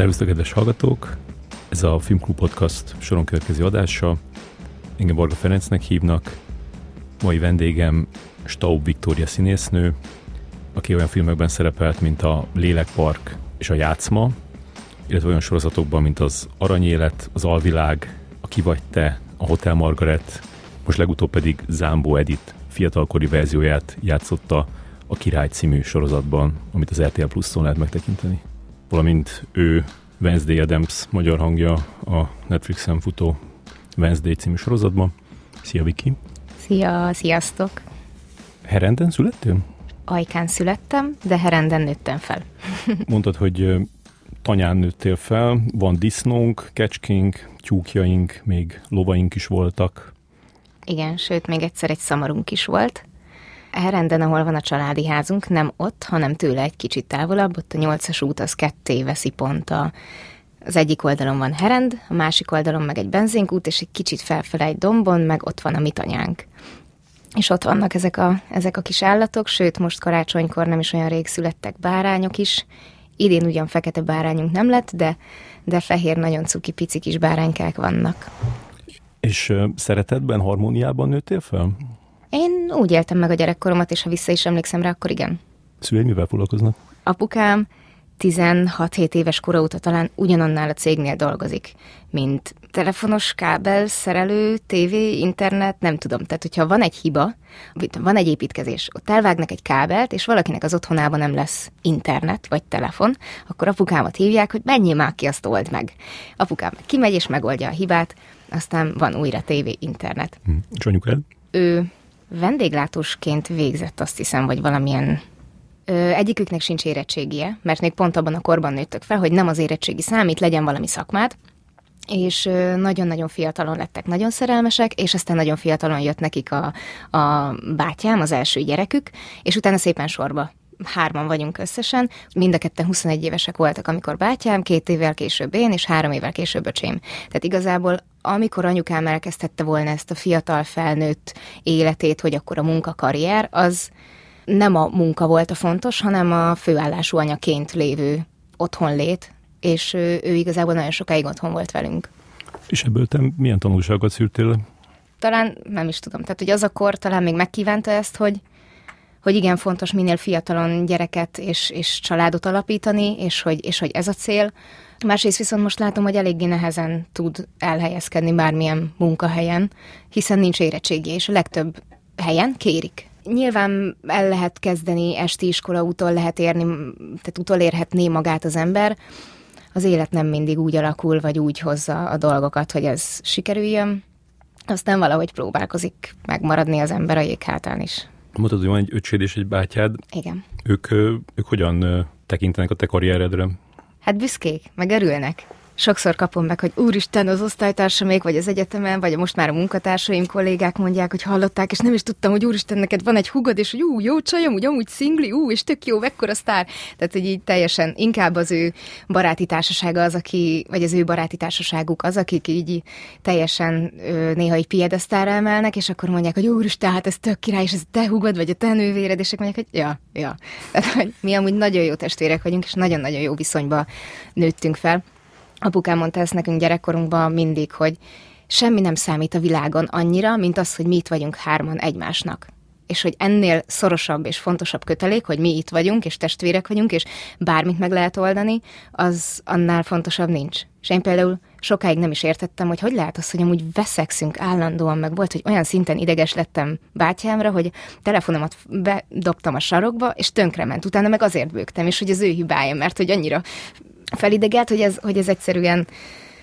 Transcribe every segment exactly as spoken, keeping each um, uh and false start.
Szervusztok, kedves hallgatók! Ez a Filmklub Podcast soron következő adása. Engem Arga Ferencnek hívnak. Mai vendégem Staub Viktoria színésznő, aki olyan filmekben szerepelt, mint a Lélekpark és a Játszma, illetve olyan sorozatokban, mint az Aranyélet, az Alvilág, Aki vagy Te, a Hotel Margaret, most legutóbb pedig Zámbó Edit fiatalkori verzióját játszotta a Király című sorozatban, amit az er té el Pluszon lehet megtekinteni. Valamint ő Wednesday Addams magyar hangja a Netflixen futó Wednesday című sorozatban. Szia, Viki! Szia, sziasztok! Herenden születtél? Ajkán születtem, de Herenden nőttem fel. Mondtad, hogy tanyán nőttél fel, van disznónk, kecskénk, tyúkjaink, még lovaink is voltak. Igen, sőt, még egyszer egy szamarunk is volt. Herenden, ahol van a családi házunk, nem ott, hanem tőle egy kicsit távolabb, ott a nyolcas út az ketté veszi pont a... Az egyik oldalon van Herend, a másik oldalon meg egy benzinkút, és egy kicsit felfele egy dombon, meg ott van a mi tanyánk. És ott vannak ezek a, ezek a kis állatok, sőt, most karácsonykor nem is olyan rég születtek bárányok is. Idén ugyan fekete bárányunk nem lett, de, de fehér, nagyon cuki, pici kis báránykák vannak. És szeretetben, harmóniában nőttél fel? Én úgy éltem meg a gyerekkoromat, és ha vissza is emlékszem rá, akkor igen. Szüleid mivel foglalkoznak? Apukám tizenhat-hét éves kora óta talán ugyanannál a cégnél dolgozik, mint telefonos, kábel, szerelő, tévé, internet, nem tudom. Tehát, hogyha van egy hiba, van egy építkezés, ott elvágnak egy kábelt, és valakinek az otthonában nem lesz internet vagy telefon, akkor apukámat hívják, hogy menjél már ki, azt old meg. Apukám kimegy, és megoldja a hibát, aztán van újra tévé, internet. Hm. És anyukád? Ő vendéglátósként végzett, azt hiszem, vagy valamilyen... Ö, egyiküknek sincs érettségie, mert még pont abban a korban nőttök fel, hogy nem az érettségi számít, legyen valami szakmád, és ö, nagyon-nagyon fiatalon lettek nagyon szerelmesek, és aztán nagyon fiatalon jött nekik a, a bátyám, az első gyerekük, és utána szépen sorba. Hárman vagyunk összesen, mind a ketten huszonegy évesek voltak, amikor bátyám, két évvel később én, és három évvel később öcsém. Tehát igazából, amikor anyukám elkezdhette volna ezt a fiatal felnőtt életét, hogy akkor a munkakarrier, az nem a munka volt a fontos, hanem a főállású anyaként lévő otthonlét, és ő, ő igazából nagyon sokáig otthon volt velünk. És ebből te milyen tanulságot szűrtél? Talán nem is tudom. Tehát, hogy az akkor talán még megkívánta ezt, hogy hogy igen, fontos minél fiatalon gyereket és, és családot alapítani, és hogy, és hogy ez a cél. Másrészt viszont most látom, hogy eléggé nehezen tud elhelyezkedni bármilyen munkahelyen, hiszen nincs érettségi, és a legtöbb helyen kérik. Nyilván el lehet kezdeni, esti iskola utol lehet érni, tehát utolérhetné magát az ember. Az élet nem mindig úgy alakul, vagy úgy hozza a dolgokat, hogy ez sikerüljön. Aztán valahogy próbálkozik megmaradni az ember a jéghátán is. Mondtad, hogy van egy öcséd és egy bátyád. Igen. Ők, ők hogyan tekintenek a te karrieredre? Hát büszkék, meg örülnek. Sokszor kapom meg, hogy úristen, az osztálytársamék, vagy az egyetemen, vagy most már a munkatársaim, kollégák mondják, hogy hallották, és nem is tudtam, hogy úristen, neked van egy hugod, és hogy ú, jó csajom, úgy amúgy szingli, ú, és tök jó, ekkora sztár. Tehát, hogy így teljesen inkább az ő baráti társasága az, aki, vagy az ő baráti társaságuk az, akik így teljesen néha egy piedesztálra emelnek, és akkor mondják, hogy úristen, hát ez tök király, és ez te hugod, vagy a te nővéred, és mondják, hogy ja, ja. Tehát, hogy mi amúgy nagyon jó testvérek vagyunk, és nagyon-nagyon jó viszonyba nőttünk fel. Apukám mondta ezt nekünk gyerekkorunkban mindig, hogy semmi nem számít a világon annyira, mint az, hogy mi itt vagyunk hárman egymásnak. És hogy ennél szorosabb és fontosabb kötelék, hogy mi itt vagyunk, és testvérek vagyunk, és bármit meg lehet oldani, az annál fontosabb nincs. És én például sokáig nem is értettem, hogy hogy lehet az, hogy amúgy veszekszünk állandóan, meg volt, hogy olyan szinten ideges lettem bátyámra, hogy telefonomat bedobtam a sarokba, és tönkrement. Utána meg azért bőgtem, és hogy az ő hibája, mert hogy annyira... felidegelt, hogy ez, hogy ez egyszerűen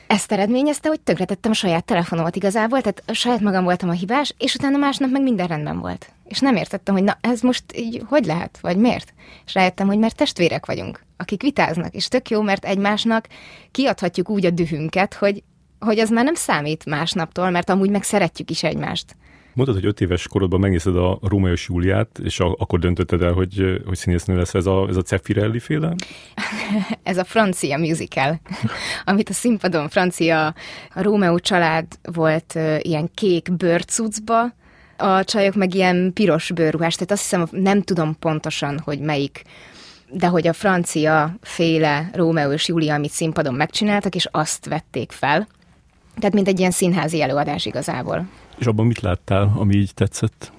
ezt eredményezte, hogy tönkretettem a saját telefonomat igazából, tehát saját magam voltam a hibás, és utána másnap meg minden rendben volt. És nem értettem, hogy na ez most így hogy lehet, vagy miért? És rájöttem, hogy mert testvérek vagyunk, akik vitáznak, és tök jó, mert egymásnak kiadhatjuk úgy a dühünket, hogy, hogy az már nem számít másnaptól, mert amúgy meg szeretjük is egymást. Mondtad, hogy öt éves korodban megnézted a Rómeó és Júliát, és a, akkor döntötted el, hogy, hogy színésznő lesz. Ez a, ez a Ceffirelli féle? Ez a francia musical, amit a színpadon francia, a Rómeó család volt uh, ilyen kék bőrcucba, a csajok meg ilyen piros bőrruhás, tehát azt hiszem, nem tudom pontosan, hogy melyik de hogy a francia féle Rómeó és Júlia, amit színpadon megcsináltak, és azt vették fel. Tehát mint egy ilyen színházi előadás igazából. És abban mit láttál, ami így tetszett?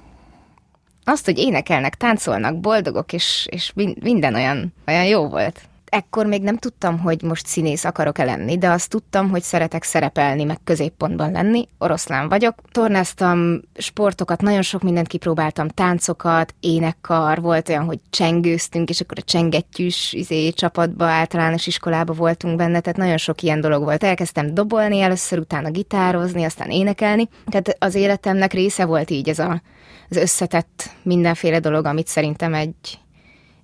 Azt, hogy énekelnek, táncolnak, boldogok, és, és minden olyan, olyan jó volt. Ekkor még nem tudtam, hogy most színész akarok-e lenni, de azt tudtam, hogy szeretek szerepelni, meg középpontban lenni. Oroszlán vagyok. Tornáztam sportokat, nagyon sok mindent kipróbáltam, táncokat, énekkar, volt olyan, hogy csengőztünk, és akkor a csengettyűs izé, csapatba, általános iskolába voltunk benne, tehát nagyon sok ilyen dolog volt. Elkezdtem dobolni először, utána gitározni, aztán énekelni. Tehát az életemnek része volt így ez a, az összetett mindenféle dolog, amit szerintem egy...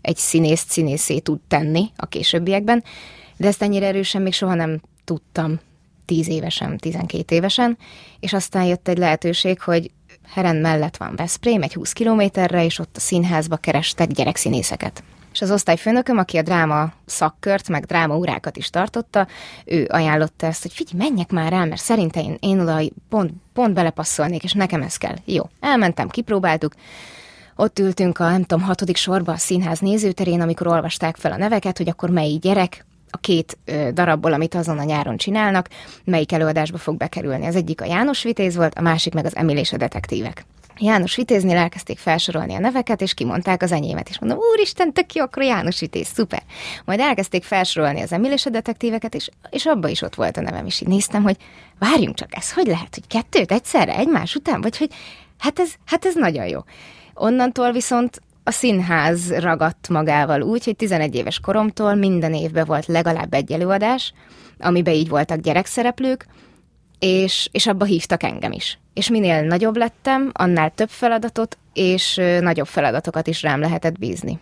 egy színészt színészé tud tenni a későbbiekben, de ezt ennyire erősen még soha nem tudtam tíz évesen, tizenkét évesen, és aztán jött egy lehetőség, hogy Herend mellett van Veszprém, egy húsz kilométerre, és ott a színházba kerestek gyerekszínészeket. És az osztályfőnököm, aki a dráma szakkört, meg drámaórákat is tartotta, ő ajánlotta ezt, hogy figyelj, menjek már el, mert szerintem én oda pont, pont belepasszolnék, és nekem ez kell. Jó, elmentem, kipróbáltuk. Ott ültünk a, nem tudom, hatodik sorba a színház nézőterén, amikor olvasták fel a neveket, hogy akkor melyik gyerek a két ö, darabból, amit azon a nyáron csinálnak, melyik előadásba fog bekerülni. Az egyik a János Vitéz volt, a másik meg az Emil és a detektívek. János Vitéznél elkezdték felsorolni a neveket, és kimondták az enyémet, és mondom, úristen, tök jó, akkor János Vitéz, szuper. Majd elkezdték felsorolni az Emil és a detektíveket, és, és abba is ott volt a nevem, és így néztem, hogy várjunk csak, ez hogy lehet, hogy kettőt egyszerre, egymás után, vagy hogy hát ez, hát ez nagyon jó. Onnantól viszont a színház ragadt magával úgy, hogy tizenegy éves koromtól minden évben volt legalább egy előadás, amiben így voltak gyerekszereplők, és, és abba hívtak engem is. És minél nagyobb lettem, annál több feladatot, és nagyobb feladatokat is rám lehetett bízni.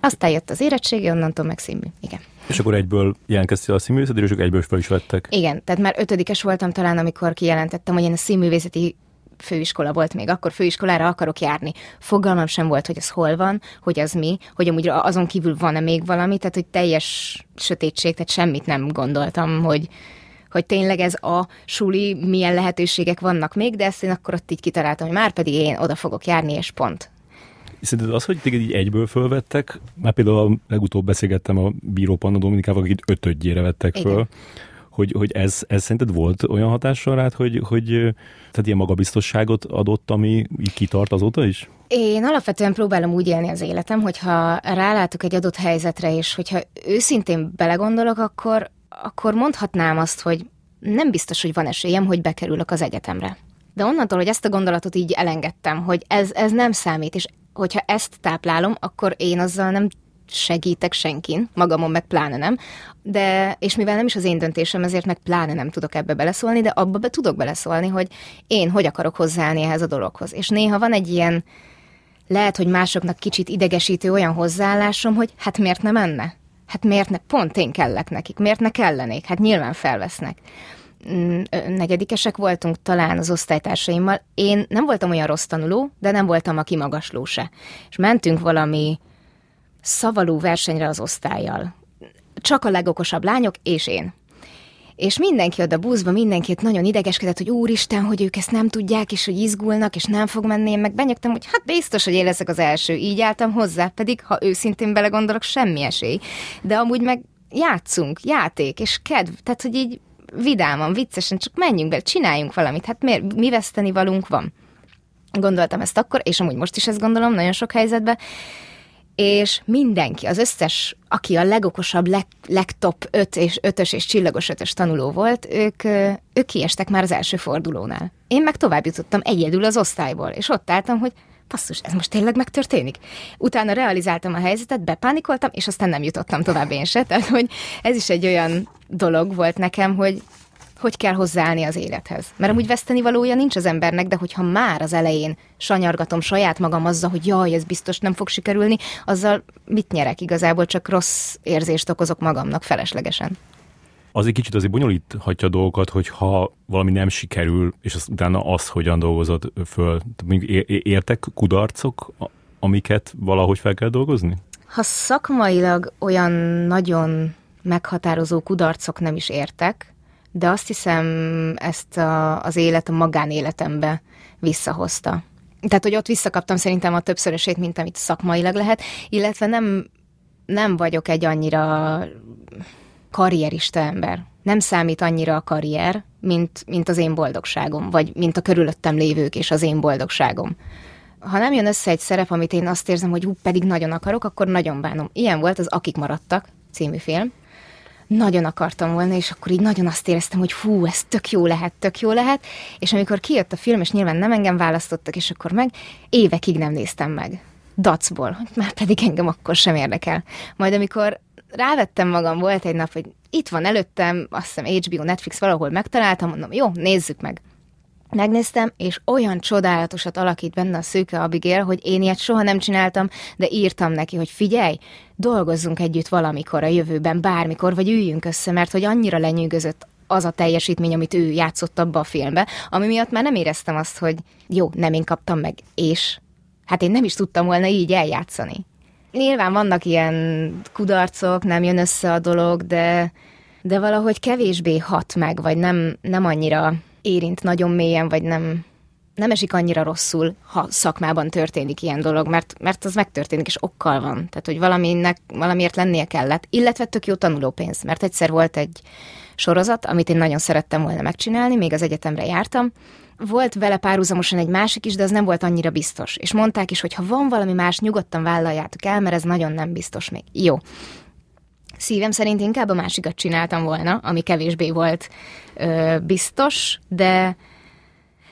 Aztán jött az érettségi, onnantól meg színmű. Igen. És akkor egyből jelentkeztél a színművészetére, és egyből is fel is vettek. Igen, tehát már ötödikes voltam talán, amikor kijelentettem, hogy én a színművészeti főiskola volt még, akkor főiskolára akarok járni. Fogalmam sem volt, hogy az hol van, hogy az mi, hogy amúgy azon kívül van-e még valami, tehát hogy teljes sötétség, tehát semmit nem gondoltam, hogy, hogy tényleg ez a suli, milyen lehetőségek vannak még, de ezt én akkor ott így kitaláltam, hogy már pedig én oda fogok járni, és pont. Szerinted az, hogy téged így egyből fölvettek, már például legutóbb beszélgettem a Bíró Panna Dominikával, akik ötödjére vettek föl. Igen. Hogy, hogy ez, ez szerinted volt olyan hatással rád, hogy, hogy tehát ilyen magabiztosságot adott, ami kitart azóta is? Én alapvetően próbálom úgy élni az életem, hogyha rálátok egy adott helyzetre, és hogyha őszintén belegondolok, akkor, akkor mondhatnám azt, hogy nem biztos, hogy van esélyem, hogy bekerülök az egyetemre. De onnantól, hogy ezt a gondolatot így elengedtem, hogy ez, ez nem számít, és hogyha ezt táplálom, akkor én azzal nem segítek senkin, magamon meg pláne nem, de, és mivel nem is az én döntésem, ezért meg pláne nem tudok ebbe beleszólni, de abba be tudok beleszólni, hogy én hogy akarok hozzáállni ehhez a dologhoz. És néha van egy ilyen, lehet, hogy másoknak kicsit idegesítő olyan hozzáállásom, hogy hát miért ne menne? Hát miért ne? Pont én kellek nekik. Miért ne kellenék? Hát nyilván felvesznek. Negyedikesek voltunk talán az osztálytársaimmal. Én nem voltam olyan rossz tanuló, de nem voltam a kimagasló se. És mentünk valami szavaló versenyre az osztállyal. Csak a legokosabb lányok, és én. És mindenki oda buszba, mindenkit nagyon idegeskedett, hogy úristen, hogy ők ezt nem tudják, és hogy izgulnak, és nem fog menni, én meg benyögtem, hogy hát biztos, hogy én leszek az első. Így álltam hozzá, pedig, ha őszintén belegondolok, semmi esély. De amúgy meg játszunk, játék, és kedv, tehát, hogy így vidáman, viccesen, csak menjünk bele, csináljunk valamit, hát miért, mi vesztenivalunk van. Gondoltam ezt akkor, és amúgy most is ezt gondolom, nagyon sok helyzetben. És mindenki, az összes, aki a legokosabb, leg, legtop öt és ötös és csillagos ötös tanuló volt, ők, ők kiestek már az első fordulónál. Én meg tovább jutottam egyedül az osztályból, és ott álltam, hogy basszus, ez most tényleg megtörténik. Utána realizáltam a helyzetet, bepánikoltam, és aztán nem jutottam tovább én se. Tehát, hogy ez is egy olyan dolog volt nekem, hogy hogy kell hozzáállni az élethez. Mert amúgy vesztenivalója nincs az embernek, de hogyha már az elején sanyargatom saját magam azzal, hogy jaj, ez biztos nem fog sikerülni, azzal mit nyerek igazából, csak rossz érzést okozok magamnak feleslegesen. Az egy kicsit azért bonyolíthatja a dolgokat, hogyha valami nem sikerül, és az, utána az, hogyan dolgozod föl. Mondjuk értek kudarcok, amiket valahogy fel kell dolgozni? Ha szakmailag olyan nagyon meghatározó kudarcok nem is értek, de azt hiszem, ezt a, az élet a magánéletembe visszahozta. Tehát, hogy ott visszakaptam szerintem a többszörösét, mint amit szakmailag lehet, illetve nem, nem vagyok egy annyira karrierista ember. Nem számít annyira a karrier, mint, mint az én boldogságom, vagy mint a körülöttem lévők és az én boldogságom. Ha nem jön össze egy szerep, amit én azt érzem, hogy hú, pedig nagyon akarok, akkor nagyon bánom. Ilyen volt az Akik maradtak című film. Nagyon akartam volna, és akkor így nagyon azt éreztem, hogy hú, ez tök jó lehet, tök jó lehet, és amikor kijött a film, és nyilván nem engem választottak, és akkor meg évekig nem néztem meg. Dacból, hogy már pedig engem akkor sem érdekel. Majd amikor rávettem magam, volt egy nap, hogy itt van előttem, azt hiszem há bé o, Netflix, valahol megtaláltam, mondom, jó, nézzük meg. Megnéztem, és olyan csodálatosat alakít benne a szőke Abigail, hogy én ilyet soha nem csináltam, de írtam neki, hogy figyelj, dolgozzunk együtt valamikor a jövőben, bármikor, vagy üljünk össze, mert hogy annyira lenyűgözött az a teljesítmény, amit ő játszott abba a filmbe, ami miatt már nem éreztem azt, hogy jó, nem én kaptam meg, és hát én nem is tudtam volna így eljátszani. Nyilván vannak ilyen kudarcok, nem jön össze a dolog, de, de valahogy kevésbé hat meg, vagy nem, nem annyira érint nagyon mélyen, vagy nem, nem esik annyira rosszul, ha szakmában történik ilyen dolog, mert, mert az megtörténik, és okkal van. Tehát, hogy valaminek, valamiért lennie kellett, illetve tök jó tanulópénz, mert egyszer volt egy sorozat, amit én nagyon szerettem volna megcsinálni, még az egyetemre jártam. Volt vele párhuzamosan egy másik is, de az nem volt annyira biztos. És mondták is, hogy ha van valami más, nyugodtan vállaljátok el, mert ez nagyon nem biztos még. Jó. Szívem szerint inkább a másikat csináltam volna, ami kevésbé volt ö, biztos, de,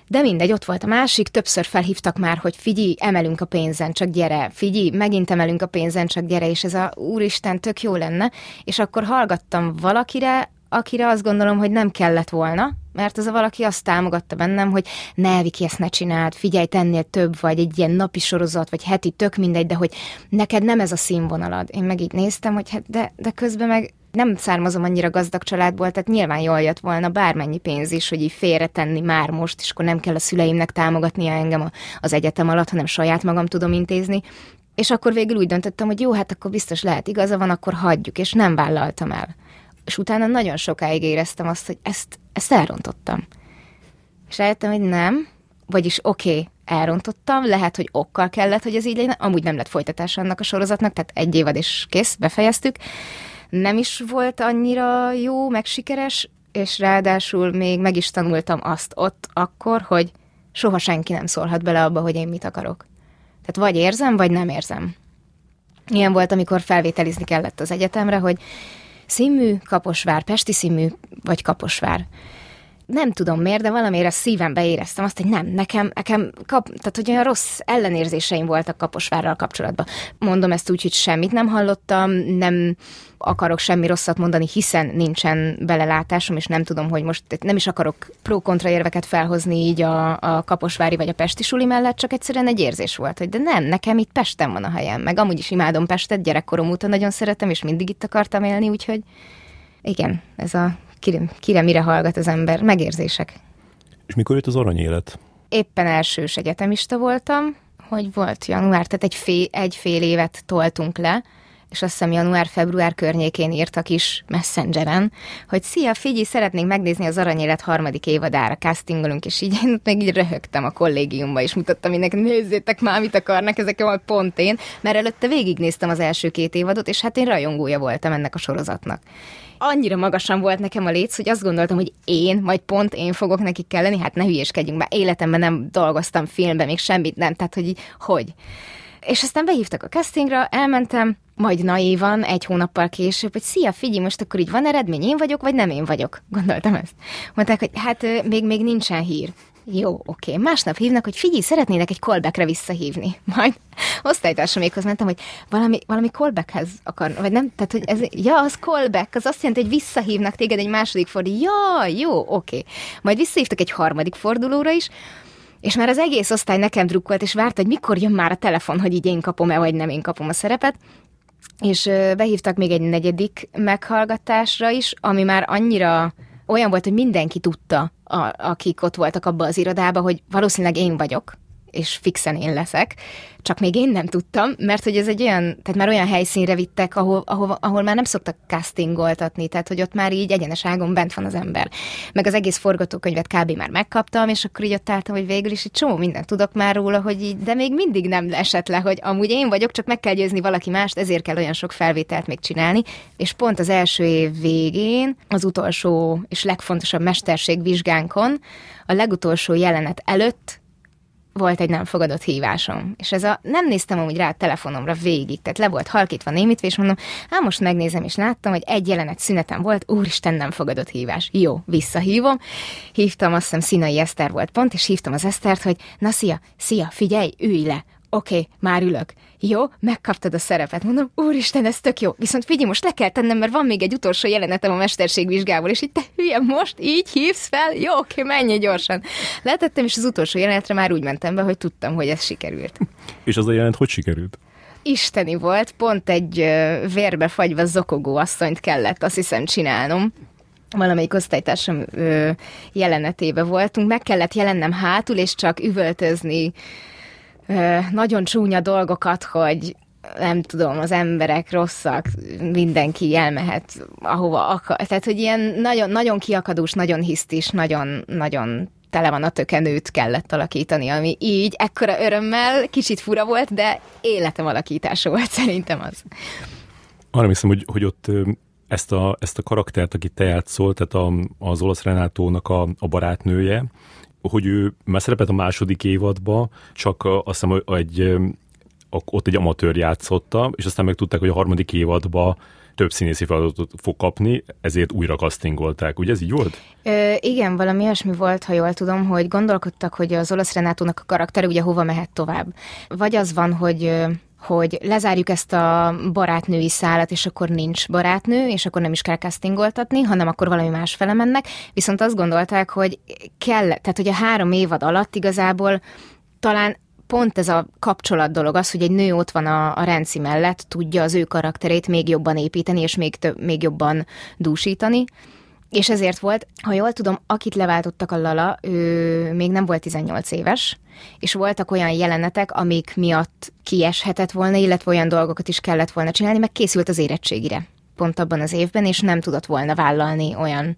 de mindegy, ott volt a másik, többször felhívtak már, hogy figyelj, emelünk a pénzen, csak gyere, figyelj, megint emelünk a pénzen, csak gyere, és ez a úristen, tök jó lenne, és akkor hallgattam valakire, akire azt gondolom, hogy nem kellett volna, mert az a valaki azt támogatta bennem, hogy ne, Viki, ezt ne csináld, figyelj, tennél több, vagy egy ilyen napi sorozat, vagy heti, tök mindegy, de hogy neked nem ez a színvonalad. Én meg így néztem, hogy hát de, de közben meg nem származom annyira gazdag családból, tehát nyilván jól jött volna bármennyi pénz is, hogy így félretenni már most, és akkor nem kell a szüleimnek támogatnia engem az egyetem alatt, hanem saját magam tudom intézni. És akkor végül úgy döntöttem, hogy jó, hát akkor biztos lehet igaza van, akkor hagyjuk, és nem vállaltam el. És utána nagyon sokáig éreztem azt, hogy ezt, ezt elrontottam. És rájöttem, hogy nem, vagyis oké, okay, elrontottam, lehet, hogy okkal kellett, hogy ez így legyen, amúgy nem lett folytatása annak a sorozatnak, tehát egy évad és kész, befejeztük. Nem is volt annyira jó, meg sikeres, és ráadásul még meg is tanultam azt ott akkor, hogy soha senki nem szólhat bele abba, hogy én mit akarok. Tehát vagy érzem, vagy nem érzem. Ilyen volt, amikor felvételizni kellett az egyetemre, hogy színmű, Kaposvár, pesti színmű, vagy Kaposvár. Nem tudom miért, de valamire szívembe éreztem azt, hogy nem, nekem, nekem kap, tehát hogy olyan rossz ellenérzéseim voltak Kaposvárral kapcsolatban. Mondom ezt úgy, hogy semmit nem hallottam, nem akarok semmi rosszat mondani, hiszen nincsen belelátásom, és nem tudom, hogy most nem is akarok pro-kontra érveket felhozni így a, a kaposvári vagy a pesti suli mellett, csak egyszerűen egy érzés volt, hogy de nem, nekem itt Pesten van a helyem, meg amúgy is imádom Pestet, gyerekkorom óta nagyon szeretem, és mindig itt akartam élni, úgyhogy igen, ez a Kire, kire, mire hallgat az ember? Megérzések. És mikor jött az aranyélet? Éppen elsős egyetemista voltam, hogy volt január, tehát egy fél, egy fél évet toltunk le, és azt hiszem január-február környékén írtak is Messengeren, hogy szia, figyelj, szeretnénk megnézni az Aranyélet harmadik évadára, castingolunk, és így én még így röhögtem a kollégiumba, és mutattam mindenkinek, nézzétek már, mit akarnak ezek, majd pont én, mert előtte végignéztem az első két évadot, és hát én rajongója voltam ennek a sorozatnak. Annyira magasan volt nekem a létsz, hogy azt gondoltam, hogy én, majd pont én fogok nekik kelleni, hát ne hülyéskedjünk, már életemben nem dolgoztam filmben, még semmit nem, tehát hogy hogy. És aztán behívtak a castingra, elmentem, majd naívan, egy hónappal később, hogy szia, figyelj, most akkor így van eredmény, én vagyok, vagy nem én vagyok? Gondoltam ezt. Mondták, hogy hát még, még nincsen hír. Jó, oké. Másnap hívnak, hogy figyelj, szeretnének egy callbackre visszahívni. Majd osztálytársamékhoz mentem, hogy valami, valami callbackhez akar, vagy nem? Tehát, hogy ez, ja, az callback, az azt jelenti, hogy visszahívnak téged egy második forduló. Ja, jó, oké. Majd visszahívtak egy harmadik fordulóra is, és már az egész osztály nekem drukkolt, és várta, hogy mikor jön már a telefon, hogy így én kapom-e, vagy nem én kapom a szerepet. És behívtak még egy negyedik meghallgatásra is, ami már annyira olyan volt, hogy mindenki tudta, a, akik ott voltak abba az irodában, hogy valószínűleg én vagyok, és fixen én leszek, csak még én nem tudtam, mert hogy ez egy olyan, tehát már olyan helyszínre vittek, ahol, ahol, ahol már nem szoktak castingoltatni, tehát hogy ott már így egyeneságon bent van az ember. Meg az egész forgatókönyvet kb. Már megkaptam, és akkor így ott álltam, hogy végül is egy csomó mindent tudok már róla, hogy így, de még mindig nem esett le, hogy amúgy én vagyok, csak meg kell győzni valaki mást, ezért kell olyan sok felvételt még csinálni, és pont az első év végén, az utolsó és legfontosabb mesterségvizsgánkon, a legutolsó jelenet előtt volt egy nem fogadott hívásom. És ez a, nem néztem amúgy rá a telefonomra végig, tehát le volt halkítva némítve, és mondom, hát most megnézem, és láttam, hogy egy jelenet szünetem volt, úristen, nem fogadott hívás. Jó, visszahívom. Hívtam, azt hiszem, Szinai Eszter volt pont, és hívtam az Esztert, hogy na szia, szia, figyelj, ülj le. Oké, okay, már ülök. Jó, megkaptad a szerepet. Mondom, úristen, ez tök jó. Viszont figyelj, most le kell tennem, mert van még egy utolsó jelenetem a mesterségvizsgából, és így te hülye, most így hívsz fel? Jó, oké, okay, menj gyorsan. Letettem, és az utolsó jelenetre már úgy mentem be, hogy tudtam, hogy ez sikerült. És az a jelenet hogy sikerült? Isteni volt, pont egy uh, vérbe fagyva zokogó asszonyt kellett, azt hiszem, csinálnom. Valamelyik osztálytársam uh, jelenetébe voltunk, meg kellett jelennem hátul, és csak üvöltözni nagyon csúnya dolgokat, hogy nem tudom, az emberek rosszak, mindenki elmehet ahova akar. Tehát, hogy ilyen nagyon, nagyon kiakadós, nagyon hisztis, nagyon, nagyon tele van a tökenőt kellett alakítani, ami így ekkora örömmel kicsit fura volt, de életem alakítása volt szerintem az. Arra hiszem, hogy, hogy ott ezt a, ezt a karaktert, aki te játszol, tehát a, az olasz Renátónak a, a barátnője, hogy ő már szerepelt a második évadba, csak azt hiszem, hogy egy, ott egy amatőr játszotta, és aztán meg tudták, hogy a harmadik évadba több színészi feladatot fog kapni, ezért újra castingolták. Ugye ez így volt? Ö, igen, valami olyasmi volt, ha jól tudom, hogy gondolkodtak, hogy az olasz Renátónak a karaktere ugye hova mehet tovább. Vagy az van, hogy... hogy lezárjuk ezt a barátnői szálat, és akkor nincs barátnő, és akkor nem is kell castingoltatni, hanem akkor valami más fele mennek. Viszont azt gondolták, hogy kell, tehát hogy a három évad alatt igazából talán pont ez a kapcsolat dolog az, hogy egy nő ott van a, a Renci mellett, tudja az ő karakterét még jobban építeni, és még, több, még jobban dúsítani. És ezért volt, ha jól tudom, akit leváltottak a Lala, ő még nem volt tizennyolc éves, és voltak olyan jelenetek, amik miatt kieshetett volna, illetve olyan dolgokat is kellett volna csinálni, meg készült az érettségire pont abban az évben, és nem tudott volna vállalni olyan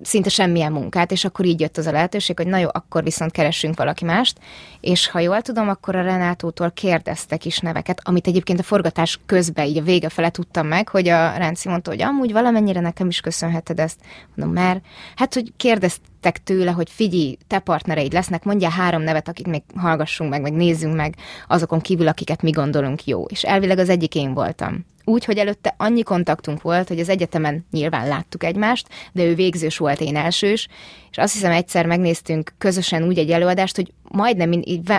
szinte semmilyen munkát, és akkor így jött az a lehetőség, hogy na jó, akkor viszont keressünk valaki mást, és ha jól tudom, akkor a Renátótól kérdeztek is neveket, amit egyébként a forgatás közben, így a vége fele tudtam meg, hogy a Renci mondta, hogy amúgy valamennyire nekem is köszönheted ezt. Mondom, mert hát, hogy kérdeztek tőle, hogy figyelj, te partnereid lesznek, mondjál három nevet, akit még hallgassunk meg, meg nézzünk meg azokon kívül, akiket mi gondolunk jó. És elvileg az egyik én voltam. Úgy, hogy előtte annyi kontaktunk volt, hogy az egyetemen nyilván láttuk egymást, de ő végzős volt, én elsős, és azt hiszem egyszer megnéztünk közösen úgy egy előadást, hogy majdnem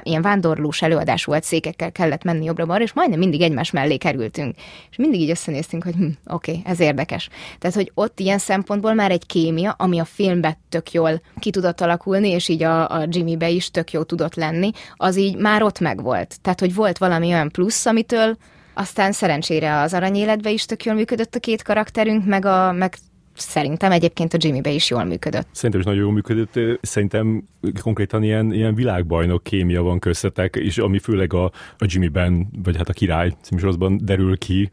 ilyen vándorlós előadás volt, székekkel kellett menni jobbra-balra, és majdnem mindig egymás mellé kerültünk. És mindig így összenéztünk, hogy hm, oké, okay, ez érdekes. Tehát, hogy ott ilyen szempontból már egy kémia, ami a filmben tök jól ki tudott alakulni, és így a, a Jimmybe is tök jó tudott lenni, az így már ott megvolt. Tehát, hogy volt valami olyan plusz, amitől aztán szerencsére az Aranyéletbe is tök jól működött a két karakterünk, meg, a, meg szerintem egyébként a Jimmybe is jól működött. Szerintem is nagyon jól működött. Szerintem konkrétan ilyen, ilyen világbajnok kémia van köztetek, és ami főleg a, a Jimmyben, vagy hát a Király címűsorozatban derül ki,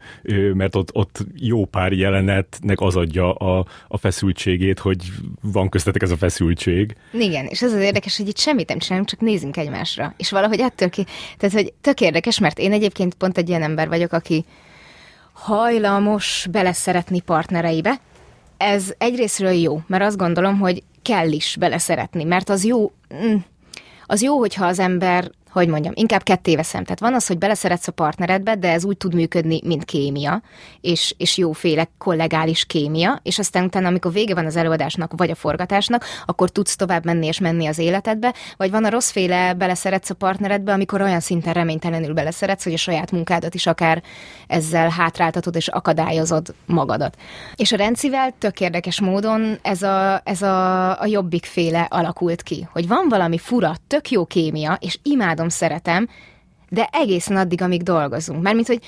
mert ott, ott jó pár jelenetnek az adja a, a feszültségét, hogy van köztetek ez a feszültség. Igen, és ez az érdekes, hogy itt semmit nem csinálunk, csak nézünk egymásra. És valahogy ettől ki... Tehát, hogy tök érdekes, mert én egyébként pont egy ilyen ember vagyok, aki hajlamos beleszeretni partnereibe. Ez egyrésztről jó, mert azt gondolom, hogy kell is beleszeretni, mert az jó, az jó, hogyha az ember, hogy mondjam, inkább ketté veszem. Tehát van az, hogy beleszeretsz a partneredbe, de ez úgy tud működni, mint kémia, és, és jóféle kollegális kémia, és aztán utána, amikor vége van az előadásnak, vagy a forgatásnak, akkor tudsz tovább menni és menni az életedbe, vagy van a rosszféle beleszeretsz a partneredbe, amikor olyan szinten reménytelenül beleszeretsz, hogy a saját munkádat is akár ezzel hátráltatod és akadályozod magadat. És a Rencivel tök érdekes módon ez a, ez a, a jobbikféle alakult ki, hogy van valami fura, tök jó kémia, és imád szeretem, de egészen addig, amíg dolgozunk. Mármint, hogy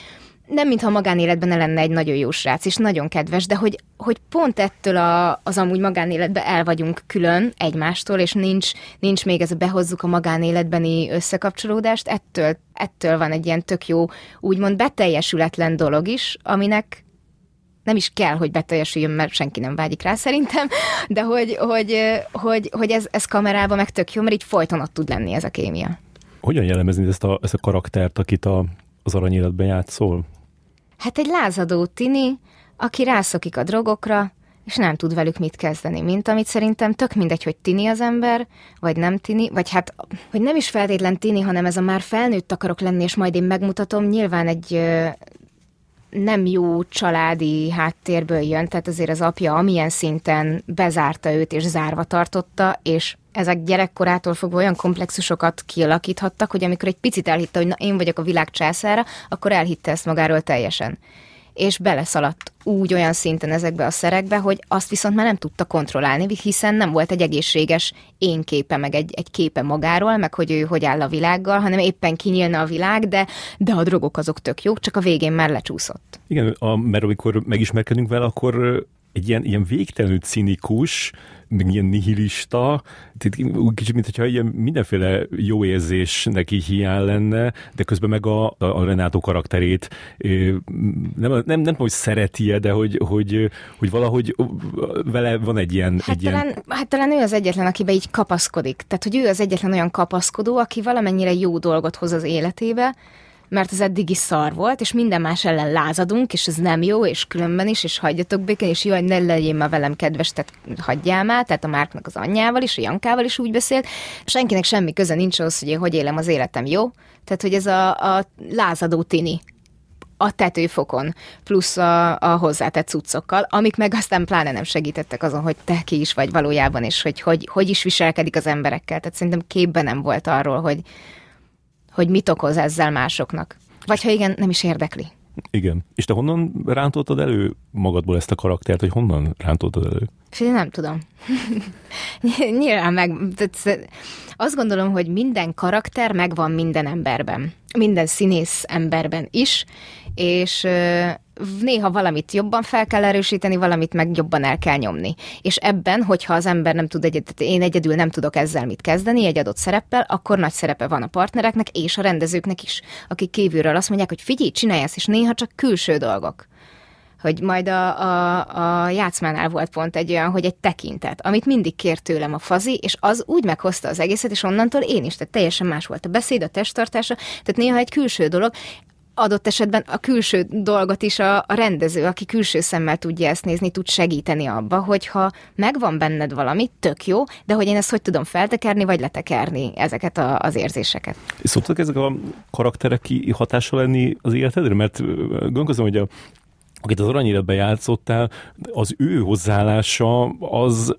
nem mintha magánéletben ne lenne egy nagyon jó srác, és nagyon kedves, de hogy, hogy pont ettől a, az amúgy magánéletben el vagyunk külön egymástól, és nincs, nincs még ez a behozzuk a magánéletbeni összekapcsolódást, ettől, ettől van egy ilyen tök jó, úgymond beteljesületlen dolog is, aminek nem is kell, hogy beteljesüljön, mert senki nem vágyik rá szerintem, de hogy, hogy, hogy, hogy ez, ez kamerában meg tök jó, mert így folyton ott tud lenni ez a kémia. Hogyan jellemezni ezt a, ezt a karaktert, akit a, az aranyéletben játszol? Hát egy lázadó tini, aki rászokik a drogokra, és nem tud velük mit kezdeni, mint amit szerintem tök mindegy, hogy tini az ember, vagy nem tini, vagy hát, hogy nem is feltétlen tini, hanem ez a már felnőtt akarok lenni, és majd én megmutatom, nyilván egy... nem jó családi háttérből jön, tehát azért az apja amilyen szinten bezárta őt és zárva tartotta, és ezek gyerekkorától fogva olyan komplexusokat kialakíthattak, hogy amikor egy picit elhitte, hogy na, én vagyok a világ császára, akkor elhitte ezt magáról teljesen. És beleszaladt úgy olyan szinten ezekbe a szerekbe, hogy azt viszont már nem tudta kontrollálni, hiszen nem volt egy egészséges én képe, meg egy, egy képe magáról, meg hogy ő hogy áll a világgal, hanem éppen kinyílna a világ, de, de a drogok azok tök jók, csak a végén már lecsúszott. Igen, a, mert amikor megismerkedünk vele, akkor egy ilyen, ilyen végtelenül cinikus, ilyen nihilista, kicsit, mintha ilyen mindenféle jó érzés neki hiány lenne, de közben meg a, a Renato karakterét nem, nem, nem tudom, hogy szereti-e, de hogy, hogy, hogy valahogy vele van egy ilyen... Hát, egy talán, ilyen... hát talán ő az egyetlen, akibe így kapaszkodik. Tehát, hogy ő az egyetlen olyan kapaszkodó, aki valamennyire jó dolgot hoz az életébe, mert az eddigi szar volt, és minden más ellen lázadunk, és ez nem jó, és különben is, és hagyjatok békén, és jaj, ne legyél már velem kedves, tehát hagyjál már, tehát a Márknak az anyjával is, a Jankával is úgy beszélt, senkinek semmi köze nincs ahhoz, hogy én hogy élem az életem, jó? Tehát, hogy ez a, a lázadó tini a tetőfokon, plusz a, a hozzátett cuccokkal, amik meg aztán pláne nem segítettek azon, hogy te ki is vagy valójában, és hogy hogy, hogy is viselkedik az emberekkel. Tehát szerintem képben nem volt arról, hogy hogy mit okoz ezzel másoknak. Vagy ha igen, nem is érdekli. Igen. És te honnan rántottad elő magadból ezt a karaktert, hogy honnan rántottad elő? Én nem tudom. Nyilván meg... Azt gondolom, hogy minden karakter megvan minden emberben. Minden színész emberben is, és... néha valamit jobban fel kell erősíteni, valamit meg jobban el kell nyomni. És ebben, hogyha az ember nem tud egyet, én egyedül nem tudok ezzel mit kezdeni, egy adott szereppel, akkor nagy szerepe van a partnereknek és a rendezőknek is, akik kívülről azt mondják, hogy figyelj, csinálj ezt, és néha csak külső dolgok. Hogy majd a, a, a játszmánál volt pont egy olyan, hogy egy tekintet, amit mindig kért tőlem a Fazi, és az úgy meghozta az egészet, és onnantól én is, tehát teljesen más volt a beszéd, a testtartása, tehát néha egy külső dolog, adott esetben a külső dolgot is a, a rendező, aki külső szemmel tudja ezt nézni, tud segíteni abba, hogyha megvan benned valami, tök jó, de hogy én ezt hogy tudom feltekerni, vagy letekerni ezeket a, az érzéseket. Szoktak ezek a karakterek ki hatással lenni az életedre? Mert gondolkozom, hogy a akit az aranyéletben játszottál, az ő hozzáállása, az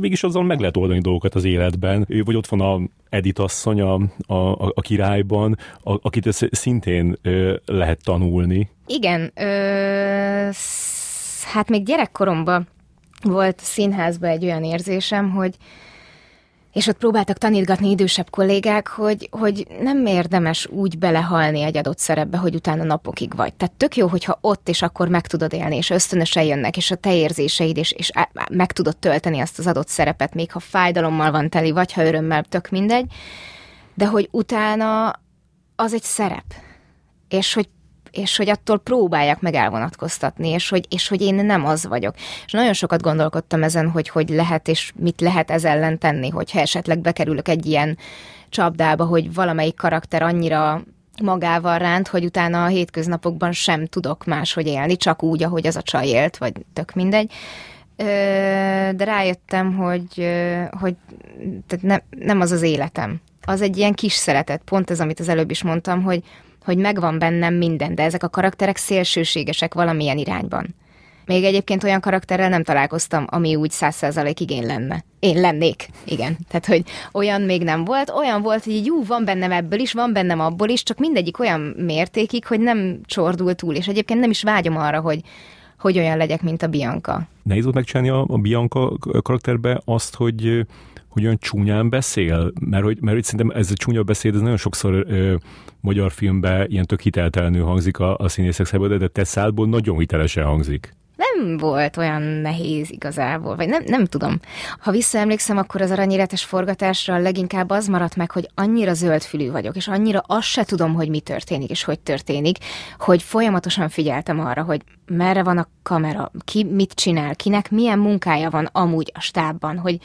mégis azzal meg lehet oldani dolgokat az életben. Vagy ott van a Edit asszony a, a, a Királyban, a, akit szintén ö, lehet tanulni. Igen, ö, hát még gyerekkoromban volt színházban egy olyan érzésem, hogy és ott próbáltak tanítgatni idősebb kollégák, hogy, hogy nem érdemes úgy belehalni egy adott szerepbe, hogy utána napokig vagy. Tehát tök jó, hogyha ott és akkor meg tudod élni, és ösztönösen jönnek, és a te érzéseid, és, és meg tudod tölteni azt az adott szerepet, még ha fájdalommal van teli, vagy ha örömmel, tök mindegy. De hogy utána az egy szerep. És hogy és hogy attól próbálják meg elvonatkoztatni, és hogy, és hogy én nem az vagyok. És nagyon sokat gondolkodtam ezen, hogy hogy lehet, és mit lehet ez ellen tenni, hogyha esetleg bekerülök egy ilyen csapdába, hogy valamelyik karakter annyira magával ránt, hogy utána a hétköznapokban sem tudok máshogy élni, csak úgy, ahogy az a csaj élt, vagy tök mindegy. De rájöttem, hogy, hogy tehát nem, nem az az életem. Az egy ilyen kis szeretet, pont ez, amit az előbb is mondtam, hogy hogy megvan bennem minden, de ezek a karakterek szélsőségesek valamilyen irányban. Még egyébként olyan karakterrel nem találkoztam, ami úgy száz százalékig én lenne. Én lennék, igen. Tehát, hogy olyan még nem volt, olyan volt, hogy jó, van bennem ebből is, van bennem abból is, csak mindegyik olyan mértékig, hogy nem csordul túl, és egyébként nem is vágyom arra, hogy hogy olyan legyek, mint a Bianca. Nehéz volt megcsinálni a, a Bianca karakterbe azt, hogy, hogy olyan csúnyán beszél, mert hogy, mert hogy szerintem ez a csúnya beszéd, ez nagyon sokszor ö, magyar filmben ilyen tök hiteltelenül hangzik a, a színészek szájából, de te szádból nagyon hitelesen hangzik. Nem volt olyan nehéz igazából, vagy nem, nem tudom. Ha visszaemlékszem, akkor az aranyéletes forgatásra leginkább az maradt meg, hogy annyira zöldfülű vagyok, és annyira azt se tudom, hogy mi történik, és hogy történik, hogy folyamatosan figyeltem arra, hogy merre van a kamera, ki mit csinál, kinek milyen munkája van amúgy a stábban, hogy,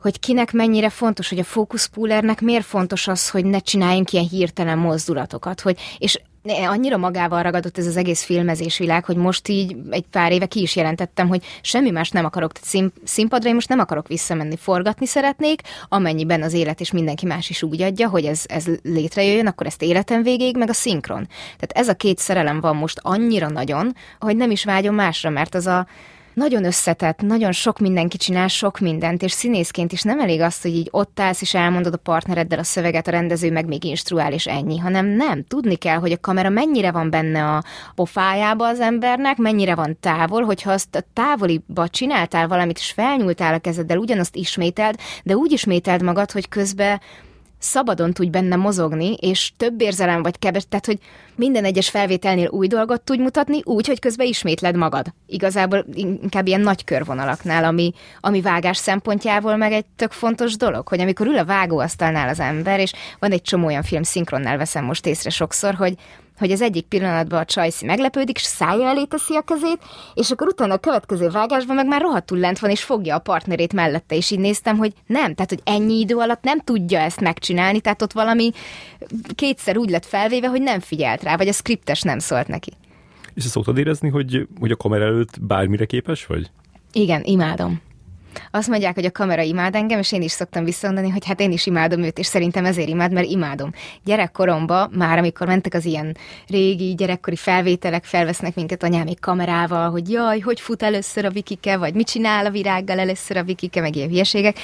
hogy kinek mennyire fontos, hogy a fókuszpúlernek miért fontos az, hogy ne csináljunk ilyen hirtelen mozdulatokat, hogy... és annyira magával ragadott ez az egész filmezésvilág, hogy most így egy pár éve ki is jelentettem, hogy semmi más nem akarok, tehát színpadra én most nem akarok visszamenni, forgatni szeretnék, amennyiben az élet és mindenki más is úgy adja, hogy ez, ez létrejöjjön, akkor ezt életem végéig, meg a szinkron. Tehát ez a két szerelem van most annyira nagyon, hogy nem is vágyom másra, mert az a nagyon összetett, nagyon sok mindenki csinál sok mindent, és színészként is nem elég azt, hogy így ott állsz, és elmondod a partnereddel a szöveget, a rendező meg még instruál, és ennyi, hanem nem. Tudni kell, hogy a kamera mennyire van benne a pofájába az embernek, mennyire van távol, hogyha azt a távoliba csináltál valamit, és felnyúltál a kezeddel, ugyanazt ismételd, de úgy ismételd magad, hogy közben szabadon tudj benne mozogni, és több érzelem vagy kevesebb, tehát hogy minden egyes felvételnél új dolgot tudj mutatni, úgy, hogy közben ismétled magad. Igazából inkább ilyen nagy körvonalaknál, ami, ami vágás szempontjából meg egy tök fontos dolog, hogy amikor ül a vágóasztalnál az ember, és van egy csomó olyan film, szinkronnál veszem most észre sokszor, hogy hogy az egyik pillanatban a Csajci meglepődik, és szája elé teszi a kezét, és akkor utána a következő vágásban meg már rohadtul lent van, és fogja a partnerét mellette, és így néztem, hogy nem, tehát, hogy ennyi idő alatt nem tudja ezt megcsinálni, tehát ott valami kétszer úgy lett felvéve, hogy nem figyelt rá, vagy a skriptes nem szólt neki. És ezt szoktad érezni, hogy, hogy a kamera előtt bármire képes vagy? Igen, imádom. Azt mondják, hogy a kamera imád engem, és én is szoktam visszamondani, hogy hát én is imádom őt, és szerintem ezért imád, mert imádom. Gyerekkoromban, már amikor mentek az ilyen régi gyerekkori felvételek, felvesznek minket anyámék kamerával, hogy jaj, hogy fut először a Vikike, vagy mit csinál a virággal először a Vikike, meg ilyen hülyeségek.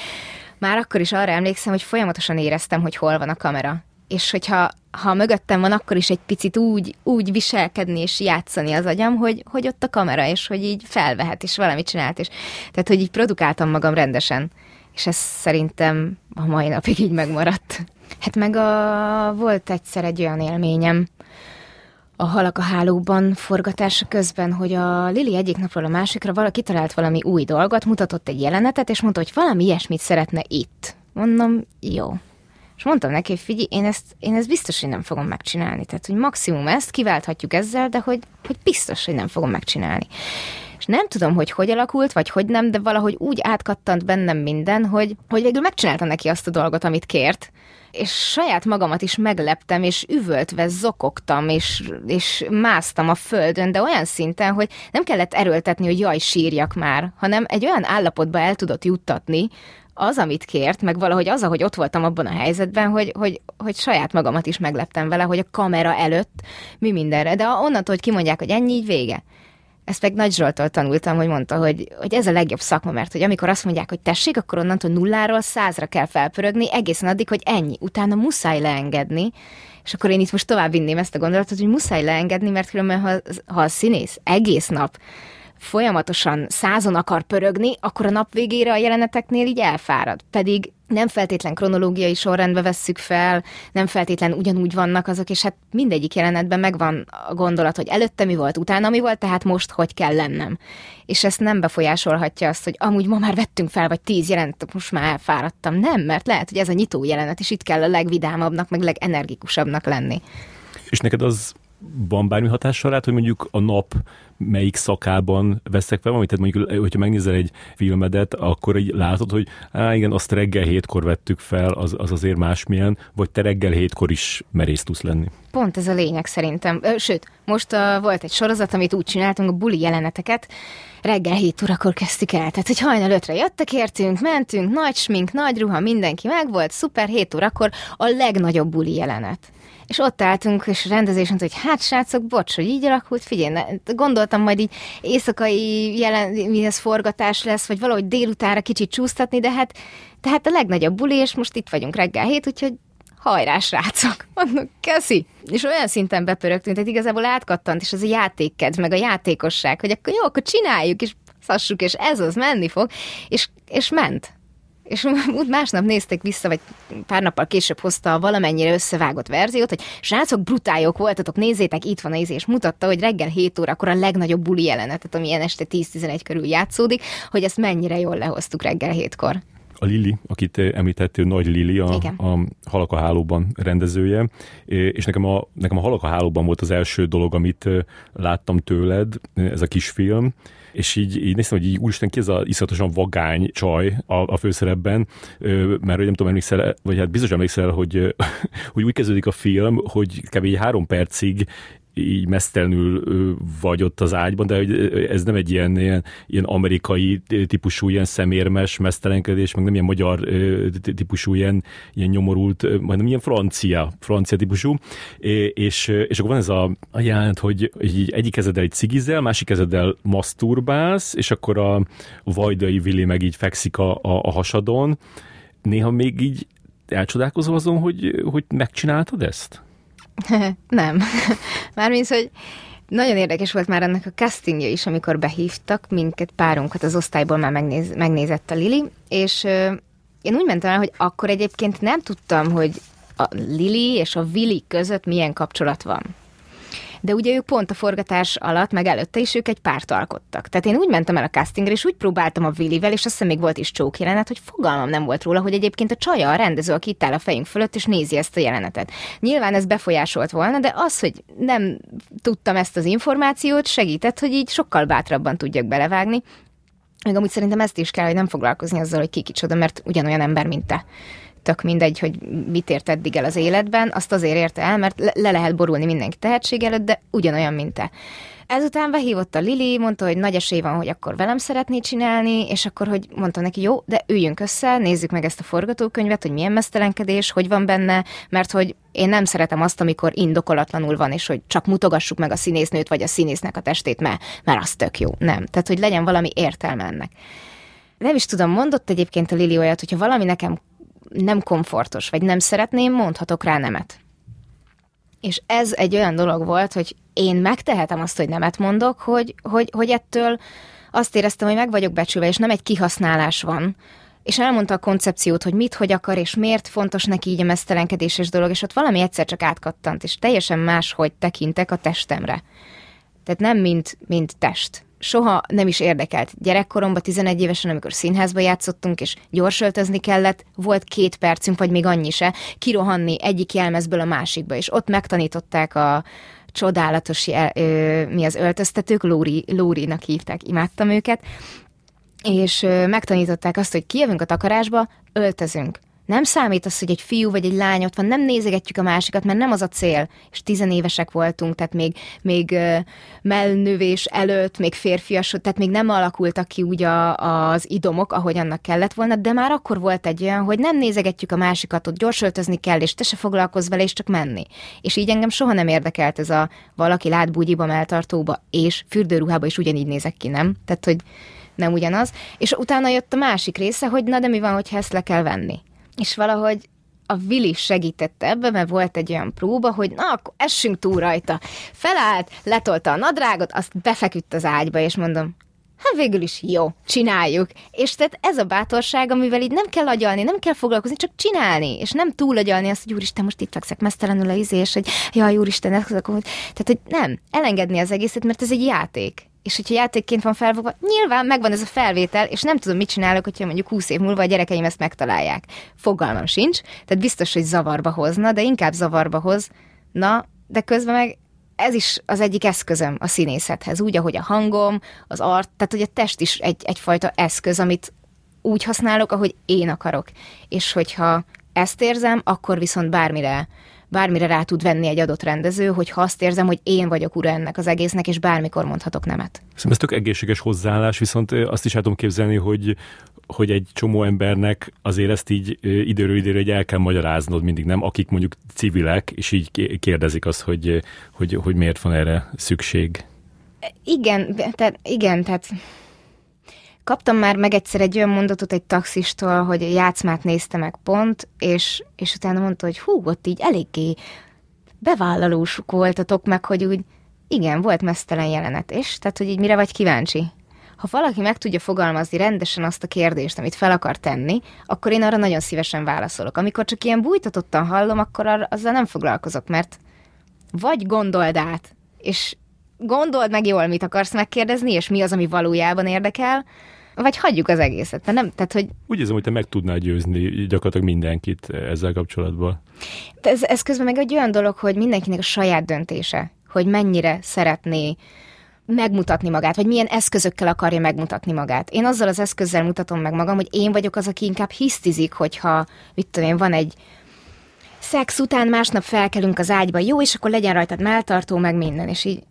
Már akkor is arra emlékszem, hogy folyamatosan éreztem, hogy hol van a kamera. És hogyha ha mögöttem van, akkor is egy picit úgy, úgy viselkedni és játszani az agyam, hogy, hogy ott a kamera, és hogy így felvehet, és valamit csinált. És, tehát, hogy így produkáltam magam rendesen. És ez szerintem a mai napig így megmaradt. Hát meg a, volt egyszer egy olyan élményem a Halak a Hálóban forgatása közben, hogy a Lili egyik napról a másikra valaki talált valami új dolgot, mutatott egy jelenetet, és mondta, hogy valami ilyesmit szeretne itt. Mondom, jó. És mondtam neki, hogy figyelj, én ezt, én ezt biztos, hogy nem fogom megcsinálni. Tehát, hogy maximum ezt kiválthatjuk ezzel, de hogy, hogy biztos, hogy nem fogom megcsinálni. És nem tudom, hogy hogy alakult, vagy hogy nem, de valahogy úgy átkattant bennem minden, hogy, hogy végül megcsináltam neki azt a dolgot, amit kért, és saját magamat is megleptem, és üvöltve zokogtam, és, és másztam a földön, de olyan szinten, hogy nem kellett erőltetni, hogy jaj, sírjak már, hanem egy olyan állapotba el tudott juttatni, az, amit kért, meg valahogy az, ahogy ott voltam abban a helyzetben, hogy, hogy, hogy saját magamat is megleptem vele, hogy a kamera előtt mi mindenre. De onnantól, hogy kimondják, hogy ennyi, így vége. Ezt meg Nagy Zsolttól tanultam, hogy mondta, hogy, hogy ez a legjobb szakma, mert hogy amikor azt mondják, hogy tessék, akkor onnantól nulláról százra kell felpörögni, egészen addig, hogy ennyi. Utána muszáj leengedni, és akkor én itt most tovább vinném ezt a gondolatot, hogy muszáj leengedni, mert különben, ha, ha a színész egész nap folyamatosan százon akar pörögni, akkor a nap végére a jeleneteknél így elfárad. Pedig nem feltétlen kronológiai sorrendbe vesszük fel, nem feltétlen ugyanúgy vannak azok, és hát mindegyik jelenetben megvan a gondolat, hogy előtte mi volt, utána mi volt, tehát most hogy kell lennem. És ezt nem befolyásolhatja azt, hogy amúgy ma már vettünk fel, vagy tíz jelenetet, most már elfáradtam. Nem, mert lehet, hogy ez a nyitó jelenet, és itt kell a legvidámabbnak, meg legenergikusabbnak lenni. És neked az van bármi hatással rád, hogy mondjuk a nap melyik szakában veszek fel valamit? Tehát mondjuk, hogyha megnézel egy filmedet, akkor így látod, hogy á, igen, azt reggel hétkor vettük fel, az, az azért másmilyen, vagy te reggel hétkor is merész tudsz lenni. Pont ez a lényeg szerintem. Sőt, most uh, volt egy sorozat, amit úgy csináltunk, a buli jeleneteket, reggel hét órakor kezdtük el. Tehát, hogy hajnal ötre jöttek, értünk, mentünk, nagy smink, nagy ruha, mindenki megvolt, szuper, hét órakor a legnagyobb buli jelenet. És ott álltunk, és rendezésen, hogy hát srácok, bocs, hogy így alakult, figyelj, gondoltam majd így éjszakai jelen, forgatás lesz, vagy valahogy délutánra kicsit csúsztatni, de hát, de hát a legnagyobb buli, és most itt vagyunk reggel hét, úgyhogy hajrá srácok, mondom, köszi. És olyan szinten bepörögtünk, tehát igazából átkattant, és ez a játékkedv, meg a játékosság, hogy akkor jó, akkor csináljuk, és szassuk, és ez az, menni fog, és, és ment. És úgy másnap nézték vissza, vagy pár nappal később hozta a valamennyire összevágott verziót, hogy srácok, brutáljok voltatok, nézzétek, itt van a ízés, és mutatta, hogy reggel hét órakor a legnagyobb buli jelenetet, ami ilyen este tíz-tizenegy körül játszódik, hogy ezt mennyire jól lehoztuk reggel hétkor. A Lili, akit említettél, Nagy Lili, a, a Halak a Hálóban rendezője, és nekem a, nekem a Halak a Hálóban volt az első dolog, amit láttam tőled, ez a kisfilm, és így, így néztem, hogy így úristen, ki ez az iszonyatosan vagány csaj a, a főszerepben, mert hogy nem tudom, emlékszel, vagy hát biztos emlékszel, hogy, hogy úgy kezdődik a film, hogy kb. három percig így mesztelenül vagy ott az ágyban, de ez nem egy ilyen, ilyen, ilyen amerikai típusú, ilyen szemérmes mesztelenkedés, meg nem ilyen magyar típusú, ilyen, ilyen nyomorult, majdnem ilyen francia, francia típusú, és, és akkor van ez a jelent, hogy így egyik kezeddel így cigizel, másik kezeddel maszturbálsz, és akkor a Vajdai Vili meg így fekszik a, a, a hasadon. Néha még így elcsodálkozol azon, hogy, hogy megcsináltad ezt? Nem. Mármint, hogy nagyon érdekes volt már ennek a castingja is, amikor behívtak minket, párunkat az osztályból már megnéz, megnézett a Lili, és euh, én úgy mentem el, hogy akkor egyébként nem tudtam, hogy a Lili és a Vili között milyen kapcsolat van. De ugye ők pont a forgatás alatt, meg előtte is ők egy párt alkottak. Tehát én úgy mentem el a castingre, és úgy próbáltam a Vilivel, és azt hiszem még volt is csók jelenet, hogy fogalmam nem volt róla, hogy egyébként a csaja a rendező, aki itt áll a fejünk fölött, és nézi ezt a jelenetet. Nyilván ez befolyásolt volna, de az, hogy nem tudtam ezt az információt, segített, hogy így sokkal bátrabban tudjak belevágni. Meg amúgy szerintem ezt is kell, hogy nem foglalkozni azzal, hogy ki kicsoda, mert ugyanolyan ember, mint te. Tök mindegy, hogy mit ért eddig el az életben, azt azért érte el, mert le lehet borulni mindenki tehetség előtt, de ugyanolyan, mint te. Ezután behívott a Lili, mondta, hogy nagy esély van, hogy akkor velem szeretné csinálni, és akkor hogy mondta neki, jó, de üljünk össze, nézzük meg ezt a forgatókönyvet, hogy milyen mesztelenkedés, hogy van benne, mert hogy én nem szeretem azt, amikor indokolatlanul van, és hogy csak mutogassuk meg a színésznőt, vagy a színésznek a testét, mert, mert az tök jó, nem. Tehát, hogy legyen valami értelme ennek. Nem is tudom, mondott egyébként a Lili olyat, hogyha valami nekem nem komfortos, vagy nem szeretném, mondhatok rá nemet. És ez egy olyan dolog volt, hogy én megtehetem azt, hogy nemet mondok, hogy, hogy, hogy ettől azt éreztem, hogy meg vagyok becsülve, és nem egy kihasználás van. És elmondta a koncepciót, hogy mit, hogy akar, és miért fontos neki így a mesztelenkedéses dolog, és ott valami egyszer csak átkattant, és teljesen máshogy tekintek a testemre. Tehát nem mint, mint test. Soha nem is érdekelt. Gyerekkoromban, tizenegy évesen, amikor színházba játszottunk, és gyorsöltözni kellett, volt két percünk, vagy még annyi se, kirohanni egyik jelmezből a másikba, és ott megtanították a csodálatos, ö, mi az öltöztetők, Lóri, Lórinak hívták, imádtam őket, és ö, megtanították azt, hogy kijövünk a takarásba, öltözünk. Nem számít az, hogy egy fiú vagy egy lány ott van, nem nézegetjük a másikat, mert nem az a cél. És tizenévesek voltunk, tehát még, még mellnövés előtt, még férfias, tehát még nem alakultak ki úgy a, az idomok, ahogy annak kellett volna, de már akkor volt egy olyan, hogy nem nézegetjük a másikat, ott gyorsöltözni kell, és te se foglalkozz vele, és csak menni. És így engem soha nem érdekelt ez a valaki lát bugyiba, melltartóba, és fürdőruhába is ugyanígy nézek ki, nem? Tehát, hogy nem ugyanaz. És utána jött a másik része, hogy na de mi van, hogyha ezt le kell venni. És valahogy a Vili segítette ebbe, mert volt egy olyan próba, hogy na, akkor essünk túl rajta. Felállt, letolta a nadrágot, azt befeküdt az ágyba, és mondom, hát végül is jó, csináljuk. És tehát ez a bátorság, amivel így nem kell agyalni, nem kell foglalkozni, csak csinálni, és nem túlagyalni azt, hogy úristen, most itt fekszek mesztelenül a izé, és hogy jaj, úristen, ez akkor... Tehát, hogy nem, elengedni az egészet, mert ez egy játék. És hogyha játékként van felfogva, nyilván megvan ez a felvétel, és nem tudom, mit csinálok, hogyha mondjuk húsz év múlva a gyerekeim ezt megtalálják. Fogalmam sincs, tehát biztos, hogy zavarba hozna, de inkább zavarba hoz. Na, de közben meg ez is az egyik eszközöm a színészethez. Úgy, ahogy a hangom, az art, tehát hogy a test is egy, egyfajta eszköz, amit úgy használok, ahogy én akarok. És hogyha ezt érzem, akkor viszont bármire... bármire rá tud venni egy adott rendező, hogyha azt érzem, hogy én vagyok ura ennek az egésznek, és bármikor mondhatok nemet. Szerintem ez tök egészséges hozzáállás, viszont azt is látom képzelni, hogy, hogy egy csomó embernek azért ezt így időről időre így el kell magyaráznod mindig, nem? Akik mondjuk civilek, és így kérdezik azt, hogy, hogy, hogy miért van erre szükség. Igen, tehát, igen, tehát... Kaptam már meg egyszer egy olyan mondatot egy taxistól, hogy a Játszmát nézte meg pont, és, és utána mondta, hogy hú, ott így eléggé bevállalósuk voltatok, meg hogy úgy igen, volt meztelen jelenet, és tehát, hogy így mire vagy kíváncsi? Ha valaki meg tudja fogalmazni rendesen azt a kérdést, amit fel akar tenni, akkor én arra nagyon szívesen válaszolok. Amikor csak ilyen bújtatottan hallom, akkor arra, azzal nem foglalkozok, mert vagy gondold át, és gondold meg jól, mit akarsz megkérdezni, és mi az, ami valójában érdekel, vagy hagyjuk az egészet. Nem, tehát, hogy... Úgy érzem, hogy te meg tudnál győzni gyakorlatilag mindenkit ezzel kapcsolatban. Ez, ez közben meg egy olyan dolog, hogy mindenkinek a saját döntése, hogy mennyire szeretné megmutatni magát, vagy milyen eszközökkel akarja megmutatni magát. Én azzal az eszközzel mutatom meg magam, hogy én vagyok az, aki inkább hisztizik, hogyha, mit tudom én, van egy szex után, másnap felkelünk az ágyba, jó, és akkor legyen rajtad melltartó, meg minden, és így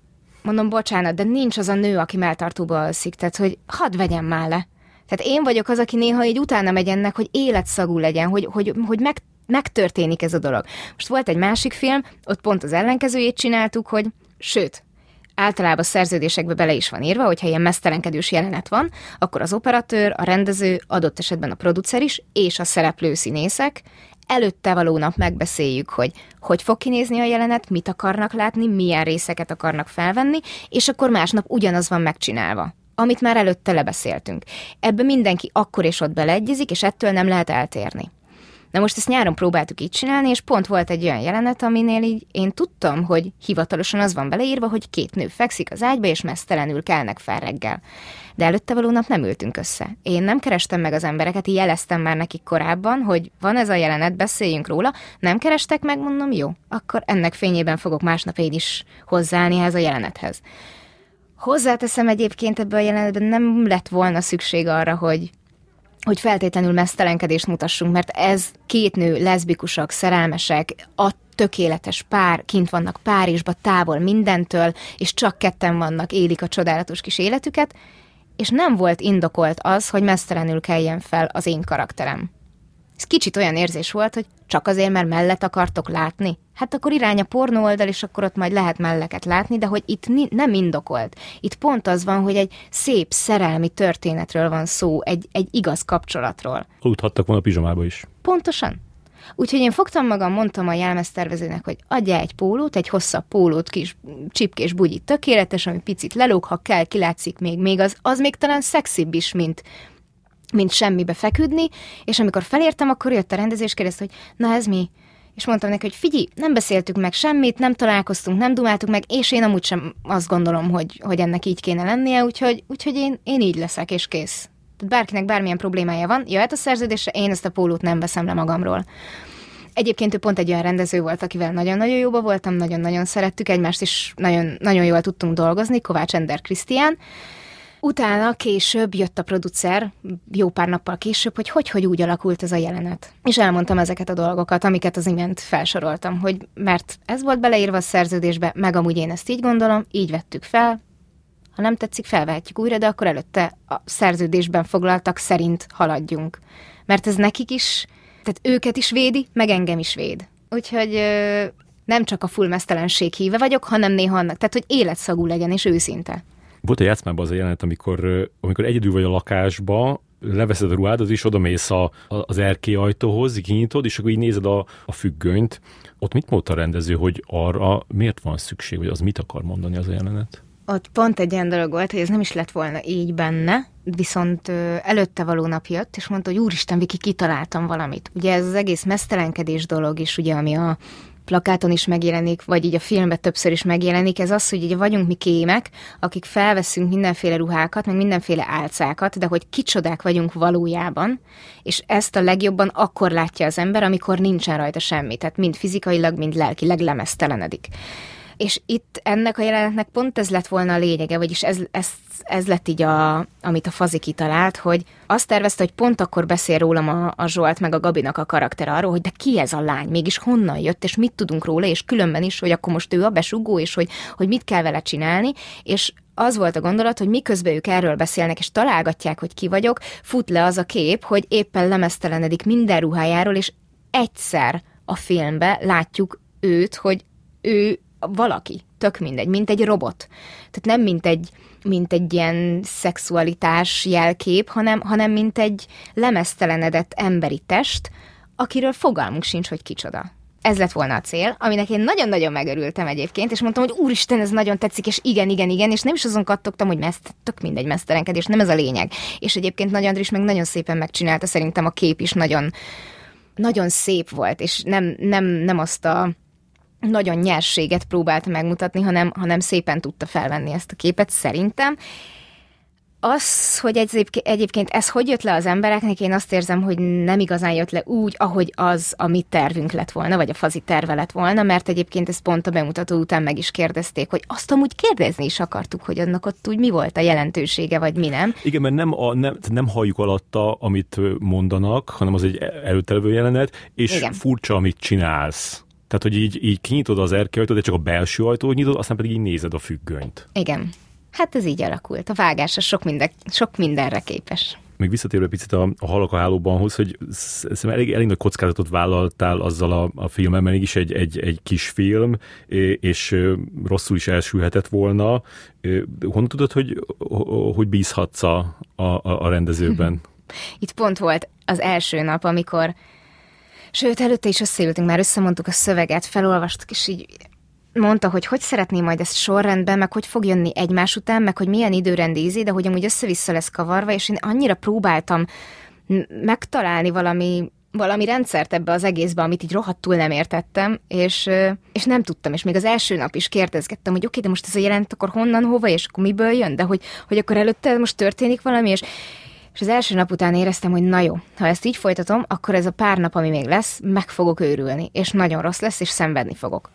mondom, bocsánat, de nincs az a nő, aki melltartóba alszik, tehát, hogy hadd vegyem már le. Tehát én vagyok az, aki néha így utána megy ennek, hogy életszagú legyen, hogy, hogy, hogy meg, megtörténik ez a dolog. Most volt egy másik film, ott pont az ellenkezőjét csináltuk, hogy sőt, általában szerződésekbe bele is van írva, hogyha ilyen mesztelenkedős jelenet van, akkor az operatőr, a rendező, adott esetben a producer is, és a szereplő színészek előtte való nap megbeszéljük, hogy hogy fog kinézni a jelenet, mit akarnak látni, milyen részeket akarnak felvenni, és akkor másnap ugyanaz van megcsinálva, amit már előtte lebeszéltünk. Ebben mindenki akkor és ott beleegyezik, és ettől nem lehet eltérni. Na most ezt nyáron próbáltuk így csinálni, és pont volt egy olyan jelenet, aminél így én tudtam, hogy hivatalosan az van beleírva, hogy két nő fekszik az ágyba, és mesztelenül kelnek fel reggel. De előtte való nap nem ültünk össze. Én nem kerestem meg az embereket, jeleztem már nekik korábban, hogy van ez a jelenet, beszéljünk róla, nem kerestek meg, mondom, jó, akkor ennek fényében fogok másnap én is hozzáállni ehhez a jelenethez. Hozzáteszem egyébként, ebben a jelenetben nem lett volna szükség arra, hogy hogy feltétlenül mesztelenkedést mutassunk, mert ez két nő, leszbikusak, szerelmesek, a tökéletes pár, kint vannak Párizsba, távol mindentől, és csak ketten vannak, élik a csodálatos kis életüket, és nem volt indokolt az, hogy mesztelenül keljen fel az én karakterem. Ez kicsit olyan érzés volt, hogy csak azért, mert mellett akartok látni. Hát akkor irány a pornó oldal, és akkor ott majd lehet melleket látni, de hogy itt ni- nem indokolt. Itt pont az van, hogy egy szép szerelmi történetről van szó, egy, egy igaz kapcsolatról. Aludhattak volna pizsamába is. Pontosan. Úgyhogy én fogtam magam, mondtam a jelmeztervezőnek, hogy adjál egy pólót, egy hosszabb pólót, kis csipkés bugyi, tökéletes, ami picit lelóg, ha kell, kilátszik még, még az, az még talán szexibb is, mint... mint semmibe feküdni, és amikor felértem, akkor jött a rendező, és kérdezte, hogy na ez mi? És mondtam neki, hogy figyelj, nem beszéltük meg semmit, nem találkoztunk, nem dumáltuk meg, és én amúgy sem azt gondolom, hogy, hogy ennek így kéne lennie, úgyhogy, úgyhogy én, én így leszek, és kész. Tehát bárkinek bármilyen problémája van, jöhet a szerződésre, én ezt a pólót nem veszem le magamról. Egyébként ő pont egy olyan rendező volt, akivel nagyon-nagyon jóba voltam, nagyon-nagyon szerettük egymást, és nagyon, nagyon jól tudtunk dolgozni, Kovács Ender Krisztián. Utána később jött a producer, jó pár nappal később, hogy hogy-hogy úgy alakult ez a jelenet. És elmondtam ezeket a dolgokat, amiket az imént felsoroltam, hogy mert ez volt beleírva a szerződésbe, meg amúgy én ezt így gondolom, így vettük fel, ha nem tetszik, felvehetjük újra, de akkor előtte a szerződésben foglaltak szerint haladjunk. Mert ez nekik is, tehát őket is védi, meg engem is véd. Úgyhogy nem csak a full mesztelenség híve vagyok, hanem néha annak, tehát hogy életszagú legyen és őszinte. Volt a Játszmában az a jelenet, amikor, amikor egyedül vagy a lakásban, leveszed a ruhádat, és odamész a, a, az erkély ajtóhoz, kinyitod, és akkor így nézed a, a függönyt. Ott mit mondta a rendező, hogy arra miért van szükség, vagy az mit akar mondani az a jelenet? Ott pont egy ilyen dolog volt, hogy ez nem is lett volna így benne, viszont ö, előtte való nap jött, és mondta, hogy úristen, Viki, kitaláltam valamit. Ugye ez az egész mesztelenkedés dolog is, ugye, ami a plakáton is megjelenik, vagy így a filmben többször is megjelenik, ez az, hogy ugye vagyunk mi kémek, akik felveszünk mindenféle ruhákat, meg mindenféle álcákat, de hogy kicsodák vagyunk valójában, és ezt a legjobban akkor látja az ember, amikor nincsen rajta semmi, tehát mind fizikailag, mind lelkileg lemeztelenedik. És itt ennek a jelenetnek pont ez lett volna a lényege, vagyis ez, ez, ez lett így, a, amit a Fazi kitalált, hogy azt tervezte, hogy pont akkor beszél rólam a, a Zsolt meg a Gabinak a karakter arról, hogy de ki ez a lány, mégis honnan jött, és mit tudunk róla, és különben is, hogy akkor most ő a besugó, és hogy, hogy mit kell vele csinálni, és az volt a gondolat, hogy miközben ők erről beszélnek, és találgatják, hogy ki vagyok, fut le az a kép, hogy éppen lemeztelenedik minden ruhájáról, és egyszer a filmbe látjuk őt, hogy ő valaki, tök mindegy, mint egy robot. Tehát nem mint egy mint egy ilyen szexualitás jelkép, hanem, hanem mint egy lemeztelenedett emberi test, akiről fogalmunk sincs, hogy kicsoda. Ez lett volna a cél, aminek én nagyon-nagyon megörültem egyébként, és mondtam, hogy úristen, ez nagyon tetszik, és igen, igen, igen, és nem is azon kattogtam, hogy meszt, tök mindegy mesztelenkedés, nem ez a lényeg. És egyébként Nagy Andris meg nagyon szépen megcsinálta, szerintem a kép is nagyon, nagyon szép volt, és nem, nem, nem azt a nagyon nyerséget próbálta megmutatni, hanem, hanem szépen tudta felvenni ezt a képet, szerintem. Az, hogy egyébként ez hogy jött le az embereknek, én azt érzem, hogy nem igazán jött le úgy, ahogy az a mi tervünk lett volna, vagy a Fazi terve lett volna, mert egyébként ezt pont a bemutató után meg is kérdezték, hogy azt amúgy kérdezni is akartuk, hogy annak ott úgy mi volt a jelentősége, vagy mi nem. Igen, mert nem, a, nem, nem halljuk alatta, amit mondanak, hanem az egy előtelevő jelenet, és igen, furcsa, amit csinálsz. Tehát, hogy így, így kinyitod az erkélyajtót, de csak a belső ajtót nyitod, aztán pedig így nézed a függönyt. Igen. Hát ez így alakult. A vágása sok, minden, sok mindenre képes. Még visszatérve picit a, a Halak a Hálóbanhoz, hogy szerintem elég, elég nagy kockázatot vállaltál azzal a, a filmmel, mert mégis egy, egy, egy kis film, és rosszul is elsülhetett volna. Honnan tudod, hogy, hogy bízhatsz a, a, a rendezőben? Itt pont volt az első nap, amikor, sőt, előtte is összeültünk, már összemondtuk a szöveget, felolvastuk, és így mondta, hogy hogy szeretné majd ezt sorrendben, meg hogy fog jönni egymás után, meg hogy milyen időrend ízi, de hogy amúgy össze-vissza lesz kavarva, és én annyira próbáltam megtalálni valami, valami rendszert ebbe az egészbe, amit így rohadtul nem értettem, és, és nem tudtam, és még az első nap is kérdezgettem, hogy oké, de most ez a jelent akkor honnan, hova, és akkor miből jön, de hogy, hogy akkor előtte most történik valami, és És az első nap után éreztem, hogy na jó, ha ezt így folytatom, akkor ez a pár nap, ami még lesz, meg fogok őrülni, és nagyon rossz lesz, és szenvedni fogok.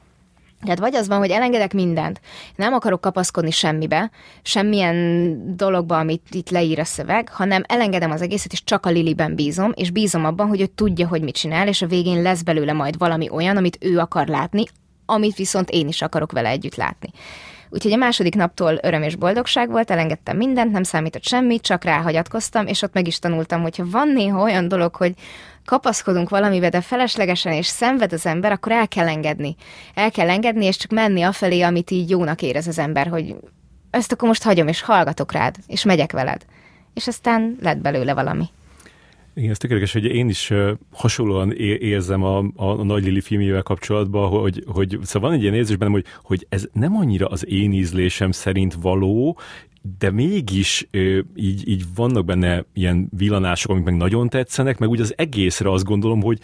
Tehát vagy az van, hogy elengedek mindent, nem akarok kapaszkodni semmibe, semmilyen dologba, amit itt leír a szöveg, hanem elengedem az egészet, és csak a Liliben bízom, és bízom abban, hogy ő tudja, hogy mit csinál, és a végén lesz belőle majd valami olyan, amit ő akar látni, amit viszont én is akarok vele együtt látni. Úgyhogy a második naptól öröm és boldogság volt, elengedtem mindent, nem számított semmit, csak ráhagyatkoztam, és ott meg is tanultam, hogyha van néha olyan dolog, hogy kapaszkodunk valamibe, de feleslegesen, és szenved az ember, akkor el kell engedni. El kell engedni, és csak menni afelé, amit így jónak érez az ember, hogy ezt akkor most hagyom, és hallgatok rád, és megyek veled. És aztán lett belőle valami. Igen, ez tökéletes, hogy én is hasonlóan é- érzem a, a Nagy Lili filmjével kapcsolatban, hogy, hogy szóval van egy ilyen érzés bennem, hogy, hogy ez nem annyira az én ízlésem szerint való, de mégis így, így vannak benne ilyen villanások, amik meg nagyon tetszenek, meg úgy az egészre azt gondolom, hogy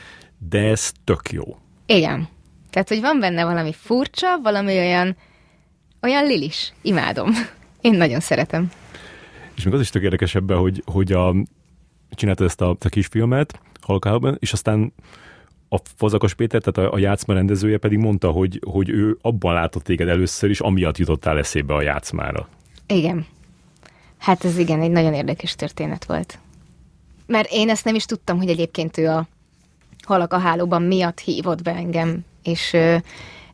de ez tök jó. Igen. Tehát, hogy van benne valami furcsa, valami olyan, olyan lilis. Imádom. Én nagyon szeretem. És még az is tök érdekes ebben, hogy, hogy a csináltad ezt a, a kis filmet Halkában, és aztán a Fazakas Péter, tehát a, a Játszma rendezője pedig mondta, hogy, hogy ő abban látott téged először is, amiatt jutottál eszébe a Játszmára. Igen. Hát ez igen, egy nagyon érdekes történet volt. Mert én ezt nem is tudtam, hogy egyébként ő a Halak a Hálóban miatt hívott be engem, és ö,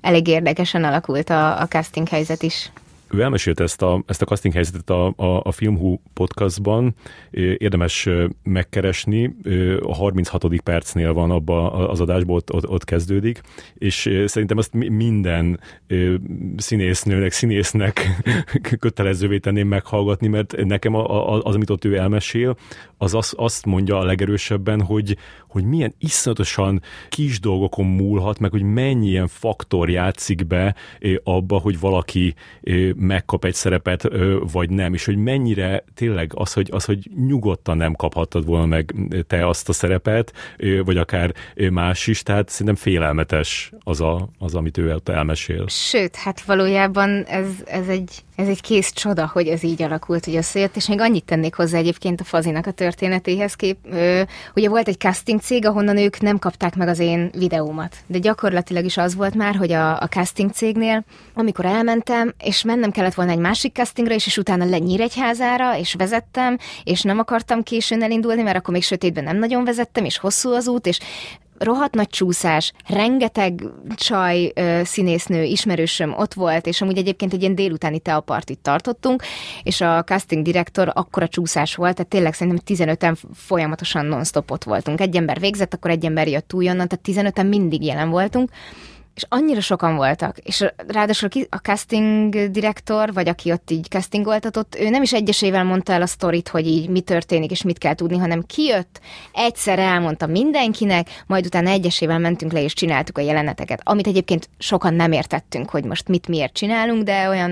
elég érdekesen alakult a, a casting helyzet is. Ő elmesélte ezt a, ezt a casting helyzetet a, a, a Filmhú podcastban, érdemes megkeresni, a harminchatodik percnél van abban az adásban, ott, ott, ott kezdődik, és szerintem azt minden színésznőnek, színésznek kötelezővé tenném meghallgatni, mert nekem a, a, az, amit ott ő elmesél, az azt, azt mondja a legerősebben, hogy, hogy milyen iszonyatosan kis dolgokon múlhat, meg hogy mennyi ilyen faktor játszik be abba, hogy valaki megkap egy szerepet, vagy nem, és hogy mennyire tényleg az, hogy, az, hogy nyugodtan nem kaphattad volna meg te azt a szerepet, vagy akár más is, tehát szerintem félelmetes az, a, az amit ő elmesél. Sőt, hát valójában ez, ez, egy, ez egy kész csoda, hogy ez így alakult, hogy összejött, és még annyit tennék hozzá egyébként a Fazinak a történetéhez kép. Ugye volt egy casting cég, ahonnan ők nem kapták meg az én videómat, de gyakorlatilag is az volt már, hogy a, a casting cégnél, amikor elmentem, és mennem kellett volna egy másik castingra is, és utána le Nyíregyházára, és vezettem, és nem akartam későn elindulni, mert akkor még sötétben nem nagyon vezettem, és hosszú az út, és rohadt nagy csúszás, rengeteg csaj, színésznő, ismerősöm ott volt, és amúgy egyébként egy ilyen délutáni teapartit tartottunk, és a casting direktor akkora csúszás volt, tehát tényleg szerintem tizenöten folyamatosan non-stop ott voltunk. Egy ember végzett, akkor egy ember jött újonnan, tehát tizenöten mindig jelen voltunk, és annyira sokan voltak, és ráadásul a casting direktor, vagy aki ott így castingoltatott, ő nem is egyesével mondta el a sztorit, hogy így mi történik, és mit kell tudni, hanem kijött, egyszer elmondta mindenkinek, majd utána egyesével mentünk le, és csináltuk a jeleneteket, amit egyébként sokan nem értettünk, hogy most mit miért csinálunk, de olyan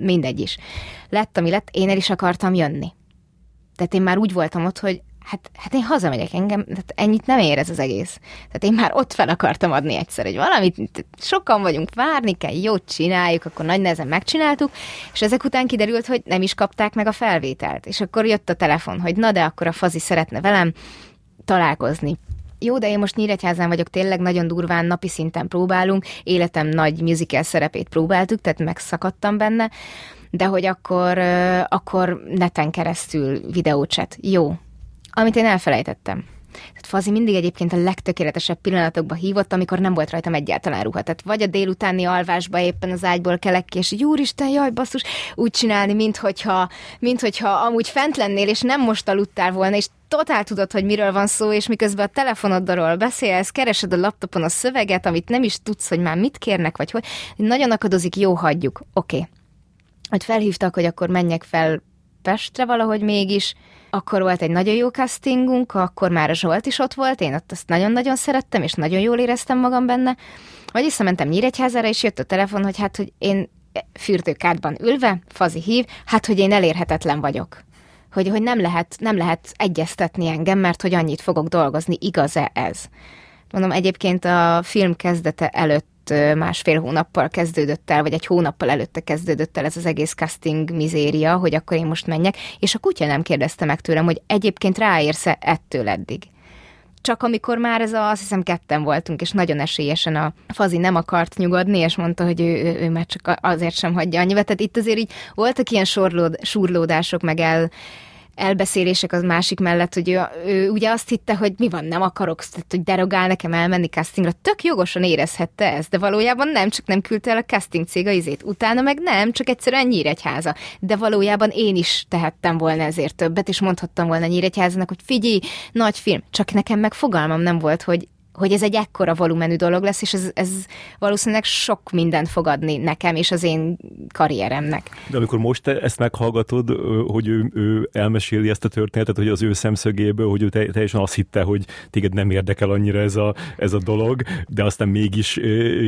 mindegy is. Lett, ami lett, én el is akartam jönni. Tehát én már úgy voltam ott, hogy Hát, hát én hazamegyek, engem, hát ennyit nem ér ez az egész. Tehát én már ott fel akartam adni egyszer, hogy valamit, sokan vagyunk, várni kell, jót csináljuk, akkor nagy nehezen megcsináltuk, és ezek után kiderült, hogy nem is kapták meg a felvételt. És akkor jött a telefon, hogy na de akkor a Fazi szeretne velem találkozni. Jó, de én most Nyíregyházán vagyok, tényleg nagyon durván, napi szinten próbálunk, életem nagy musical szerepét próbáltuk, tehát megszakadtam benne, de hogy akkor, akkor neten keresztül videócset. Jó. Amit én elfelejtettem. Tehát Fazi mindig egyébként a legtökéletesebb pillanatokba hívott, amikor nem volt rajtam egyáltalán ruha. Tehát vagy a délutáni alvásba éppen az ágyból kelek ki, és úristen, jaj, basszus, úgy csinálni, minthogyha, minthogyha amúgy fent lennél, és nem most aludtál volna, és totál tudod, hogy miről van szó, és miközben a telefonodról beszélsz, keresed a laptopon a szöveget, amit nem is tudsz, hogy már mit kérnek, vagy hogy nagyon akadozik, jó, hagyjuk. Oké. Okay. Hogy felhívtak, hogy akkor menjek fel Pestre valahogy mégis. Akkor volt egy nagyon jó castingunk, akkor már a Zsolt is ott volt, én ott azt nagyon-nagyon szerettem, és nagyon jól éreztem magam benne. Vagy visszamentem Nyíregyházára, és jött a telefon, hogy hát, hogy én fürdőkádban ülve, Fazi hív, hát, hogy én elérhetetlen vagyok. Hogy, hogy nem lehet, nem lehet egyeztetni engem, mert hogy annyit fogok dolgozni, igaz-e ez? Mondom, egyébként a film kezdete előtt másfél hónappal kezdődött el, vagy egy hónappal előtte kezdődött el ez az egész casting mizéria, hogy akkor én most menjek, és a kutya nem kérdezte meg tőlem, hogy egyébként ráérsz-e ettől eddig. Csak amikor már ez a, azt hiszem ketten voltunk, és nagyon esélyesen a Fazi nem akart nyugodni, és mondta, hogy ő, ő, ő már csak azért sem hagyja annyira. Tehát itt azért így voltak ilyen sorlód, surlódások, meg el elbeszélések az másik mellett, hogy ő, ő ugye azt hitte, hogy mi van, nem akarok, tehát, hogy derogál nekem elmenni castingra. Tök jogosan érezhette ezt, de valójában nem, csak nem küldte el a casting cég a izét. Utána meg nem, csak egyszerűen Nyíregyháza. De valójában én is tehettem volna ezért többet, és mondhattam volna Nyíregyházának, hogy figyelj, nagy film. Csak nekem meg fogalmam nem volt, hogy hogy ez egy ekkora volumenű dolog lesz, és ez, ez valószínűleg sok mindent fog adni nekem és az én karrieremnek. De amikor most te ezt meghallgatod, hogy ő, ő elmeséli ezt a történetet, hogy az ő szemszögéből, hogy ő teljesen azt hitte, hogy téged nem érdekel annyira ez a, ez a dolog, de aztán mégis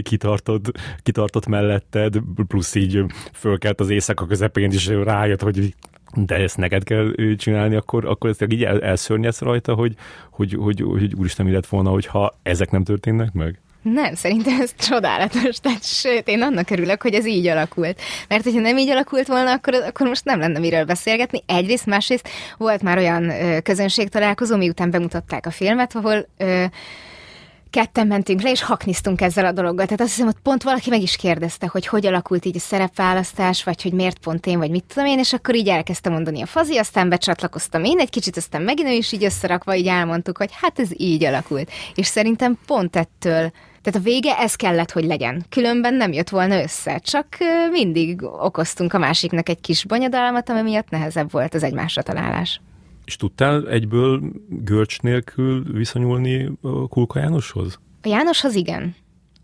kitartod, kitartott melletted, plusz így fölkelt az éjszaka közepén, és rájött, hogy de ezt neked kell csinálni, akkor, akkor ezt így el, elszörnyedsz rajta, hogy, hogy, hogy, hogy úristen, mi lett volna, hogyha ezek nem történnek meg? Nem, szerintem ez csodálatos. Tehát, sőt, én annak örülök, hogy ez így alakult. Mert hogyha nem így alakult volna, akkor, akkor most nem lenne miről beszélgetni. Egyrészt, másrészt volt már olyan közönségtalálkozó, miután bemutatták a filmet, ahol... Ö, ketten mentünk le, és hakniztunk ezzel a dologgal. Tehát azt hiszem, hogy pont valaki meg is kérdezte, hogy hogy alakult így a szerepválasztás, vagy hogy miért pont én, vagy mit tudom én, és akkor így elkezdtem mondani a Fazi, aztán becsatlakoztam én egy kicsit, aztán megint ő is így összerakva, így elmondtuk, hogy hát ez így alakult. És szerintem pont ettől, tehát a vége ez kellett, hogy legyen. Különben nem jött volna össze, csak mindig okoztunk a másiknak egy kis bonyodalmat, ami miatt nehezebb volt az egymásra találás. És tudtál egyből görcs nélkül viszonyulni a Kulka Jánoshoz? A Jánoshoz igen.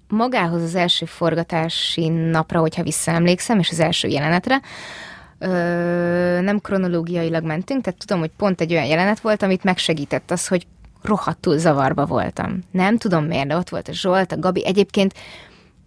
Magához az első forgatási napra, hogyha visszaemlékszem, és az első jelenetre. Ö, nem kronológiailag mentünk, tehát tudom, hogy pont egy olyan jelenet volt, amit megsegített az, hogy rohadtul zavarba voltam. Nem tudom miért, de ott volt a Zsolt, a Gabi. Egyébként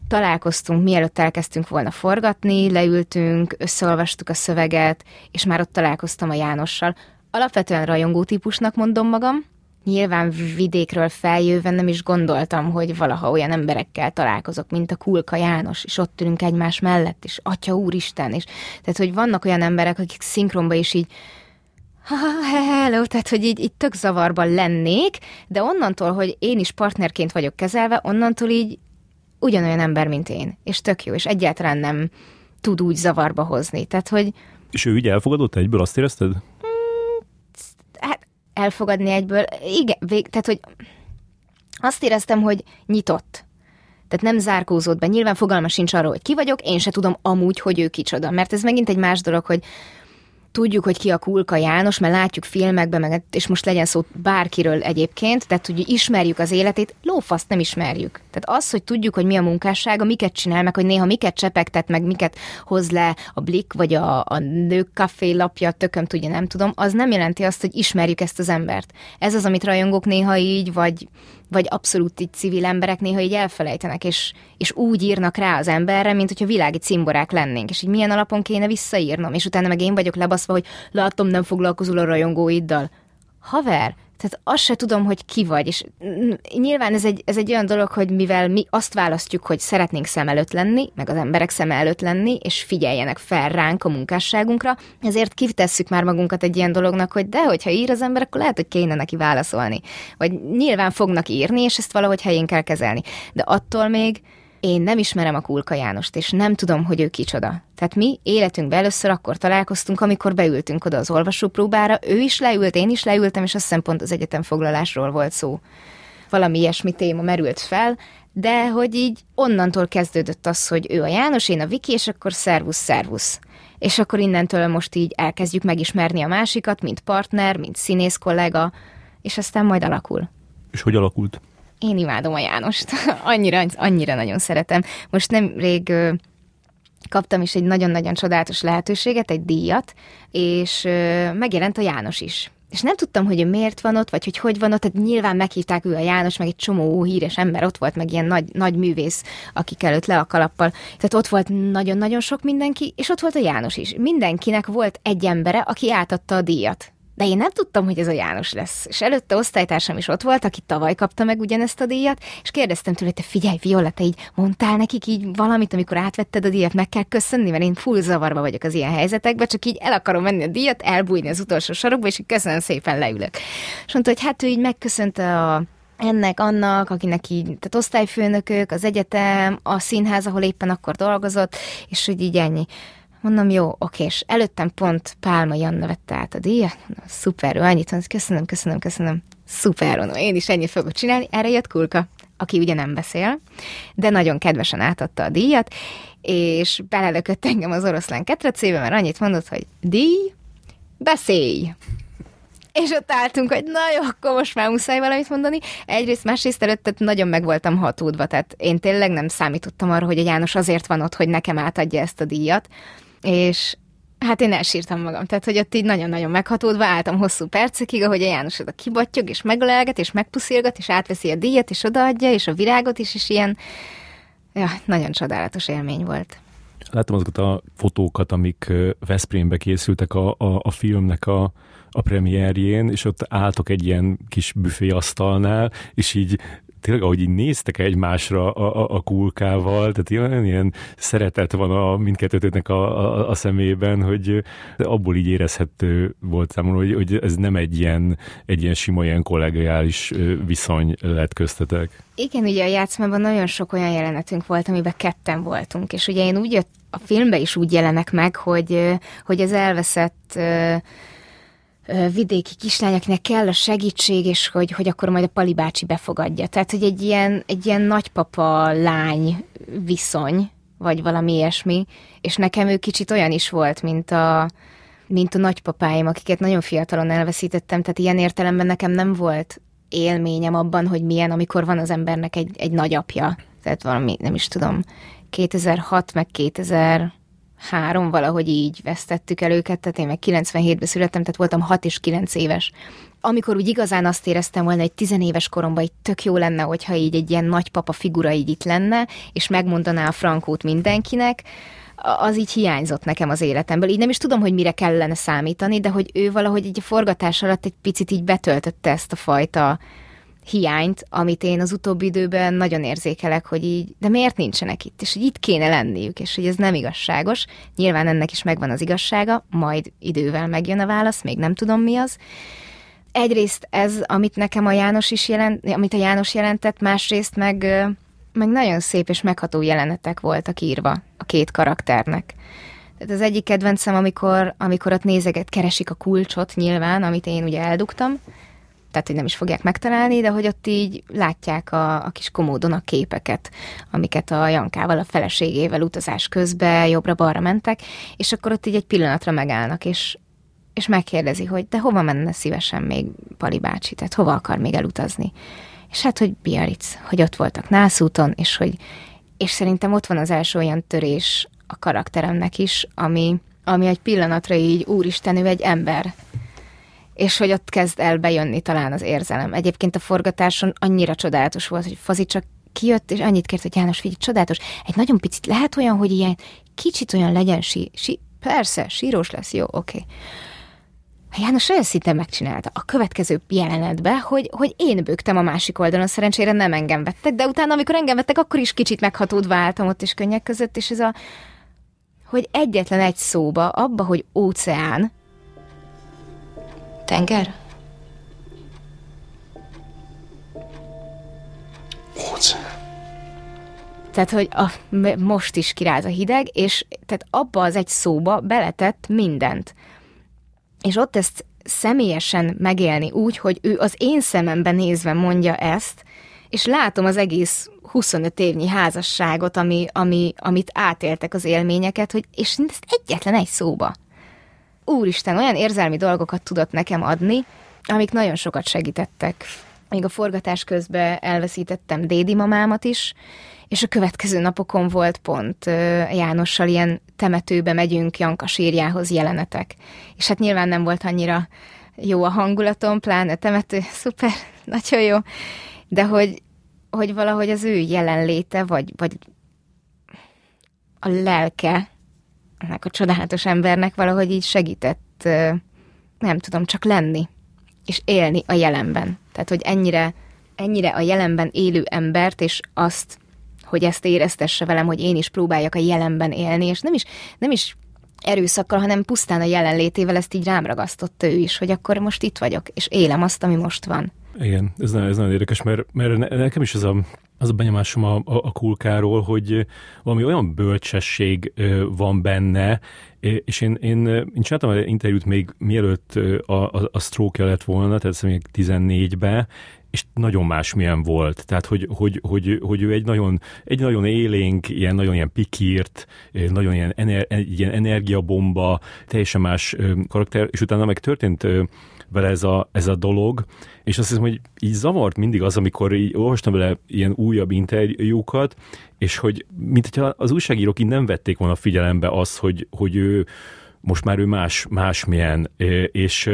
találkoztunk, mielőtt elkezdtünk volna forgatni, leültünk, összeolvastuk a szöveget, és már ott találkoztam a Jánossal. Alapvetően rajongó típusnak mondom magam. Nyilván vidékről feljöven nem is gondoltam, hogy valaha olyan emberekkel találkozok, mint a Kulka János, és ott ülünk egymás mellett, és atya úristen, és tehát, hogy vannak olyan emberek, akik szinkronban is így hello, tehát, hogy így, így tök zavarban lennék, de onnantól, hogy én is partnerként vagyok kezelve, onnantól így ugyanolyan ember, mint én, és tök jó, és egyáltalán nem tud úgy zavarba hozni, tehát, hogy... És ő így elfogadott egyből, azt érezted? Elfogadni egyből, igen, vég, tehát, hogy azt éreztem, hogy nyitott. Tehát nem zárkózott be. Nyilván fogalma sincs arról, hogy ki vagyok, én se tudom amúgy, hogy ő kicsoda. Mert ez megint egy más dolog, hogy tudjuk, hogy ki a Kulka János, mert látjuk filmekben, meg, és most legyen szó bárkiről egyébként, tehát hogy ismerjük az életét, lófaszt nem ismerjük. Tehát az, hogy tudjuk, hogy mi a munkássága, miket csinál, meg hogy néha miket csepegtet, meg miket hoz le a Blik, vagy a, a nőkafé lapja, tököm tudja, nem tudom, az nem jelenti azt, hogy ismerjük ezt az embert. Ez az, amit rajongók néha így, vagy, vagy abszolút így civil emberek néha így elfelejtenek, és, és úgy írnak rá az emberre, mint hogyha világi cimborák lennénk, és így milyen alapon kéne visszaírnom, és utána meg én vagyok lebaszva, hogy látom, nem foglalkozol a rajongóiddal. Haver, tehát azt se tudom, hogy ki vagy, és nyilván ez egy, ez egy olyan dolog, hogy mivel mi azt választjuk, hogy szeretnénk szem előtt lenni, meg az emberek szem előtt lenni, és figyeljenek fel ránk a munkásságunkra, ezért kitesszük már magunkat egy ilyen dolognak, hogy de, hogyha ír az ember, akkor lehet, hogy kéne neki válaszolni. Vagy nyilván fognak írni, és ezt valahogy helyén kell kezelni. De attól még én nem ismerem a Kulka Jánost, és nem tudom, hogy ő kicsoda. Tehát mi életünkben először akkor találkoztunk, amikor beültünk oda az olvasópróbára, ő is leült, én is leültem, és azt hiszem pont az egyetemfoglalásról volt szó. Valami ilyesmi téma merült fel, de hogy így onnantól kezdődött az, hogy ő a János, én a Viki, és akkor szervusz, szervusz. És akkor innentől most így elkezdjük megismerni a másikat, mint partner, mint színész kollega, és aztán majd alakul. És hogy alakult? Én imádom a Jánost. Annyira, annyira nagyon szeretem. Most nemrég ö, kaptam is egy nagyon-nagyon csodálatos lehetőséget, egy díjat, és ö, megjelent a János is. És nem tudtam, hogy ő miért van ott, vagy hogy hogy van ott, tehát nyilván meghívták ő a János, meg egy csomó híres ember ott volt, meg ilyen nagy, nagy művész, akik előtt le a kalappal. Tehát ott volt nagyon-nagyon sok mindenki, és ott volt a János is. Mindenkinek volt egy embere, aki átadta a díjat. De én nem tudtam, hogy ez a János lesz. És előtte osztálytársam is ott volt, aki tavaly kapta meg ugyanezt a díjat, és kérdeztem tőle, te figyelj, Viola, te így mondtál nekik így valamit, amikor átvetted a díjat, meg kell köszönni, mert én full zavarba vagyok az ilyen helyzetekben, csak így el akarom menni a díjat, elbújni az utolsó sarokba, és így köszönöm szépen, leülök. És mondta, hogy hát ő így megköszönte a... ennek, annak, akinek így, tehát osztályfőnökök, az egyetem, a színház, ahol éppen akkor dolgozott, és hogy így ennyi. Mondom, jó, oké, és előttem pont Pálma Janna vette át a díjat. Mondom, szuper, ő annyit mondom, köszönöm, köszönöm, köszönöm. Szuper, mondom, én is ennyit fogok csinálni. Erre jött Kulka, aki ugye nem beszél, de nagyon kedvesen átadta a díjat, és belelökött engem az oroszlán ketrecébe, mert annyit mondott, hogy díj, beszélj! És ott álltunk, hogy na jó, akkor most már muszáj valamit mondani. Egyrészt, másrészt előtt nagyon meg voltam hatódva, tehát én tényleg nem számítottam arra, hogy a János azért van ott, hogy nekem átadja ezt a díjat. És hát én elsírtam magam, tehát hogy ott így nagyon-nagyon meghatódva álltam hosszú percekig, ahogy a János oda kibattyog, és megölelget, és megpuszilgat, és átveszi a díjat, és odaadja, és a virágot is, és ilyen ja, nagyon csodálatos élmény volt. Láttam azokat a fotókat, amik Veszprémbe készültek a, a, a filmnek a, a premierjén, és ott álltok egy ilyen kis büféasztalnál, és így tényleg, ahogy így néztek egymásra a, a, a Kulkával, tehát ilyen, ilyen szeretet van a mindkettőtöknek a, a, a szemében, hogy abból így érezhető volt számomra, hogy, hogy ez nem egy ilyen, egy ilyen sima, ilyen kollegiális viszony lett köztetek. Igen, ugye a Játszmában nagyon sok olyan jelenetünk volt, amiben ketten voltunk, és ugye én úgy jött, a filmben is úgy jelenek meg, hogy, hogy az elveszett vidéki kislány, akinek kell a segítség, és hogy, hogy akkor majd a Pali bácsi befogadja. Tehát, hogy egy ilyen, egy ilyen nagypapa-lány viszony, vagy valami ilyesmi, és nekem ő kicsit olyan is volt, mint a, mint a nagypapáim, akiket nagyon fiatalon elveszítettem, tehát ilyen értelemben nekem nem volt élményem abban, hogy milyen, amikor van az embernek egy, egy nagyapja. Tehát valami, nem is tudom, kétezer-hat meg kétezer... három, valahogy így vesztettük el őket, tehát én meg kilencvenhétben születtem, tehát voltam hat és kilenc éves. Amikor úgy igazán azt éreztem volna, hogy tizenéves koromban így tök jó lenne, hogyha így egy ilyen nagypapa figura így itt lenne, és megmondaná a frankót mindenkinek, az így hiányzott nekem az életemből. Így nem is tudom, hogy mire kellene számítani, de hogy ő valahogy így a forgatás alatt egy picit így betöltötte ezt a fajta hiányt, amit én az utóbbi időben nagyon érzékelek, hogy így, de miért nincsenek itt, és hogy itt kéne lenniük, és hogy ez nem igazságos. Nyilván ennek is megvan az igazsága, majd idővel megjön a válasz, még nem tudom, mi az. Egyrészt ez, amit nekem a János is jelent, amit a János jelentett, másrészt meg, meg nagyon szép és megható jelenetek voltak írva a két karakternek. Tehát az egyik kedvencem, amikor, amikor ott nézeget, keresik a kulcsot nyilván, amit én ugye eldugtam, tehát, hogy nem is fogják megtalálni, de hogy ott így látják a, a kis komódon a képeket, amiket a Jankával, a feleségével utazás közben jobbra-balra mentek, és akkor ott így egy pillanatra megállnak, és és megkérdezi, hogy de hova menne szívesen még Pali bácsi, tehát hova akar még elutazni. És hát, hogy Biarritz, hogy ott voltak Nászúton, és hogy és szerintem ott van az első olyan törés a karakteremnek is, ami, ami egy pillanatra így, úristen, ő egy ember. És hogy ott kezd el bejönni talán az érzelem. Egyébként a forgatáson annyira csodálatos volt, hogy Fazi csak kijött, és annyit kért, hogy János, figyelj, csodálatos. Egy nagyon picit, lehet olyan, hogy ilyen kicsit olyan legyen, sí, sí, persze, sírós lesz, jó, oké. Okay. János olyan szinte megcsinálta a következő jelenetben, hogy, hogy én bőgtem a másik oldalon, szerencsére nem engem vettek, de utána, amikor engem vettek, akkor is kicsit meghatódva álltam ott is könnyek között, és ez a, hogy egyetlen egy szóba, abba, hogy óceán. Tenger? Óceán. Tehát, hogy a, most is kiráz a hideg, és tehát abba az egy szóba beletett mindent. És ott ezt személyesen megélni úgy, hogy ő az én szemembe nézve mondja ezt, és látom az egész huszonöt évnyi házasságot, ami, ami, amit átéltek az élményeket, hogy, és ezt egyetlen egy szóba. Úristen, olyan érzelmi dolgokat tudott nekem adni, amik nagyon sokat segítettek. Még a forgatás közben elveszítettem dédi mamámat is, és a következő napokon volt pont Jánossal ilyen temetőbe megyünk Janka sírjához jelenetek. És hát nyilván nem volt annyira jó a hangulatom, pláne temető, szuper, nagyon jó. De hogy, hogy valahogy az ő jelenléte, vagy, vagy a lelke ennek a csodálatos embernek valahogy így segített, nem tudom, csak lenni, és élni a jelenben. Tehát, hogy ennyire, ennyire a jelenben élő embert, és azt, hogy ezt éreztesse velem, hogy én is próbáljak a jelenben élni, és nem is, nem is erőszakkal, hanem pusztán a jelenlétével ezt így rám ragasztotta ő is, hogy akkor most itt vagyok, és élem azt, ami most van. Igen, ez nagyon, ez nagyon érdekes, mert, mert nekem is ez a, az a benyomásom a, a, a Kulkáról, hogy valami olyan bölcsesség van benne, és én, én, én csináltam egy interjút még mielőtt a, a, a stroke-ja lett volna, tehát még tizennégyben, és nagyon másmilyen volt. Tehát, hogy, hogy, hogy, hogy ő egy nagyon, egy nagyon élénk, ilyen, nagyon ilyen pikírt, nagyon ilyen, ener, ilyen energiabomba, teljesen más karakter, és utána meg történt vele ez a, ez a dolog, és azt hiszem, hogy így zavart mindig az, amikor így olvastam vele ilyen újabb interjúkat, és hogy mint hogyha az újságírók így nem vették volna figyelembe azt, hogy, hogy ő most már ő más, másmilyen, és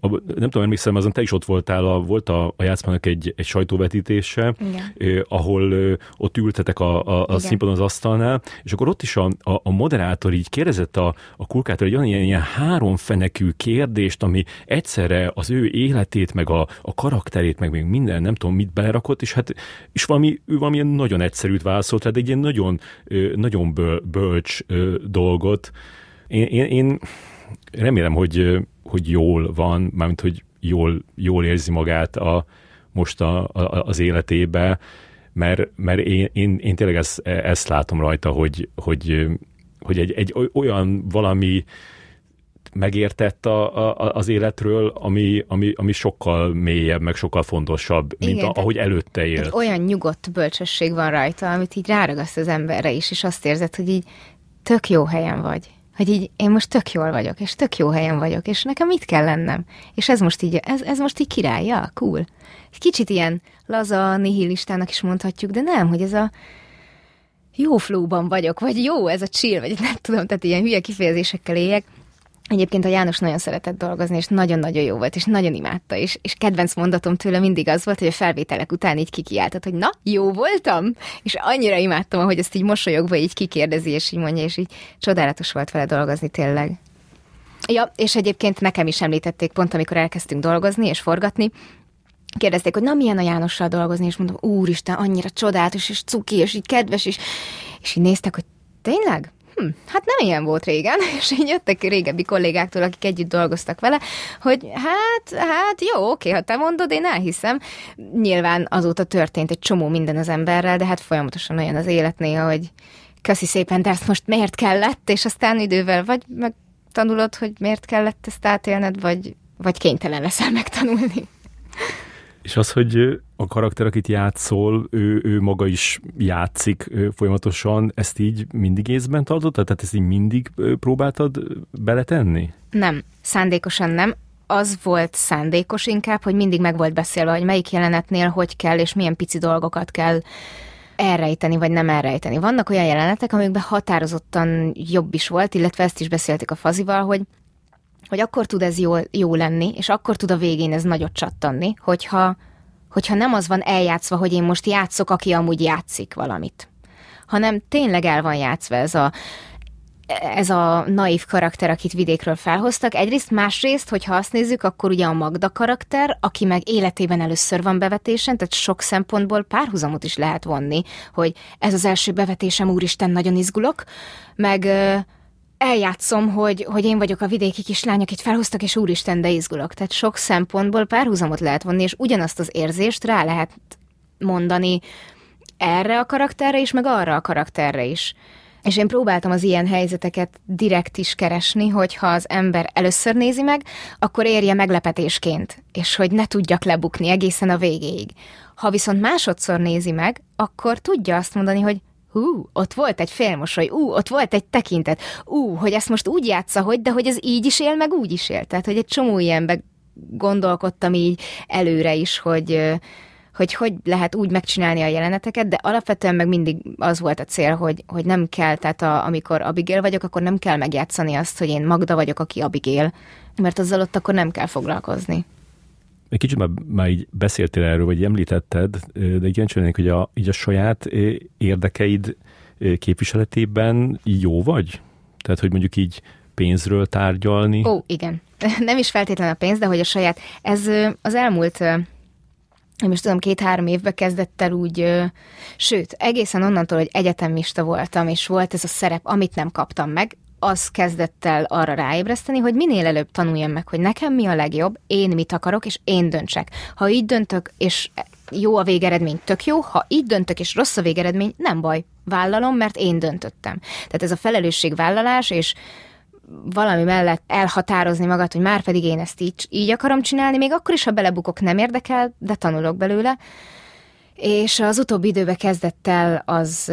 a, nem tudom, emlékszem, azon te is ott voltál, a, volt a, a Játszmának egy, egy sajtóvetítése, eh, ahol eh, ott ültetek a, a, a színpadon az asztalnál, és akkor ott is a, a, a moderátor így kérdezett a, a Kulkától egy olyan ilyen, ilyen háromfenekű kérdést, ami egyszerre az ő életét, meg a, a karakterét, meg még minden, nem tudom, mit belerakott, és hát és valami, ő valamilyen nagyon egyszerűt válaszolt, tehát egy ilyen nagyon, nagyon böl, bölcs dolgot. Én, én, én remélem, hogy, hogy jól van, mármint, hogy jól, jól érzi magát a, most a, a, az életébe, mert, mert én, én, én tényleg ezt, ezt látom rajta, hogy, hogy, hogy egy, egy olyan valami megértett a, a, az életről, ami, ami, ami sokkal mélyebb, meg sokkal fontosabb, mint igen, a, ahogy előtte élt. Olyan nyugodt bölcsesség van rajta, amit így ráragaszt az emberre is, és azt érzed, hogy így tök jó helyen vagy. Hogy így én most tök jól vagyok, és tök jó helyen vagyok, és nekem mit kell lennem? És ez most így, ez, ez most így király, ja, cool. Egy kicsit ilyen laza, nihilistának is mondhatjuk, de nem, hogy ez a jó flóban vagyok, vagy jó, ez a chill, vagy nem tudom, tehát ilyen hülye kifejezésekkel éljek. Egyébként a János nagyon szeretett dolgozni, és nagyon-nagyon jó volt, és nagyon imádta, és, és kedvenc mondatom tőle mindig az volt, hogy a felvételek után így kikiáltott, hogy na, jó voltam? És annyira imádtam, ahogy ezt így mosolyogva így kikérdezi, és így mondja, és így csodálatos volt vele dolgozni tényleg. Ja, és egyébként nekem is említették pont, amikor elkezdtünk dolgozni és forgatni, kérdezték, hogy na, milyen a Jánossal dolgozni, és mondom, úristen, annyira csodálatos, és cuki, és így kedves, és, és így néztek, hogy tényleg? Hm, hát nem ilyen volt régen, és így jöttek régebbi kollégáktól, akik együtt dolgoztak vele, hogy hát, hát jó, oké, ha te mondod, én elhiszem. Nyilván azóta történt egy csomó minden az emberrel, de hát folyamatosan olyan az élet néha, hogy köszi szépen, de ezt most miért kellett, és aztán idővel vagy megtanulod, hogy miért kellett ezt átélned, vagy, vagy kénytelen leszel megtanulni. És az, hogy a karakter, akit játszol, ő, ő maga is játszik folyamatosan, ezt így mindig észben tartottad? Tehát ezt így mindig próbáltad beletenni? Nem, szándékosan nem. Az volt szándékos inkább, hogy mindig meg volt beszélve, hogy melyik jelenetnél hogy kell, és milyen pici dolgokat kell elrejteni, vagy nem elrejteni. Vannak olyan jelenetek, amikben határozottan jobb is volt, illetve ezt is beszélték a Fazival, hogy hogy akkor tud ez jó, jó lenni, és akkor tud a végén ez nagyot csattanni, hogyha, hogyha nem az van eljátszva, hogy én most játszok, aki amúgy játszik valamit, hanem tényleg el van játszva ez a, ez a naív karakter, akit vidékről felhoztak. Egyrészt, másrészt, hogyha azt nézzük, akkor ugye a Magda karakter, aki meg életében először van bevetésen, tehát sok szempontból párhuzamot is lehet vonni, hogy ez az első bevetésem, úristen, nagyon izgulok, meg... eljátszom, hogy, hogy én vagyok a vidéki kislány, akit felhoztak, és úristen, de izgulok. Tehát sok szempontból párhuzamot lehet vonni, és ugyanazt az érzést rá lehet mondani erre a karakterre is, meg arra a karakterre is. És én próbáltam az ilyen helyzeteket direkt is keresni, hogyha az ember először nézi meg, akkor érje meglepetésként, és hogy ne tudjak lebukni egészen a végéig. Ha viszont másodszor nézi meg, akkor tudja azt mondani, hogy hú, ott volt egy félmosoly, ú, ott volt egy tekintet, ú, hogy ezt most úgy játsza, hogy, de hogy ez így is él, meg úgy is él. Tehát, hogy egy csomó ilyenbe gondolkodtam így előre is, hogy, hogy hogy lehet úgy megcsinálni a jeleneteket, de alapvetően meg mindig az volt a cél, hogy, hogy nem kell, tehát a, amikor Abigail vagyok, akkor nem kell megjátszani azt, hogy én Magda vagyok, aki Abigail, mert azzal ott akkor nem kell foglalkozni. Egy kicsit már, már így beszéltél erről, vagy említetted, de így jelentsenek, hogy a, így a saját érdekeid képviseletében jó vagy? Tehát, hogy mondjuk így pénzről tárgyalni? Ó, igen. Nem is feltétlen a pénz, de hogy a saját... Ez az elmúlt, nem is tudom, két-három évbe kezdett el úgy... Sőt, egészen onnantól, hogy egyetemista voltam, és volt ez a szerep, amit nem kaptam meg, az kezdett el arra ráébreszteni, hogy minél előbb tanuljam meg, hogy nekem mi a legjobb, én mit akarok, és én döntsek. Ha így döntök, és jó a végeredmény, tök jó, ha így döntök, és rossz a végeredmény, nem baj, vállalom, mert én döntöttem. Tehát ez a felelősségvállalás, és valami mellett elhatározni magad, hogy már pedig én ezt így, így akarom csinálni, még akkor is, ha belebukok, nem érdekel, de tanulok belőle. És az utóbbi időben kezdett el az...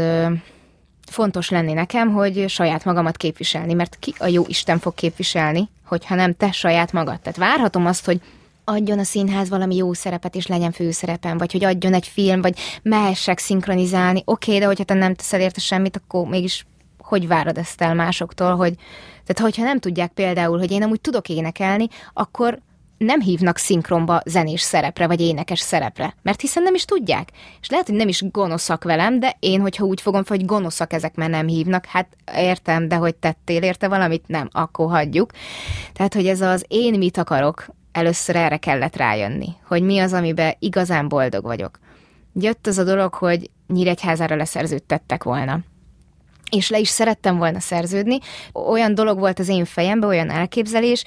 fontos lenni nekem, hogy saját magamat képviselni, mert ki a jó Isten fog képviselni, hogyha nem te saját magad. Tehát várhatom azt, hogy adjon a színház valami jó szerepet, és legyen főszerepem, vagy hogy adjon egy film, vagy mehessek szinkronizálni. Oké, de hogyha te nem teszel érte semmit, akkor mégis hogy várod ezt el másoktól? Hogy... Tehát hogyha nem tudják például, hogy én amúgy tudok énekelni, akkor nem hívnak szinkronba zenés szerepre, vagy énekes szerepre, mert hiszen nem is tudják. És lehet, hogy nem is gonoszak velem, de én, hogyha úgy fogom fel, hogy gonoszak ezek, mert nem hívnak, hát értem, de hogy tettél érte valamit, nem, akkor hagyjuk. Tehát, hogy ez az én mit akarok, először erre kellett rájönni, hogy mi az, amiben igazán boldog vagyok. Jött az a dolog, hogy Nyíregyházára leszerződtettek volna. És le is szerettem volna szerződni. Olyan dolog volt az én fejemben, olyan elképzelés,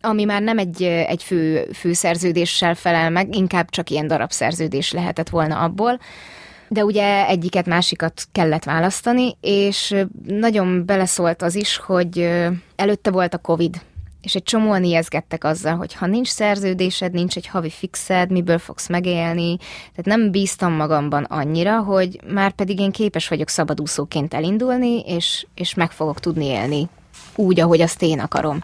ami már nem egy, egy fő, főszerződéssel felel meg, inkább csak ilyen darabszerződés lehetett volna abból. De ugye egyiket, másikat kellett választani, és nagyon beleszólt az is, hogy előtte volt a Covid, és egy csomóan ijeszgettek azzal, hogy ha nincs szerződésed, nincs egy havi fixed, miből fogsz megélni. Tehát nem bíztam magamban annyira, hogy már pedig én képes vagyok szabadúszóként elindulni, és, és meg fogok tudni élni úgy, ahogy azt én akarom.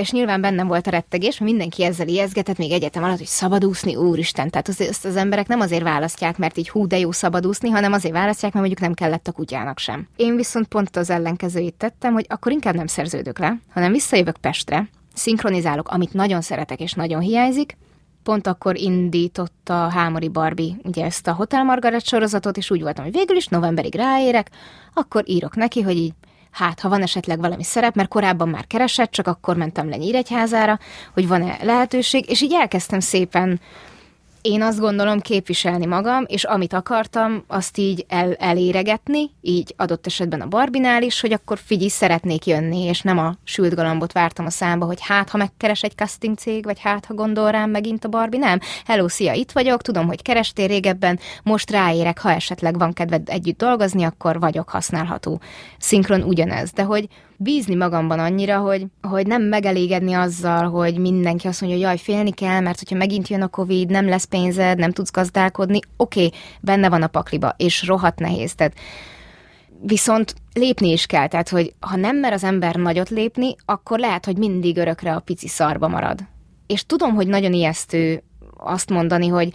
És nyilván bennem volt a rettegés, mert mindenki ezzel ijeszgetett, még egyetem alatt, hogy szabadúszni, úristen. Tehát azt az emberek nem azért választják, mert így hú, de jó szabadúszni, hanem azért választják, mert mondjuk nem kellett a kutyának sem. Én viszont pont az ellenkezőjét tettem, hogy akkor inkább nem szerződök le, hanem visszajövök Pestre, szinkronizálok, amit nagyon szeretek és nagyon hiányzik. Pont akkor indított a Hámori Barbie ugye ezt a Hotel Margaret sorozatot, és úgy voltam, hogy végül is novemberig ráérek, akkor írok neki, hogy így hát, ha van esetleg valami szerep, mert korábban már keresett, csak akkor mentem le Nyíregyházára, hogy van-e lehetőség, és így elkezdtem szépen, én azt gondolom, képviselni magam, és amit akartam, azt így el, eléregetni, így adott esetben a Barbinál is, hogy akkor figyelj, szeretnék jönni, és nem a sült galambot vártam a számba, hogy hát, ha megkeres egy casting cég, vagy hát, ha gondol rám megint a Barbie, nem. Hello, szia, itt vagyok, tudom, hogy kerestél régebben, most ráérek, ha esetleg van kedved együtt dolgozni, akkor vagyok használható. Szinkron ugyanez, de hogy bízni magamban annyira, hogy, hogy nem megelégedni azzal, hogy mindenki azt mondja, hogy jaj, félni kell, mert hogyha megint jön a Covid, nem lesz pénzed, nem tudsz gazdálkodni, oké, okay, benne van a pakliba, és rohadt nehéz. Tehát viszont lépni is kell, tehát hogy ha nem mer az ember nagyot lépni, akkor lehet, hogy mindig örökre a pici szarba marad. És tudom, hogy nagyon ijesztő azt mondani, hogy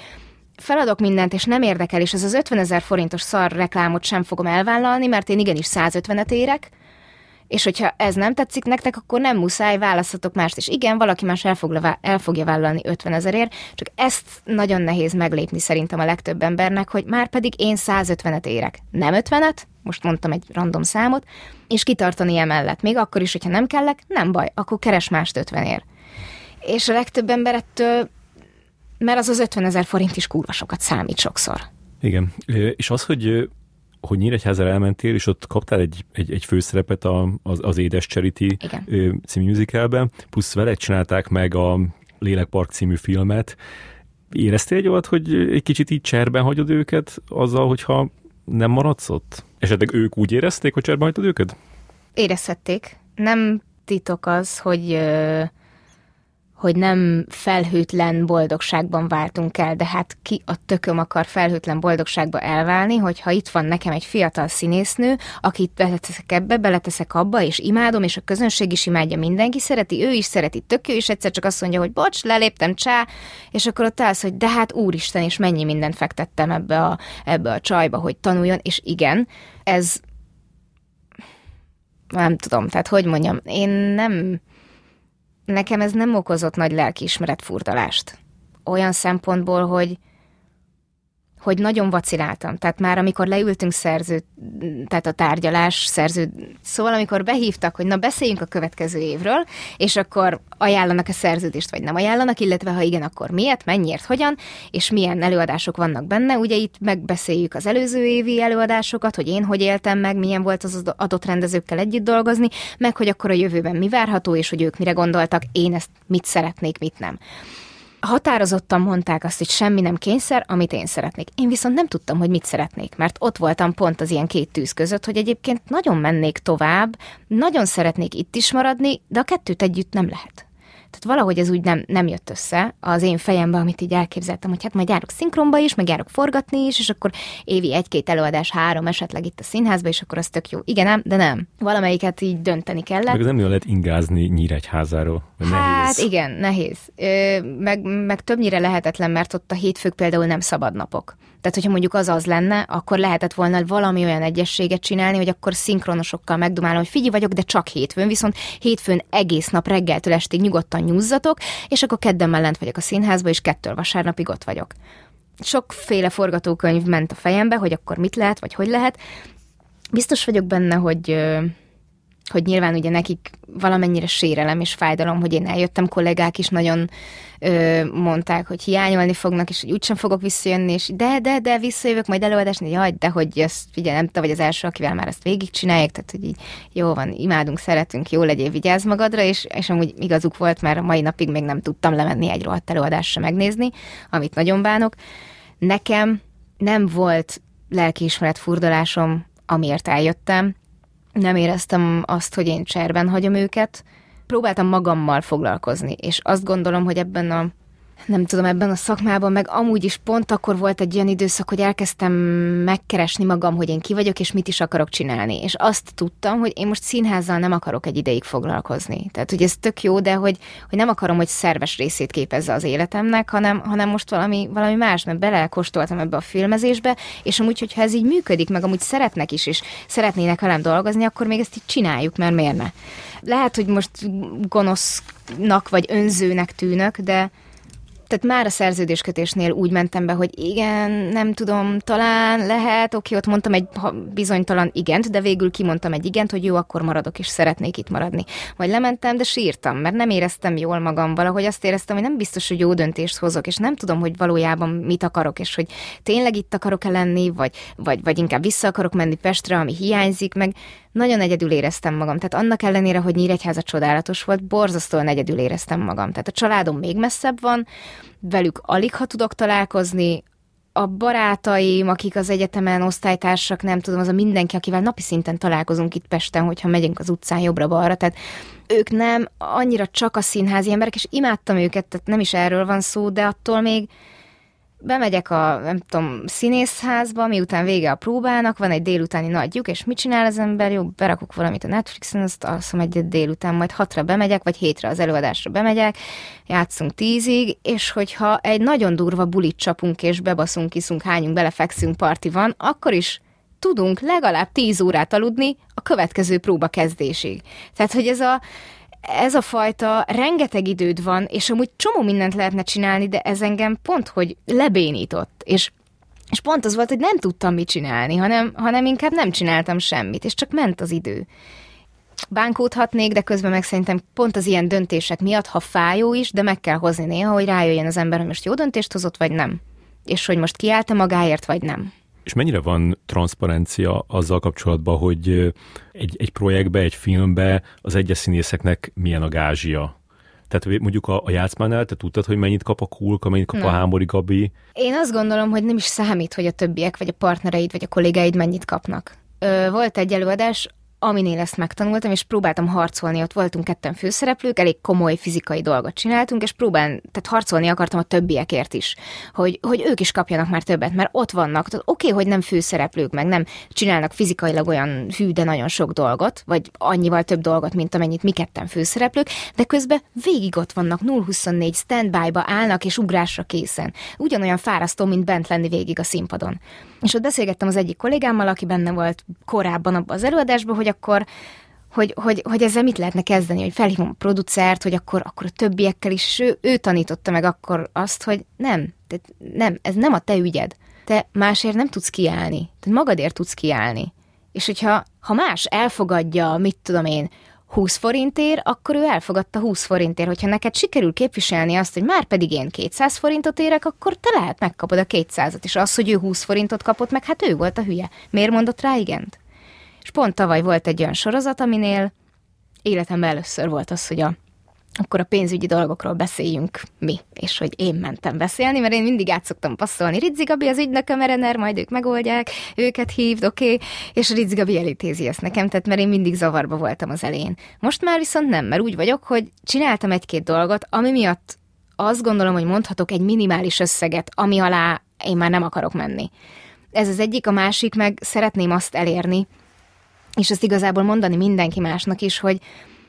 feladok mindent, és nem érdekel, és ez az ötvenezer forintos szar reklámot sem fogom elvállalni, mert én igenis százötvenet érek, és hogyha ez nem tetszik nektek, akkor nem muszáj, választhatok mást. És igen, valaki más el, fog, el fogja vállalni ötvenezerért, csak ezt nagyon nehéz meglépni szerintem a legtöbb embernek, hogy már pedig én százötvenet érek, nem ötvenet, most mondtam egy random számot, és kitartani emellett. Még akkor is, hogyha nem kellek, nem baj, akkor keres mást ötvenért. És a legtöbb ember ettől, mert az az ötvenezer forint is kurva sokat számít sokszor. Igen, és az, hogy, hogy Nyíregyházára elmentél, és ott kaptál egy, egy, egy főszerepet az, az Édes Charity Igen. című musicalben, plusz veled csinálták meg a Lélekpark című filmet. Éreztél egy olyat, hogy egy kicsit így cserben hagyod őket azzal, hogyha nem maradsz ott? Esetleg ők úgy érezték, hogy cserben hagytad őket? Érezhették. Nem titok az, hogy... hogy nem felhőtlen boldogságban váltunk el, de hát ki a tököm akar felhőtlen boldogságba elválni, hogyha itt van nekem egy fiatal színésznő, akit beleteszek ebbe, beleteszek abba, és imádom, és a közönség is imádja, mindenki szereti, ő is szereti, tök jó, és egyszer csak azt mondja, hogy bocs, leléptem, csá, és akkor ott állsz, hogy de hát úristen, és mennyi mindent fektettem ebbe a, ebbe a csajba, hogy tanuljon, és igen, ez nem tudom, tehát hogy mondjam, én nem... Nekem ez nem okozott nagy lelkiismeret furdalást. Olyan szempontból, hogy, hogy nagyon vaciláltam. Tehát már amikor leültünk szerző, tehát a tárgyalás szerző, szóval amikor behívtak, hogy na beszéljünk a következő évről, és akkor ajánlanak a szerződést, vagy nem ajánlanak, illetve ha igen, akkor miért, mennyiért, hogyan, és milyen előadások vannak benne. Ugye itt megbeszéljük az előző évi előadásokat, hogy én hogy éltem meg, milyen volt az adott rendezőkkel együtt dolgozni, meg hogy akkor a jövőben mi várható, és hogy ők mire gondoltak, én ezt mit szeretnék, mit nem. Határozottan mondták azt, hogy semmi nem kényszer, amit én szeretnék. Én viszont nem tudtam, hogy mit szeretnék, mert ott voltam pont az ilyen két tűz között, hogy egyébként nagyon mennék tovább, nagyon szeretnék itt is maradni, de a kettőt együtt nem lehet. Tehát valahogy ez úgy nem, nem jött össze az én fejembe, amit így elképzeltem, hogy hát majd járok szinkronba is, meg járok forgatni is, és akkor évi egy-két előadás, három esetleg itt a színházba, és akkor az tök jó. Igen, nem, de nem. Valamelyiket így dönteni kellett. Meg nem jól lehet ingázni Nyíregyházáról. Hát nehéz. Igen, nehéz. Ö, meg, meg többnyire lehetetlen, mert ott a hétfők például nem szabadnapok. Tehát, hogyha mondjuk az az lenne, akkor lehetett volna valami olyan egyességet csinálni, hogy akkor szinkronosokkal megdumálom, hogy figyelj vagyok, de csak hétfőn, viszont hétfőn egész nap reggeltől estig nyugodtan nyúzzatok, és akkor kedden lent vagyok a színházba, és kettől vasárnapig ott vagyok. Sokféle forgatókönyv ment a fejembe, hogy akkor mit lehet, vagy hogy lehet. Biztos vagyok benne, hogy, hogy nyilván ugye nekik valamennyire sérelem és fájdalom, hogy én eljöttem, kollégák is nagyon ö, mondták, hogy hiányolni fognak, és hogy úgysem fogok visszajönni, és de, de, de, visszajövök, majd előadásni, jaj, de hogy ezt figyelj, nem te vagy az első, akivel már ezt végigcsinálják, tehát hogy így jó van, imádunk, szeretünk, jó legyél, vigyázz magadra, és, és amúgy igazuk volt, mert a mai napig még nem tudtam lemenni egy rohadt előadásra megnézni, amit nagyon bánok. Nekem nem volt lelkiismeret furdalásom, amiért eljöttem. Nem éreztem azt, hogy én cserben hagyom őket. Próbáltam magammal foglalkozni, és azt gondolom, hogy ebben a, nem tudom, ebben a szakmában, meg amúgy is pont akkor volt egy olyan időszak, hogy elkezdtem megkeresni magam, hogy én ki vagyok, és mit is akarok csinálni. És azt tudtam, hogy én most színházzal nem akarok egy ideig foglalkozni. Tehát, hogy ez tök jó, de hogy, hogy nem akarom, hogy szerves részét képezze az életemnek, hanem, hanem most valami, valami más, mert belekóstoltam ebbe a filmezésbe, és amúgy, hogyha ez így működik, meg amúgy szeretnek is, és szeretnének velem dolgozni, akkor még ezt így csináljuk, mert miért ne? Lehet, hogy most gonosznak, vagy önzőnek tűnök, de tehát már a szerződéskötésnél úgy mentem be, hogy igen, nem tudom, talán, lehet, oké, ott mondtam egy bizonytalan igent, de végül kimondtam egy igent, hogy jó, akkor maradok, és szeretnék itt maradni. Vagy lementem, de sírtam, mert nem éreztem jól magam, valahogy azt éreztem, hogy nem biztos, hogy jó döntést hozok, és nem tudom, hogy valójában mit akarok, és hogy tényleg itt akarok-e lenni, vagy, vagy, vagy inkább vissza akarok menni Pestre, ami hiányzik, meg nagyon egyedül éreztem magam. Tehát annak ellenére, hogy Nyíregyháza csodálatos volt, borzasztóan egyedül éreztem magam. Tehát a családom még messzebb van, velük alig ha tudok találkozni, a barátaim, akik az egyetemen osztálytársak, nem tudom, az a mindenki, akivel napi szinten találkozunk itt Pesten, hogyha megyünk az utcán jobbra-balra, tehát ők nem annyira csak a színházi emberek, és imádtam őket, tehát nem is erről van szó, de attól még bemegyek a, nem tudom, színészházba, miután vége a próbának, van egy délutáni nagy lyuk, és mit csinál az ember? Jó, berakok valamit a Netflixen, azt alszom egyet délután, majd hatra bemegyek, vagy hétre az előadásra bemegyek, játszunk tízig, és hogyha egy nagyon durva bulit csapunk, és bebaszunk, iszunk, hányunk, belefekszünk, parti van, akkor is tudunk legalább tíz órát aludni a következő próba kezdésig. Tehát, hogy ez a ez a fajta rengeteg időd van, és amúgy csomó mindent lehetne csinálni, de ez engem pont, hogy lebénított. És, és pont az volt, hogy nem tudtam mit csinálni, hanem, hanem inkább nem csináltam semmit, és csak ment az idő. Bánkódhatnék, de közben meg szerintem pont az ilyen döntések miatt, ha fájó is, de meg kell hozni néha, hogy rájöjjen az ember, hogy most jó döntést hozott, vagy nem. És hogy most kiállt-e magáért, vagy nem. És mennyire van transzparencia azzal kapcsolatban, hogy egy, egy projektbe, egy filmbe az egyes színészeknek milyen a gázsia? Tehát mondjuk a, a Játszmánál te tudtad, hogy mennyit kap a Kulka, mennyit kap nem. a Hámori Gabi? Én azt gondolom, hogy nem is számít, hogy a többiek, vagy a partnereid, vagy a kollégáid mennyit kapnak. Ö, volt egy előadás, aminél ezt megtanultam, és próbáltam harcolni. Ott voltunk ketten főszereplők, elég komoly fizikai dolgot csináltunk, és próbál, tehát harcolni akartam a többiekért is, hogy, hogy ők is kapjanak már többet, mert ott vannak. Oké, okay, hogy nem főszereplők, meg nem csinálnak fizikailag olyan hű, de nagyon sok dolgot, vagy annyival több dolgot, mint amennyit mi ketten főszereplők, de közben végig ott vannak, nulla huszonnégy standby-ba állnak, és ugrásra készen. Ugyanolyan fárasztó, mint bent lenni végig a színpadon. És ott beszélgettem az egyik kollégámmal, aki benne volt korábban abban az előadásban, hogy akkor, hogy, hogy, hogy ezzel mit lehetne kezdeni, hogy felhívom a producert, hogy akkor, akkor a többiekkel is, ő, ő tanította meg akkor azt, hogy nem, nem, ez nem a te ügyed. Te másért nem tudsz kiállni, te magadért tudsz kiállni. És hogyha ha más elfogadja, mit tudom én, húsz forintért, akkor ő elfogadta húsz forintért. Hogyha neked sikerül képviselni azt, hogy már pedig én kétszáz forintot érek, akkor te lehet megkapod a kétszázat. És az, hogy ő húsz forintot kapott meg, hát ő volt a hülye. Miért mondott rá igent? És pont tavaly volt egy olyan sorozat, aminél életemben először volt az, hogy a, akkor a pénzügyi dolgokról beszéljünk mi, és hogy én mentem beszélni, mert én mindig át szoktam passzolni. Rizzi Gabi az ügynököm, Erener, majd ők megoldják, őket hívd, oké, okay? És Rizzi Gabi elintézi ezt nekem, tehát mert én mindig zavarba voltam az elején. Most már viszont nem, mert úgy vagyok, hogy csináltam egy-két dolgot, ami miatt azt gondolom, hogy mondhatok egy minimális összeget, ami alá én már nem akarok menni. Ez az egyik, a másik meg szeretném azt elérni, és ezt igazából mondani mindenki másnak is, hogy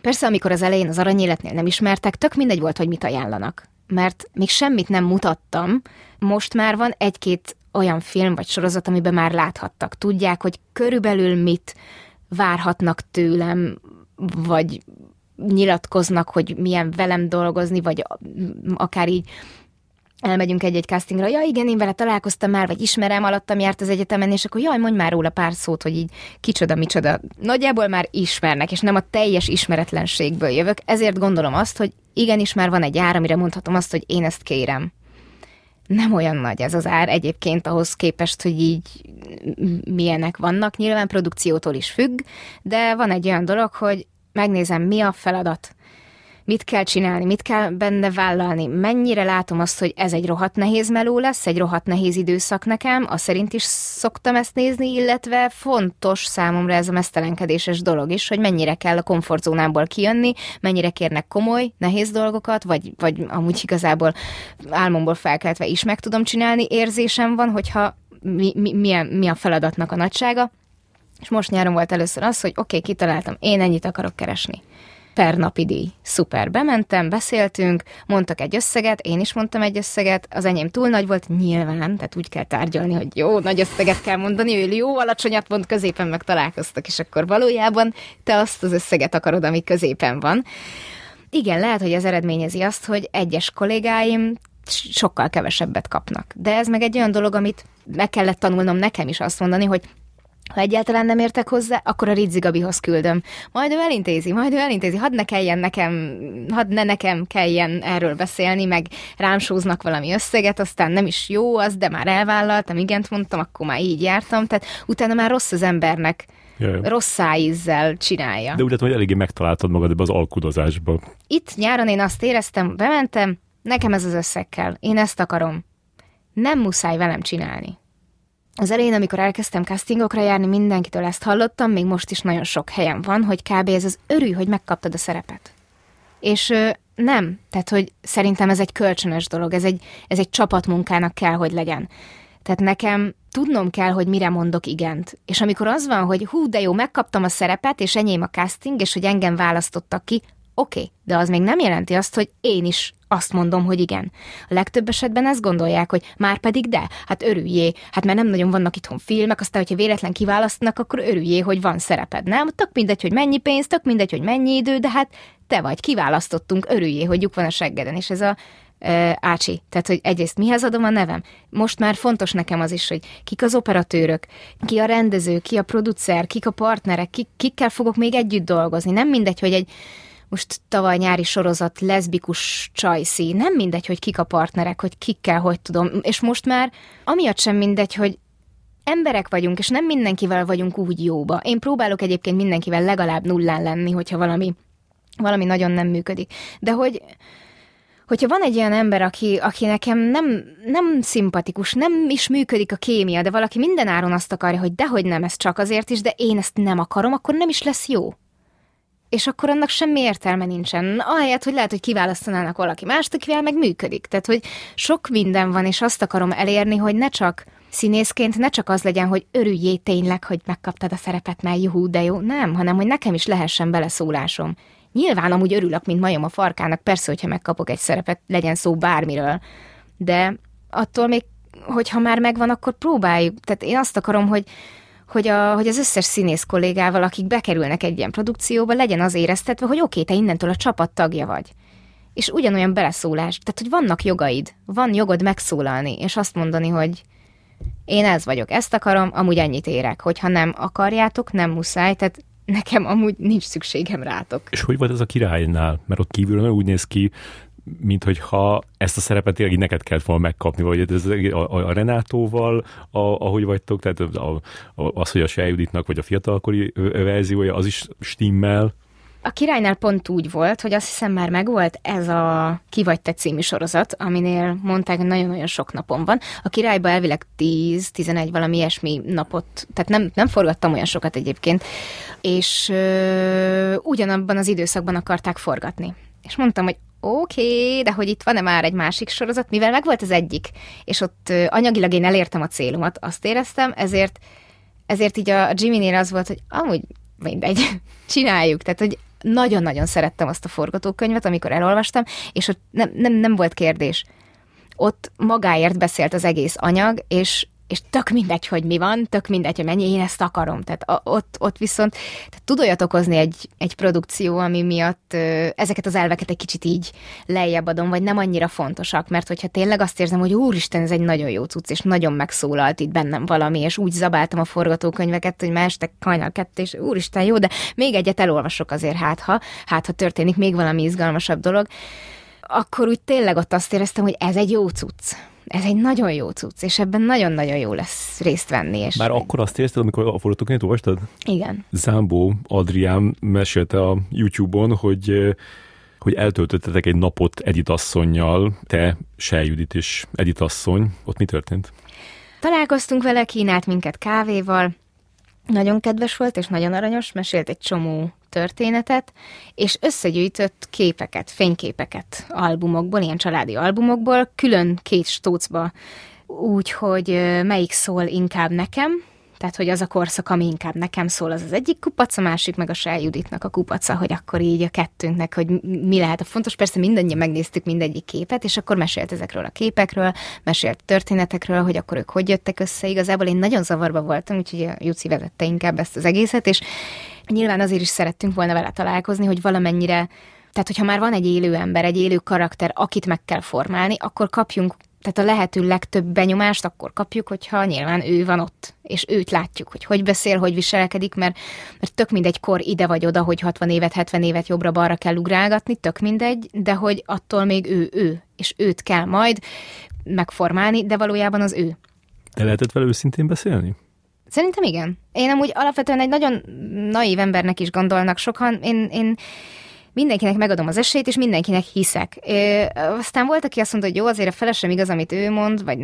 persze, amikor az elején az Aranyéletnél nem ismertek, tök mindegy volt, hogy mit ajánlanak. Mert még semmit nem mutattam, most már van egy-két olyan film vagy sorozat, amiben már láthattak. Tudják, hogy körülbelül mit várhatnak tőlem, vagy nyilatkoznak, hogy milyen velem dolgozni, vagy akár így elmegyünk egy-egy castingra, ja igen, én vele találkoztam már, vagy ismerem, alattam járt az egyetemen, és akkor jaj, mondj már róla pár szót, hogy így kicsoda, micsoda. Nagyjából már ismernek, és nem a teljes ismeretlenségből jövök, ezért gondolom azt, hogy igenis már van egy ár, amire mondhatom azt, hogy én ezt kérem. Nem olyan nagy ez az ár egyébként ahhoz képest, hogy így milyenek vannak, nyilván produkciótól is függ, de van egy olyan dolog, hogy megnézem, mi a feladat. Mit kell csinálni, mit kell benne vállalni, mennyire látom azt, hogy ez egy rohadt nehéz meló lesz, egy rohadt nehéz időszak nekem, azt szerint is szoktam ezt nézni, illetve fontos számomra ez a mesztelenkedéses dolog is, hogy mennyire kell a komfortzónából kijönni, mennyire kérnek komoly, nehéz dolgokat, vagy, vagy amúgy igazából álmomból felkeltve is meg tudom csinálni, érzésem van, hogyha mi, mi, milyen, mi a feladatnak a nagysága, és most nyáron volt először az, hogy oké, okay, kitaláltam, én ennyit akarok keresni. Per napi díj. Szuper. Bementem, beszéltünk, mondtak egy összeget, én is mondtam egy összeget, az enyém túl nagy volt, nyilván, tehát úgy kell tárgyalni, hogy jó, nagy összeget kell mondani, ő jó, alacsonyat mond, középen meg találkoztak, és akkor valójában te azt az összeget akarod, ami középen van. Igen, lehet, hogy ez eredményezi azt, hogy egyes kollégáim sokkal kevesebbet kapnak. De ez meg egy olyan dolog, amit meg kellett tanulnom nekem is azt mondani, hogy ha egyáltalán nem értek hozzá, akkor a Rizzi Gabihoz küldöm. Majd ő elintézi, majd ő elintézi. Hadd ne kelljen nekem, hadd ne nekem kelljen erről beszélni, meg rám sóznak valami összeget, aztán nem is jó az, de már elvállaltam, igent mondtam, akkor már így jártam. Tehát utána már rossz az embernek, jaj, rosszá ízzel csinálja. De úgy látom, hogy eléggé megtaláltad magad ebbe az alkudozásba. Itt nyáron én azt éreztem, bementem, nekem ez az összeg kell. Én ezt akarom. nem muszáj velem csinálni. Az elején, amikor elkezdtem castingokra járni, mindenkitől ezt hallottam, még most is nagyon sok helyen van, hogy kb. Ez az örű, hogy megkaptad a szerepet. És ö, nem, tehát hogy szerintem ez egy kölcsönös dolog, ez egy, ez egy csapatmunkának kell, hogy legyen. Tehát nekem tudnom kell, hogy mire mondok igent. És amikor az van, hogy hú, de jó, megkaptam a szerepet, és enyém a casting, és hogy engem választottak ki, oké, okay, de az még nem jelenti azt, hogy én is azt mondom, hogy igen. A legtöbb esetben ezt gondolják, hogy már pedig de, hát örüljé, hát mert nem nagyon vannak itthon filmek, aztán, hogyha véletlen kiválasztanak, akkor örüljé, hogy van szereped, nem? Tök mindegy, hogy mennyi pénz, tök mindegy, hogy mennyi idő, de hát te vagy, kiválasztottunk, örüljé, hogy lyuk van a seggeden, és ez a e, ácsi. Tehát, hogy egyrészt mihez adom a nevem? Most már fontos nekem az is, hogy kik az operatőrök, ki a rendező, ki a producer, kik a partnerek, kik, kikkel fogok még együtt dolgozni. Nem mindegy, hogy egy most tavaly nyári sorozat, leszbikus csajszí, nem mindegy, hogy kik a partnerek, hogy kikkel, hogy tudom, és most már amiatt sem mindegy, hogy emberek vagyunk, és nem mindenkivel vagyunk úgy jóba. Én próbálok egyébként mindenkivel legalább nullán lenni, hogyha valami, valami nagyon nem működik. De hogy, hogyha van egy olyan ember, aki, aki nekem nem, nem szimpatikus, nem is működik a kémia, de valaki mindenáron azt akarja, hogy dehogy nem, ez csak azért is, de én ezt nem akarom, akkor nem is lesz jó. És akkor annak semmi értelme nincsen. Ahelyett, hogy lehet, hogy kiválasztanának valaki mást, akivel meg működik. Tehát, hogy sok minden van, és azt akarom elérni, hogy ne csak színészként, ne csak az legyen, hogy örüljé tényleg, hogy megkaptad a szerepet, már juhú, de jó. Nem, hanem, hogy nekem is lehessen beleszólásom. Nyilván amúgy örülök, mint majom a farkának, persze, hogyha megkapok egy szerepet, legyen szó bármiről. De attól még, hogyha már megvan, akkor próbáljuk. Tehát én azt akarom, hogy Hogy, a, hogy az összes színész kollégával, akik bekerülnek egy ilyen produkcióba, legyen az éreztetve, hogy oké, te innentől a csapat tagja vagy. És ugyanolyan beleszólás. Tehát, hogy vannak jogaid, van jogod megszólalni, és azt mondani, hogy én ez vagyok, ezt akarom, amúgy ennyit érek. Hogyha nem akarjátok, nem muszáj, tehát nekem amúgy nincs szükségem rátok. És hogy volt ez a Királynál? Mert ott kívülről úgy néz ki, mint hogyha ezt a szerepet tényleg neked kellett volna megkapni, vagy ez a, a, a Renátóval, a, ahogy vagytok, tehát a, a, az, hogy a Sej Juditnak, vagy a fiatalkori verziója, az is stimmel. A Királynál pont úgy volt, hogy azt hiszem már megvolt ez a Ki vagy Te című sorozat, aminél mondták, hogy nagyon-nagyon sok napon van. A Királyba elvileg tíz-tizenegy valami ilyesmi napot, tehát nem, nem forgattam olyan sokat egyébként, és ö, ugyanabban az időszakban akarták forgatni. És mondtam, hogy oké, okay, de hogy itt van-e már egy másik sorozat, mivel megvolt az egyik, és ott anyagilag én elértem a célomat, azt éreztem, ezért, ezért így a Jimmy-nél az volt, hogy amúgy mindegy, csináljuk. Tehát, hogy nagyon-nagyon szerettem azt a forgatókönyvet, amikor elolvastam, és ott nem, nem, nem volt kérdés. Ott magáért beszélt az egész anyag, és, és tök mindegy, hogy mi van, tök mindegy, hogy mennyi, én ezt akarom. Tehát a, ott, ott viszont tehát tud olyat okozni egy, egy produkció, ami miatt ö, ezeket az elveket egy kicsit így lejjebb adom, vagy nem annyira fontosak, mert hogyha tényleg azt érzem, hogy úristen, ez egy nagyon jó cucc, és nagyon megszólalt itt bennem valami, és úgy zabáltam a forgatókönyveket, hogy már este hajnal kettő, és úristen, jó, de még egyet elolvasok azért, hát ha, hát ha történik még valami izgalmasabb dolog, akkor úgy tényleg ott azt éreztem, hogy ez egy jó cucc. Ez egy nagyon jó cucc, és ebben nagyon-nagyon jó lesz részt venni. És már akkor azt érzted, amikor a forgatókönyvet olvastad? Igen. Zámbó Adrián mesélte a YouTube-on, hogy, hogy eltöltöttetek egy napot Edit asszonnyal, te, Sej Judit és Edit asszony. Ott mi történt? Találkoztunk vele, kínált minket kávéval, nagyon kedves volt és nagyon aranyos, mesélt egy csomó történetet, és összegyűjtött képeket, fényképeket albumokból, ilyen családi albumokból, külön két stócba, úgyhogy melyik szól inkább nekem, tehát hogy az a korszak, ami inkább nekem szól, az az egyik kupac, a másik meg a Sej Juditnak a kupaca, hogy akkor így a kettőnknek, hogy mi lehet a fontos. Persze mindannyian megnéztük mindegyik képet, és akkor mesélt ezekről a képekről, mesélt történetekről, hogy akkor ők hogy jöttek össze. Igazából én nagyon zavarba voltam, úgyhogy a Juci vezette inkább ezt az egészet, és nyilván azért is szerettünk volna vele találkozni, hogy valamennyire, tehát hogyha már van egy élő ember, egy élő karakter, akit meg kell formálni, akkor kapjunk, tehát a lehető legtöbb benyomást akkor kapjuk, hogyha nyilván ő van ott, és őt látjuk, hogy hogy beszél, hogy viselkedik, mert, mert tök mindegy kor ide vagy oda, hogy hatvan évet, hetven évet jobbra-balra kell ugrálgatni, tök mindegy, de hogy attól még ő, ő, és őt kell majd megformálni, de valójában az ő. De lehetett vele őszintén beszélni? Szerintem igen. Én amúgy alapvetően egy nagyon naív embernek is gondolnak sokan. Én, én mindenkinek megadom az esélyt, és mindenkinek hiszek. Ö, aztán volt, aki azt mondta, hogy jó, azért a felesem igaz, amit ő mond, vagy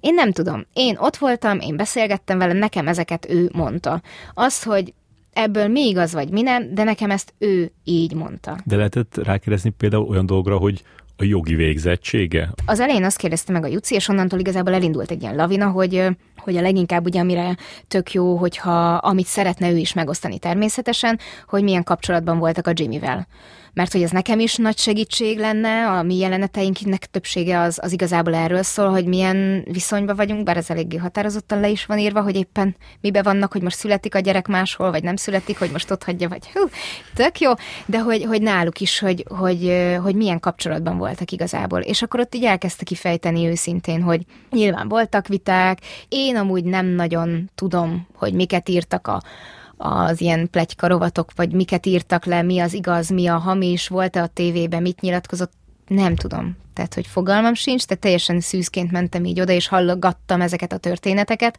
én nem tudom. Én ott voltam, én beszélgettem vele, nekem ezeket ő mondta. Az, hogy ebből mi igaz, vagy mi nem, de nekem ezt ő így mondta. De lehetett rákérdezni például olyan dolgra, hogy a jogi végzettsége? Az elején azt kérdezte meg a Juci, és onnantól igazából elindult egy ilyen lavina, hogy, hogy a leginkább ugye, amire tök jó, hogyha amit szeretne ő is megosztani természetesen, hogy milyen kapcsolatban voltak a Jimmyvel. Mert hogy ez nekem is nagy segítség lenne, a mi jeleneteinknek többsége az, az igazából erről szól, hogy milyen viszonyban vagyunk, bár ez eléggé határozottan le is van írva, hogy éppen mibe vannak, hogy most születik a gyerek máshol, vagy nem születik, hogy most ott hagyja, vagy hú, tök jó, de hogy, hogy náluk is, hogy, hogy, hogy milyen kapcsolatban voltak igazából. És akkor ott így elkezdte kifejteni őszintén, hogy nyilván voltak viták, én amúgy nem nagyon tudom, hogy miket írtak a az ilyen pletykarovatok, vagy miket írtak le, mi az igaz, mi a hamis, volt-e a tévében, mit nyilatkozott, nem tudom. Tehát, hogy fogalmam sincs, tehát teljesen szűzként mentem így oda, és hallgattam ezeket a történeteket.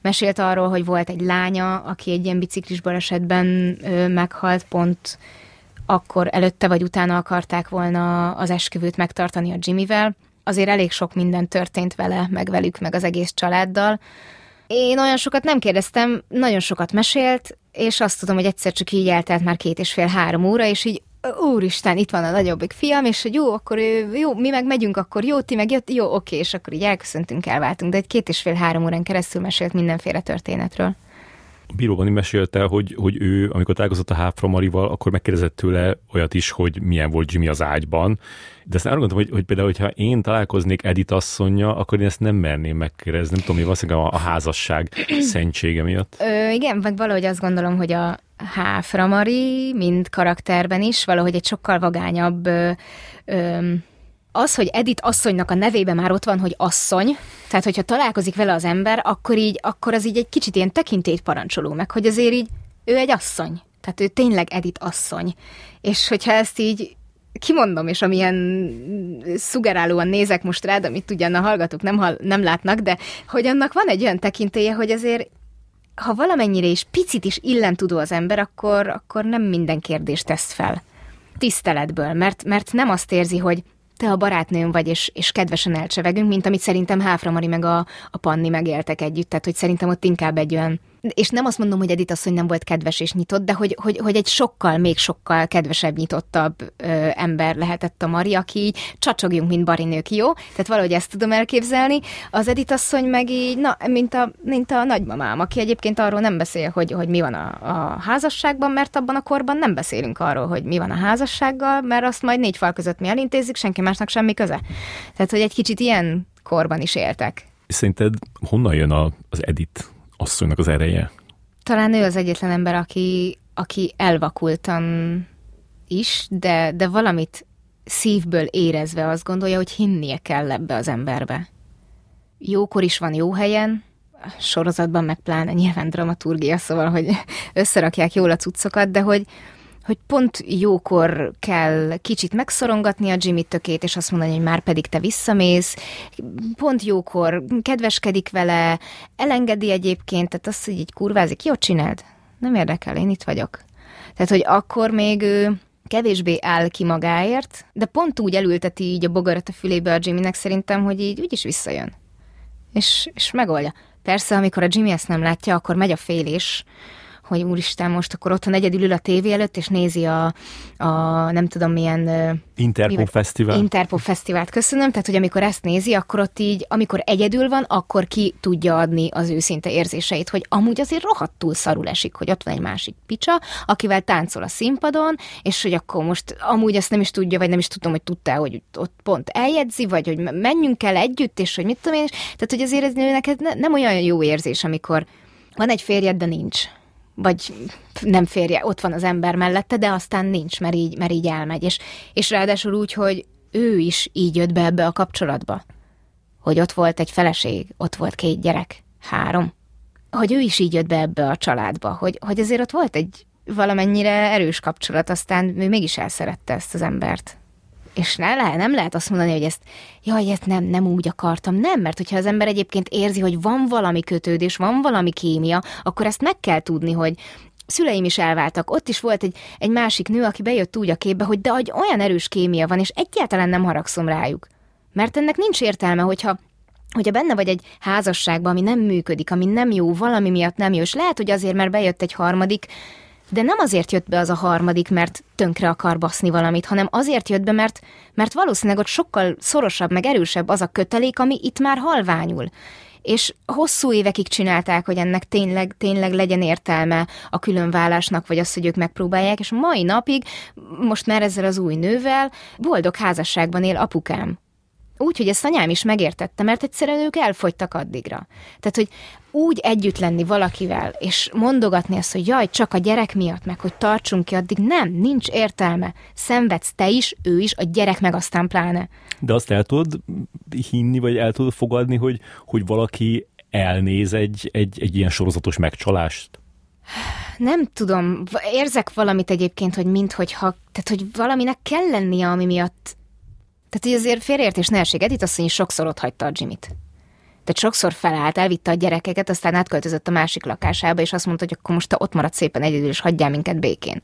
Mesélt arról, hogy volt egy lánya, aki egy ilyen biciklis balesetben ö, meghalt, pont akkor előtte vagy utána akarták volna az esküvőt megtartani a Jimmyvel. Azért elég sok minden történt vele, meg velük, meg az egész családdal. Én olyan sokat nem kérdeztem, nagyon sokat mesélt, és azt tudom, hogy egyszer csak így eltelt már két és fél három óra, és így úristen, itt van a nagyobbik fiam, és hogy jó, akkor jó, mi meg megyünk, akkor jó, ti meg jött, jó, oké, és akkor így elköszöntünk, elváltunk, de egy két és fél három órán keresztül mesélt mindenféle történetről. A bíróban mesélte, hogy, hogy ő, amikor találkozott a Háfra Marival, akkor megkérdezett tőle olyat is, hogy milyen volt Jimmy az ágyban. De aztán arra gondoltam, hogy, hogy például, hogyha én találkoznék Edith asszonnyal, akkor én ezt nem merném megkérdezni. Nem tudom, hogy valószínűleg a házasság szentsége miatt. Ö, igen, meg valahogy azt gondolom, hogy a Háfra Mari, mind karakterben is, valahogy egy sokkal vagányabb... Ö, ö, az, hogy Edith asszonynak a nevében már ott van, hogy asszony, tehát hogyha találkozik vele az ember, akkor így, akkor az így egy kicsit ilyen tekintélyt parancsoló meg, hogy azért így ő egy asszony, tehát ő tényleg Edith asszony. És hogyha ezt így kimondom, és amilyen szugerálóan nézek most rád, amit ugyan a hallgatók nem, hall, nem látnak, de hogy annak van egy olyan tekintélye, hogy azért ha valamennyire is picit is illemtudó az ember, akkor, akkor nem minden kérdést tesz fel tiszteletből, mert, mert nem azt érzi, hogy te a barátnőm vagy, és, és kedvesen elcsevegünk, mint amit szerintem Háfra Mari meg a, a Panni megéltek együtt, tehát hogy szerintem ott inkább egy olyan, és nem azt mondom, hogy Edith asszony nem volt kedves és nyitott, de hogy, hogy, hogy egy sokkal, még sokkal kedvesebb, nyitottabb ö, ember lehetett a Mari, aki így csacsogjunk, mint barinők, jó? Tehát valahogy ezt tudom elképzelni. Az Edith asszony meg így, na, mint a, mint a nagymamám, aki egyébként arról nem beszél, hogy, hogy mi van a, a házasságban, mert abban a korban nem beszélünk arról, hogy mi van a házassággal, mert azt majd négy fal között mi elintézzük, senki másnak semmi köze. Tehát, hogy egy kicsit ilyen korban is éltek. Szerinted honnan jön a, az Edith asszonynak az ereje? Talán ő az egyetlen ember, aki, aki elvakultan is, de, de valamit szívből érezve azt gondolja, hogy hinnie kell ebbe az emberbe. Jókor is van jó helyen, sorozatban meg pláne nyilván dramaturgia, szóval, hogy összerakják jól a cuccokat, de hogy, hogy pont jókor kell kicsit megszorongatni a Jimmy tökét, és azt mondani, hogy már pedig te visszamész. Pont jókor kedveskedik vele, elengedi egyébként, tehát azt, hogy így kurvázik, jó, csináld, nem érdekel, én itt vagyok. Tehát, hogy akkor még ő kevésbé áll ki magáért, de pont úgy elülteti így a bogarat a fülébe a Jimmynek szerintem, hogy így úgyis visszajön. És, és megoldja. Persze, amikor a Jimmy ezt nem látja, akkor megy a félés, hogy úristen, most akkor otthon egyedül ül a tévé előtt, és nézi a, a nem tudom milyen... Interpop mi Fesztivál. Interpop Fesztivált, köszönöm. Tehát, hogy amikor ezt nézi, akkor ott így, amikor egyedül van, akkor ki tudja adni az őszinte érzéseit, hogy amúgy azért rohadtul szarul esik, hogy ott van egy másik picsa, akivel táncol a színpadon, és hogy akkor most amúgy ezt nem is tudja, vagy nem is tudom, hogy tudtál, hogy ott pont eljegyzi, vagy hogy menjünk el együtt, és hogy mit tudom én. Tehát, hogy azért ez neked nem olyan jó érzés, amikor van egy férjed, de nincs. Vagy nem férje, ott van az ember mellette, de aztán nincs, mert így, mert így elmegy. És, és ráadásul úgy, hogy ő is így jött be ebbe a kapcsolatba. Hogy ott volt egy feleség, ott volt két gyerek, három. Hogy ő is így jött be ebbe a családba, hogy, hogy azért ott volt egy valamennyire erős kapcsolat, aztán ő mégis elszerette ezt az embert. És ne lehet, nem lehet azt mondani, hogy ezt, jaj, ezt nem, nem úgy akartam. Nem, mert hogyha az ember egyébként érzi, hogy van valami kötődés, van valami kémia, akkor ezt meg kell tudni, hogy szüleim is elváltak, ott is volt egy, egy másik nő, aki bejött úgy a képbe, hogy de hogy olyan erős kémia van, és egyáltalán nem haragszom rájuk. Mert ennek nincs értelme, hogyha, hogyha benne vagy egy házasságban, ami nem működik, ami nem jó, valami miatt nem jó, és lehet, hogy azért, mert bejött egy harmadik, de nem azért jött be az a harmadik, mert tönkre akar baszni valamit, hanem azért jött be, mert, mert valószínűleg ott sokkal szorosabb, meg erősebb az a kötelék, ami itt már halványul. És hosszú évekig csinálták, hogy ennek tényleg, tényleg legyen értelme a különválásnak, vagy az, hogy ők megpróbálják, és mai napig, most már ezzel az új nővel, boldog házasságban él apukám. Úgy, hogy ezt anyám is megértette, mert egyszerűen ők elfogytak addigra. Tehát, hogy úgy együtt lenni valakivel, és mondogatni azt, hogy jaj, csak a gyerek miatt, meg hogy tartsunk ki addig, nem, nincs értelme. Szenvedsz te is, ő is, a gyerek meg aztán pláne. De azt el tudod hinni, vagy el tudod fogadni, hogy, hogy valaki elnéz egy, egy, egy ilyen sorozatos megcsalást? Nem tudom. Érzek valamit egyébként, hogy minthogyha, tehát, hogy valaminek kell lennie, ami miatt... Tehát így azért félreértés ne essék, Edith asszony is sokszor ott hagyta a Jimmy-t. Tehát sokszor felállt, elvitte a gyerekeket, aztán átköltözött a másik lakásába, és azt mondta, hogy akkor most te ott maradsz szépen egyedül, és hagyjál minket békén.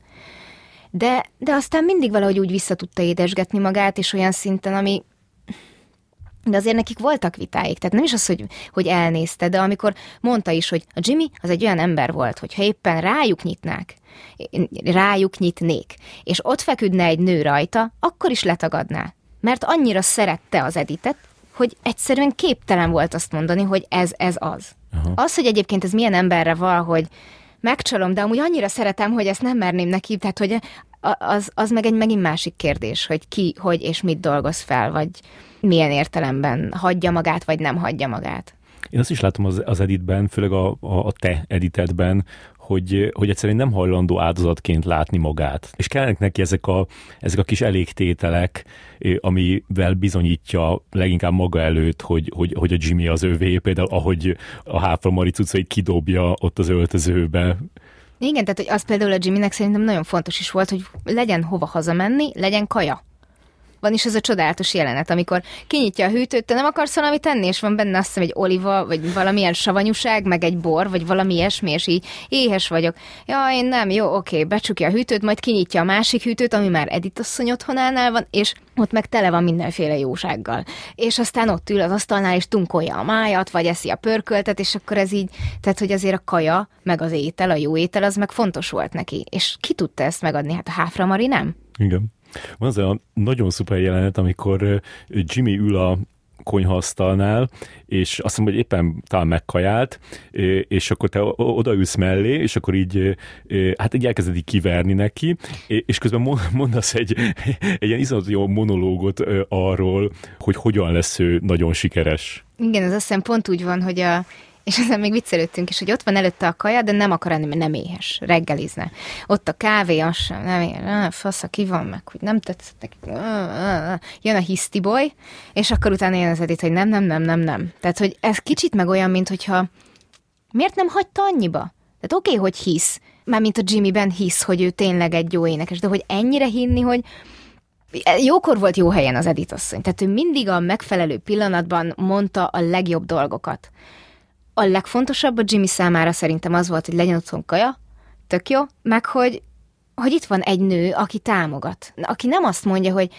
De, de aztán mindig valahogy úgy vissza tudta édesgetni magát, és olyan szinten, ami... De azért nekik voltak vitáik, tehát nem is az, hogy, hogy elnézte, de amikor mondta is, hogy a Jimmy az egy olyan ember volt, hogyha éppen rájuk nyitnák, rájuk nyitnék, és ott feküdne egy nő rajta, akkor is letagadná. Mert annyira szerette az Editet, hogy egyszerűen képtelen volt azt mondani, hogy ez, ez az. Aha. Az, hogy egyébként ez milyen emberre val, hogy megcsalom, de amúgy annyira szeretem, hogy ezt nem merném neki, tehát hogy az, az meg egy megint másik kérdés, hogy ki, hogy és mit dolgoz fel, vagy milyen értelemben hagyja magát, vagy nem hagyja magát. Én azt is látom az, az Editben, főleg a, a, a te Editedben, Hogy, hogy egyszerűen nem hajlandó áldozatként látni magát. És kellnek neki ezek a, ezek a kis elégtételek, amivel bizonyítja leginkább maga előtt, hogy, hogy, hogy a Jimmy az ővé, például ahogy a Háfra Mari cuccait kidobja ott az öltözőbe. Igen, tehát hogy az például a Jimmynek szerintem nagyon fontos is volt, hogy legyen hova hazamenni, legyen kaja. Van is ez a csodálatos jelenet, amikor kinyitja a hűtőt, te nem akarsz valami tenni, és van benne azt hiszem egy oliva, vagy valamilyen savanyúság, meg egy bor, vagy valami ilyesmi, és így éhes vagyok. Ja, én nem, jó, oké, becsukja a hűtőt, majd kinyitja a másik hűtőt, ami már Edith asszony otthonánál van, és ott meg tele van mindenféle jósággal. És aztán ott ül az asztalnál, és tunkolja a májat, vagy eszi a pörköltet, és akkor ez így, tehát hogy azért a kaja, meg az étel, a jó étel, az meg fontos volt neki. És ki tudta ezt megadni? Hát a Háfra Mari nem? Igen. Van az a nagyon szuper jelenet, amikor Jimmy ül a konyhaasztalnál, és azt mondom, hogy éppen talán megkajált, és akkor te odaülsz mellé, és akkor így, hát így elkezded így kiverni neki, és közben mondasz egy, egy ilyen iszonyatos jó monológot arról, hogy hogyan lesz ő nagyon sikeres. Igen, az azt hiszem pont úgy van, hogy a és aztán még viccelődtünk is, hogy ott van előtte a kaja, de nem akar enni, mert nem éhes, reggelizne. Ott a kávé, az sem, nem éhes, fasza, ki van meg, hogy nem tetszett nekik. Jön a hisztiboly, és akkor utána jön az Edith, hogy nem, nem, nem, nem, nem. Tehát, hogy ez kicsit meg olyan, mint hogyha miért nem hagyta annyiba? Tehát oké, okay, hogy hisz, mármint a Jimmyben hisz, hogy ő tényleg egy jó énekes, de hogy ennyire hinni, hogy jókor volt jó helyen az Edith asszony. Tehát ő mindig a megfelelő pillanatban mondta a legjobb dolgokat. A legfontosabb a Jimmy számára szerintem az volt, hogy legyen otthon kaja, tök jó, meg hogy, hogy itt van egy nő, aki támogat, aki nem azt mondja, hogy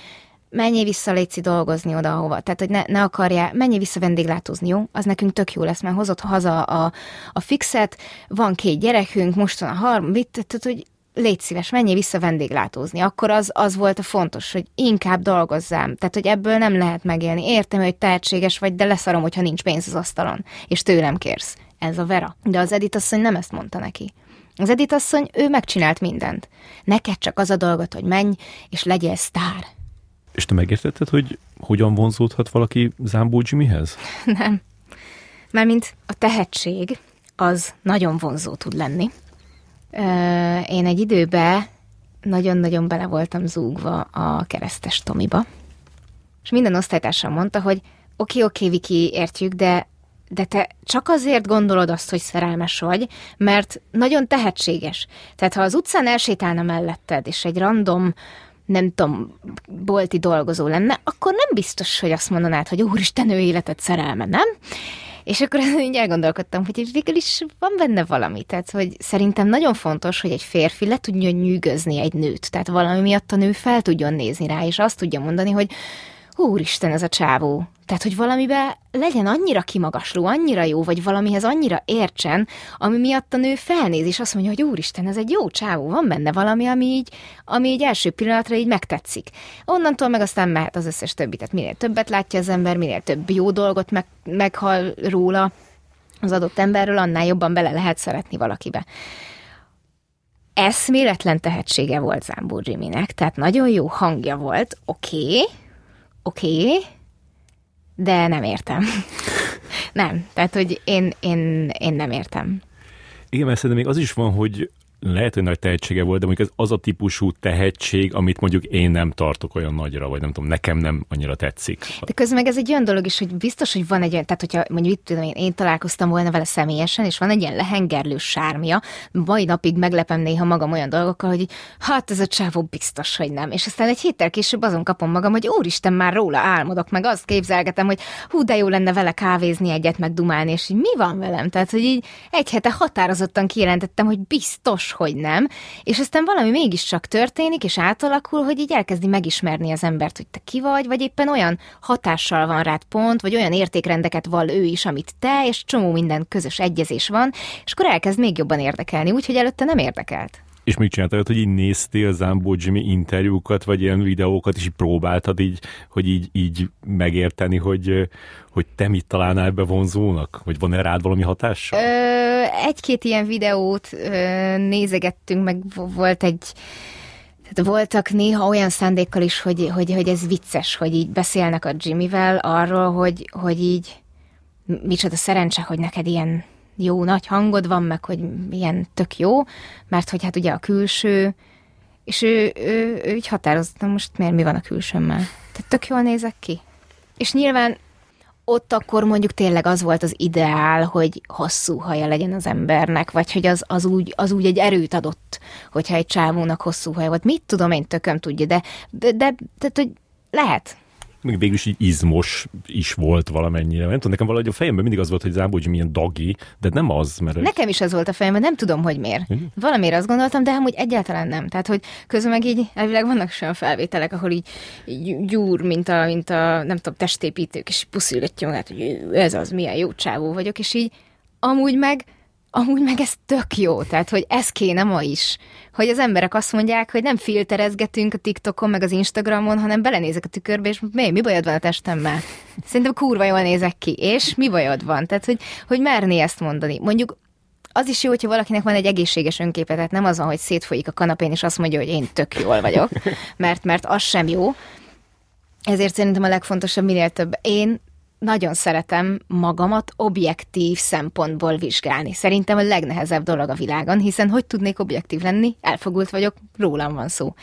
menjél vissza léci dolgozni oda, ahova, tehát hogy ne, ne akarjál, menjél vissza vendéglátózni, jó? Az nekünk tök jó lesz, mert hozott haza a, a fixet, van két gyerekünk, most van a harmadik, tehát hogy légy szíves, menjél vissza vendéglátózni, akkor az, az volt a fontos, hogy inkább dolgozzám, tehát hogy ebből nem lehet megélni. Értem, hogy tehetséges vagy, de leszarom, hogyha nincs pénz az asztalon, és tőlem kérsz. Ez a Vera. De az Edith asszony nem ezt mondta neki. Az Edith asszony, ő megcsinált mindent. Neked csak az a dolgot, hogy menj, és legyél sztár. És te megértetted, hogy hogyan vonzódhat valaki Zámbó Jimmyhez? Nem. Mármint a tehetség az nagyon vonzó tud lenni. Én egy időben nagyon-nagyon bele voltam zúgva a keresztes Tomiba, és minden osztálytársam mondta, hogy oké, oké, Viki, értjük, de, de te csak azért gondolod azt, hogy szerelmes vagy, mert nagyon tehetséges. Tehát ha az utcán elsétálna melletted, és egy random, nem tudom, bolti dolgozó lenne, akkor nem biztos, hogy azt mondanád, hogy úristen, ő életed szerelme, nem? És akkor így elgondolkodtam, hogy végül is van benne valami. Tehát, hogy szerintem nagyon fontos, hogy egy férfi le tudjon nyűgözni egy nőt. Tehát valami miatt a nő fel tudjon nézni rá, és azt tudja mondani, hogy úristen, ez a csávó. Tehát, hogy valamiben legyen annyira kimagasló, annyira jó, vagy valamihez annyira értsen, ami miatt a nő felnéz, és azt mondja, hogy úristen, ez egy jó csávó, van benne valami, ami így, ami így első pillanatra így megtetszik. Onnantól meg aztán mehet az összes többi, tehát minél többet látja az ember, minél több jó dolgot meg, meghal róla az adott emberről, annál jobban bele lehet szeretni valakibe. Eszméletlen tehetsége volt Zámbó Jimmynek, tehát nagyon jó hangja volt, oké, okay, oké, okay, de nem értem. nem, tehát, hogy én, én, én nem értem. Igen, mert szerintem még az is van, hogy lehet, hogy nagy tehetsége volt, de mondjuk ez az a típusú tehetség, amit mondjuk én nem tartok olyan nagyra, vagy nem tudom, nekem nem annyira tetszik. De közben meg ez egy olyan dolog is, hogy biztos, hogy van egy olyan, tehát hogyha mondjuk itt tudom, én, én találkoztam volna vele személyesen, és van egy ilyen lehengerlő sármja, mai napig meglepem néha magam olyan dolgokkal, hogy hát ez a csávó biztos, hogy nem. És aztán egy héttel később azon kapom magam, hogy úristen, már róla álmodok, meg azt képzelgetem, hogy hú, de jó lenne vele kávézni egyet, meg dumálni, és így mi van velem? Tehát, hogy így egy hete határozottan kijelentettem, hogy biztos, hogy nem, és aztán valami mégiscsak történik, és átalakul, hogy így elkezdi megismerni az embert, hogy te ki vagy, vagy éppen olyan hatással van rád pont, vagy olyan értékrendeket vall ő is, amit te, és csomó minden közös egyezés van, és akkor elkezd még jobban érdekelni, úgyhogy előtte nem érdekelt. És még csináltad, hogy így néztél Zámbó Jimmy interjúkat, vagy ilyen videókat, és így próbáltad így, hogy így, így megérteni, hogy, hogy te mit találnál ebbe vonzónak? Vagy van-e rád valami hatással? Ö, egy-két ilyen videót ö, nézegettünk, meg volt egy... Tehát voltak néha olyan szándékkal is, hogy, hogy, hogy ez vicces, hogy így beszélnek a Jimmyvel arról, hogy, hogy így micsoda szerencse, hogy neked ilyen jó nagy hangod van, meg hogy ilyen tök jó, mert hogy hát ugye a külső, és ő, ő, ő így határozottan, most miért mi van a külsőmmel? Tehát tök jól nézek ki. És nyilván ott akkor mondjuk tényleg az volt az ideál, hogy hosszú haja legyen az embernek, vagy hogy az, az, úgy, az úgy egy erőt adott, hogyha egy csávónak hosszú haja volt. Mit tudom, én tököm tudja, de, de, de tehát, hogy lehet. Még végül is így izmos is volt valamennyire. Nem tudom, nekem valahogy a fejemben mindig az volt, hogy Zámbó Jimmy milyen dagi, de nem az, mert... Nekem is ez volt a fejemben, nem tudom, hogy miért. Valamiért azt gondoltam, de amúgy egyáltalán nem. Tehát, hogy közben meg így elvileg vannak olyan felvételek, ahol így, így gyúr, mint a, mint a, nem tudom, testépítők, és puszilgatja magát, hogy ez az, milyen jó csávó vagyok, és így amúgy meg Amúgy meg ez tök jó, tehát, hogy ez kéne ma is. Hogy az emberek azt mondják, hogy nem filterezgetünk a TikTokon, meg az Instagramon, hanem belenézek a tükörbe, és mi, mi bajod van a testemmel? Szerintem kurva jól nézek ki, és mi bajod van? Tehát, hogy, hogy merné ezt mondani. Mondjuk az is jó, hogyha valakinek van egy egészséges önképe, tehát nem az van, hogy szétfolyik a kanapén, és azt mondja, hogy én tök jól vagyok, mert, mert az sem jó. Ezért szerintem a legfontosabb minél több. Én nagyon szeretem magamat objektív szempontból vizsgálni. Szerintem a legnehezebb dolog a világon, hiszen hogy tudnék objektív lenni? Elfogult vagyok, rólam van szó.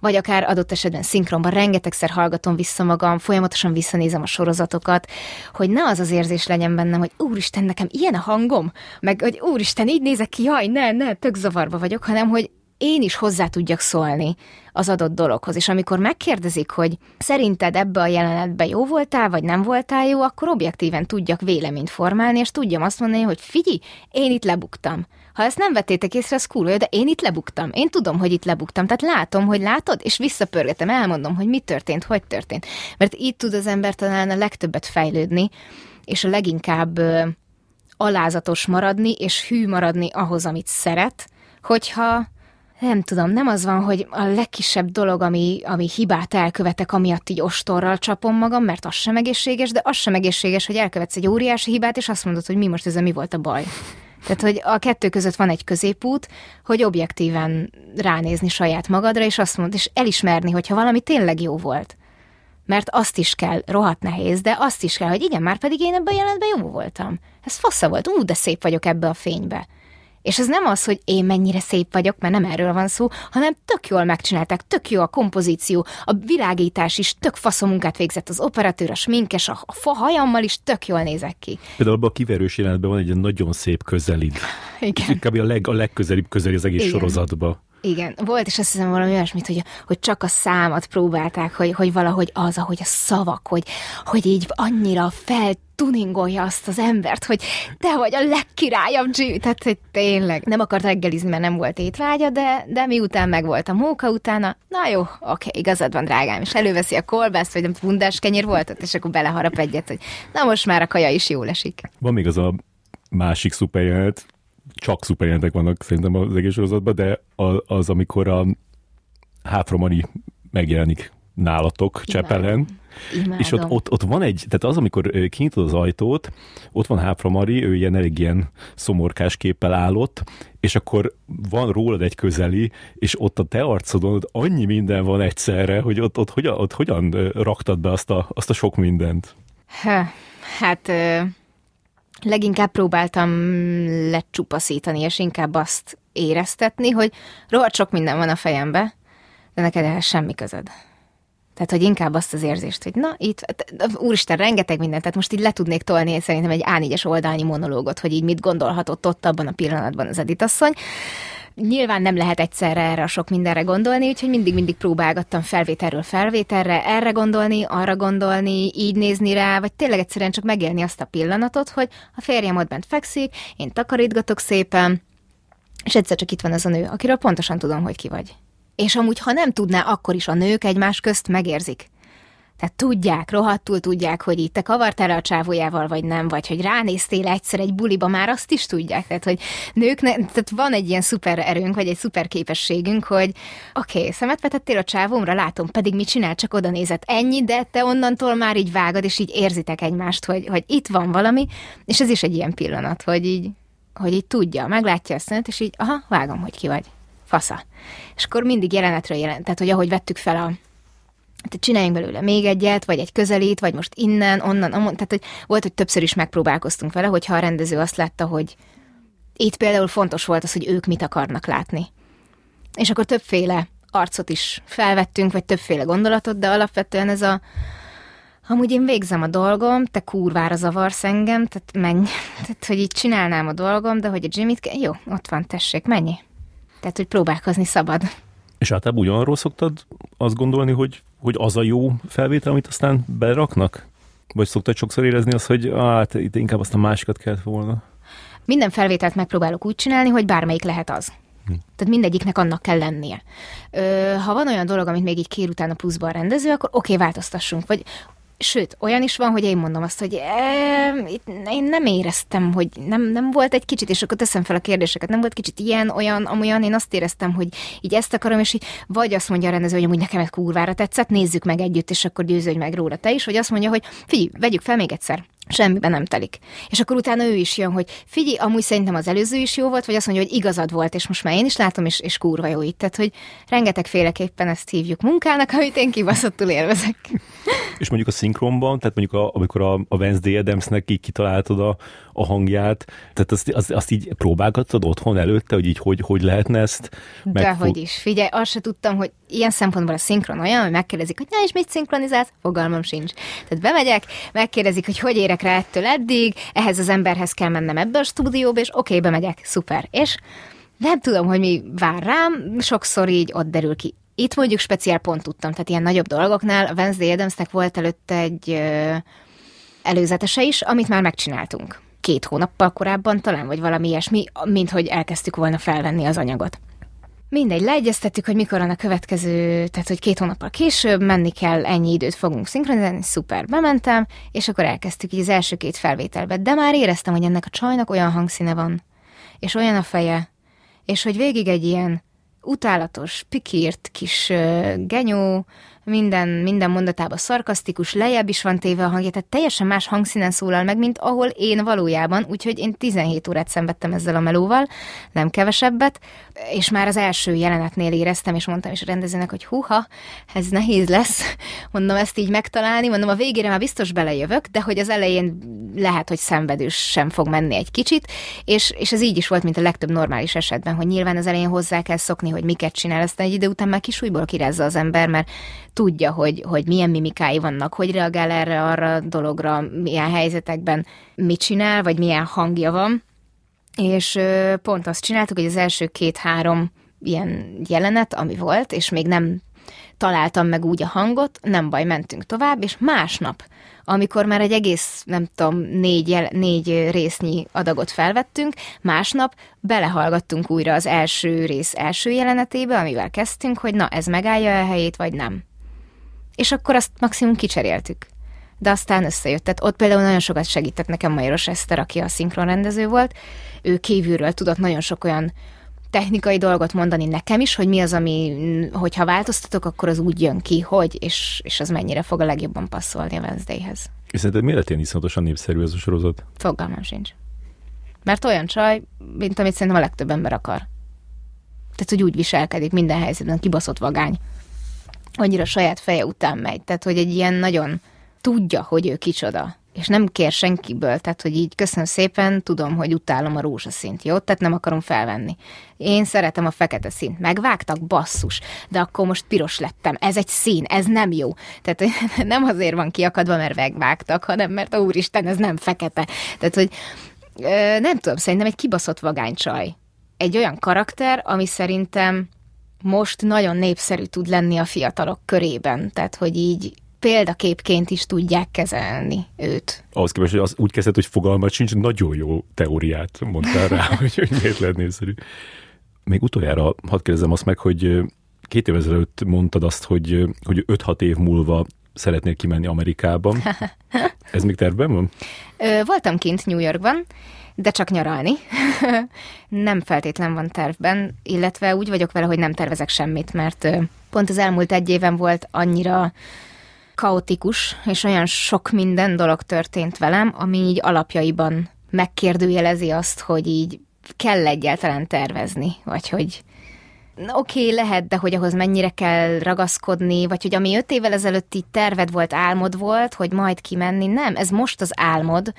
Vagy akár adott esetben szinkronban rengetegszer hallgatom vissza magam, folyamatosan visszanézem a sorozatokat, hogy ne az az érzés legyen bennem, hogy úristen, nekem ilyen a hangom, meg hogy úristen, így nézek ki, jaj, ne, ne, tök zavarba vagyok, hanem hogy én is hozzá tudjak szólni az adott dologhoz. És amikor megkérdezik, hogy szerinted ebbe a jelenetbe jó voltál, vagy nem voltál jó, akkor objektíven tudjak véleményt formálni, és tudjam azt mondani, hogy figyelj, én itt lebuktam. Ha ezt nem vettétek észre, az kurva, de én itt lebuktam. Én tudom, hogy itt lebuktam. Tehát látom, hogy látod, és visszapörgetem, elmondom, hogy mi történt, hogy történt. Mert így tud az ember talán a legtöbbet fejlődni, és a leginkább ö, alázatos maradni, és hű maradni ahhoz, amit szeret, hogyha nem tudom, nem az van, hogy a legkisebb dolog, ami, ami hibát elkövetek, amiatt így ostorral csapom magam, mert az sem egészséges, de az sem egészséges, hogy elkövetsz egy óriási hibát, és azt mondod, hogy mi most ez, mi volt a baj. Tehát, hogy a kettő között van egy középút, hogy objektíven ránézni saját magadra, és azt mondod, és elismerni, hogyha valami tényleg jó volt. Mert azt is kell, rohadt nehéz, de azt is kell, hogy igen, már pedig én ebben a jelenetben jó voltam. Ez fasza volt, ú, de szép vagyok ebbe a fénybe. És ez nem az, hogy én mennyire szép vagyok, mert nem erről van szó, hanem tök jól megcsinálták, tök jó a kompozíció, a világítás is, tök faszom munkát végzett az operatőr, a sminkes, a fa hajammal is tök jól nézek ki. Például abban a kiverős jelenetben van egy nagyon szép közelid. Igen. Inkább a, leg, a legközelibb közeli az egész Igen. sorozatba. Igen, volt, és azt hiszem valami olyasmit, hogy, hogy csak a számot próbálták, hogy, hogy valahogy az, ahogy a szavak, hogy, hogy így annyira feltuningolja azt az embert, hogy te vagy a legkirályabb Jimmy, tehát hogy tényleg nem akart reggelizni, mert nem volt étvágya, de, de miután megvolt a móka utána, na jó, oké, igazad van, drágám, és előveszi a kolbászt, vagy nem bundás kenyér voltat, és akkor beleharap egyet, hogy na most már a kaja is jól esik. Van még az a másik szuperjelenet, csak szuperjelentek vannak szerintem az egész sorozatban, de az, az amikor a Háfra Mari megjelenik nálatok Csepelen, és ott, ott, ott van egy, tehát az, amikor kinyitod az ajtót, ott van Háfra Mari, ő ilyen elég ilyen szomorkás képpel állott, és akkor van rólad egy közeli, és ott a te arcodon ott annyi minden van egyszerre, hogy ott, ott, hogyan, ott hogyan raktad be azt a, azt a sok mindent? Ha, hát... Leginkább próbáltam lecsupaszítani, és inkább azt éreztetni, hogy rohadt sok minden van a fejembe, de neked ehhez semmi közöd. Tehát, hogy inkább azt az érzést, hogy na, itt, úristen, rengeteg mindent, tehát most így le tudnék tolni szerintem egy á négyes oldalnyi monológot, hogy így mit gondolhatott ott abban a pillanatban az Edit asszony. Nyilván nem lehet egyszerre erre a sok mindenre gondolni, úgyhogy mindig-mindig próbálgattam felvételről felvételre, erre gondolni, arra gondolni, így nézni rá, vagy tényleg egyszerűen csak megélni azt a pillanatot, hogy a férjem ott bent fekszik, én takarítgatok szépen, és egyszer csak itt van az a nő, akiről pontosan tudom, hogy ki vagy. És amúgy, ha nem tudná, akkor is a nők egymás közt megérzik. Tehát tudják, rohadtul tudják, hogy itt te kavartál a csávójával, vagy nem, vagy hogy ránéztél egyszer egy buliba, már azt is tudják. Tehát, hogy nők, ne, tehát van egy ilyen szuper erőnk, vagy egy szuper képességünk, hogy oké, okay, szemet vetettél a csávómra, látom, pedig mit csinál, csak oda nézett ennyi, de te onnantól már így vágod, és így érzitek egymást, hogy, hogy itt van valami, és ez is egy ilyen pillanat, hogy így, hogy így tudja, meglátja a szemet, és így, aha, vágom, hogy ki vagy. Fasza. És akkor mindig jelenetről jelent, tehát, hogy ahogy vettük fel a tehát csináljunk belőle még egyet, vagy egy közelít, vagy most innen, onnan, amon, tehát hogy volt, hogy többször is megpróbálkoztunk vele, hogyha a rendező azt látta, hogy itt például fontos volt az, hogy ők mit akarnak látni. És akkor többféle arcot is felvettünk, vagy többféle gondolatot, de alapvetően ez a amúgy én végzem a dolgom, te kurvára zavarsz engem, tehát menj, tehát hogy így csinálnám a dolgom, de hogy a Jimmyt kell, jó, ott van, tessék, menj. Tehát, hogy próbálkozni szabad. És általában ugyanarról szoktad azt gondolni, hogy, hogy az a jó felvétel, amit aztán beraknak? Vagy szoktad sokszor érezni azt, hogy hát itt inkább azt a másikat kellett volna? Minden felvételt megpróbálok úgy csinálni, hogy bármelyik lehet az. Hm. Tehát mindegyiknek annak kell lennie. Ö, ha van olyan dolog, amit még így kér utána pluszban a rendező, akkor oké, okay, változtassunk. Vagy, sőt, olyan is van, hogy én mondom azt, hogy e, itt, én nem éreztem, hogy nem, nem volt egy kicsit, és akkor teszem fel a kérdéseket, nem volt kicsit ilyen, olyan, amolyan, én azt éreztem, hogy így ezt akarom, és így vagy azt mondja a rendező, hogy amúgy nekem ez kurvára tetszett, nézzük meg együtt, és akkor győződj meg róla te is, vagy azt mondja, hogy figyelj, vegyük fel még egyszer. Semmiben nem telik. És akkor utána ő is jön, hogy figyelj, amúgy szerintem az előző is jó volt, vagy azt mondja, hogy igazad volt, és most már én is látom, és, és kurva jó itt. Tehát, hogy rengetegféleképpen ezt hívjuk munkának, amit én kibaszottul élvezek. És mondjuk a szinkronban, tehát mondjuk a, amikor a, a Wednesday Addamsnek így kitaláltad a, a hangját, tehát azt, azt, azt így próbálgattad otthon előtte, hogy így hogy, hogy lehetne ezt? Meg... Dehogy is. Figyelj, azt se tudtam, hogy ilyen szempontból a szinkron olyan, hogy megkérdezik, hogy na és mit szinkronizálsz? Fogalmam sincs. Tehát bemegyek, megkérdezik, hogy hogy érek rá ettől eddig, ehhez az emberhez kell mennem ebbe a stúdióba, és oké, bemegyek, szuper. És nem tudom, hogy mi vár rám, sokszor így ott derül ki. Itt mondjuk speciál pont tudtam, tehát ilyen nagyobb dolgoknál a Wednesday Addamsnek volt előtte egy ö, előzetese is, amit már megcsináltunk. Két hónappal korábban talán, vagy valami ilyesmi, mint hogy elkezdtük volna felvenni az anyagot. Mindegy, leegyeztettük, hogy mikor van a következő, tehát hogy két hónappal később menni kell, ennyi időt fogunk szinkronizálni, szuper, bementem, és akkor elkezdtük így az első két felvételbe, de már éreztem, hogy ennek a csajnak olyan hangszíne van, és olyan a feje, és hogy végig egy ilyen utálatos, pikírt, kis genyó, minden, minden mondatában szarkasztikus, lejjebb is van téve a hangja, tehát teljesen más hangszínen szólal meg, mint ahol én valójában, úgyhogy én tizenhét órát szenvedtem ezzel a melóval, nem kevesebbet, és már az első jelenetnél éreztem, és mondtam is a rendezőnek, hogy húha, ez nehéz lesz, mondom ezt így megtalálni, mondom a végére már biztos belejövök, de hogy az elején lehet, hogy szenvedős sem fog menni egy kicsit, és, és ez így is volt, mint a legtöbb normális esetben, hogy nyilván az elején hozzá kell szokni, hogy miket csinál, aztán egy idő után már kis újból kirázza az ember, mert tudja, hogy, hogy milyen mimikái vannak, hogy reagál erre, arra dologra, milyen helyzetekben mit csinál, vagy milyen hangja van. És pont azt csináltuk, hogy az első két-három ilyen jelenet, ami volt, és még nem találtam meg úgy a hangot, nem baj, mentünk tovább, és másnap, amikor már egy egész, nem tudom, négy, jel, négy résznyi adagot felvettünk, másnap belehallgattunk újra az első rész első jelenetébe, amivel kezdtünk, hogy na, ez megállja a helyét, vagy nem. És akkor azt maximum kicseréltük. De aztán összejött. Tehát ott például nagyon sokat segített nekem Majoros Eszter, aki a szinkronrendező volt. Ő kívülről tudott nagyon sok olyan technikai dolgot mondani nekem is, hogy mi az, ami, hogyha változtatok, akkor az úgy jön ki, hogy, és, és az mennyire fog a legjobban passzolni a Wednesdayhez. És szerinted miért ilyen iszonyatosan népszerű ez a sorozat? Fogalmam sincs. Mert olyan csaj, mint amit szerintem a legtöbb ember akar. Tehát, hogy úgy viselkedik minden helyzetben, kibaszott vagány. Annyira saját feje után megy. Tehát, hogy egy ilyen nagyon tudja, hogy ő kicsoda. És nem kér senkiből, tehát, hogy így köszönöm szépen, tudom, hogy utálom a rózsaszínt, jó? Tehát nem akarom felvenni. Én szeretem a fekete színt. Megvágtak, basszus, de akkor most piros lettem. Ez egy szín, ez nem jó. Tehát nem azért van kiakadva, mert megvágtak, hanem mert, úristen, ez nem fekete. Tehát, hogy nem tudom, szerintem egy kibaszott vagánycsaj. Egy olyan karakter, ami szerintem most nagyon népszerű tud lenni a fiatalok körében. Tehát, hogy így példaképként is tudják kezelni őt. Ahhoz képest, hogy az úgy kezdett, hogy fogalmat sincs, nagyon jó teóriát mondtál rá, hogy miért lehet népszerű. Még utoljára hadd kérdezem azt meg, hogy két év ezelőtt mondtad azt, hogy, hogy öt-hat év múlva szeretnél kimenni Amerikában. Ez még tervben van? Voltam kint New Yorkban, de csak nyaralni. Nem feltétlen van tervben, illetve úgy vagyok vele, hogy nem tervezek semmit, mert pont az elmúlt egy éven volt annyira kaotikus, és olyan sok minden dolog történt velem, ami így alapjaiban megkérdőjelezi azt, hogy így kell egyáltalán tervezni, vagy hogy oké, okay, lehet, de hogy ahhoz mennyire kell ragaszkodni, vagy hogy ami öt évvel ezelőtt így terved volt, álmod volt, hogy majd kimenni, nem, ez most az álmod,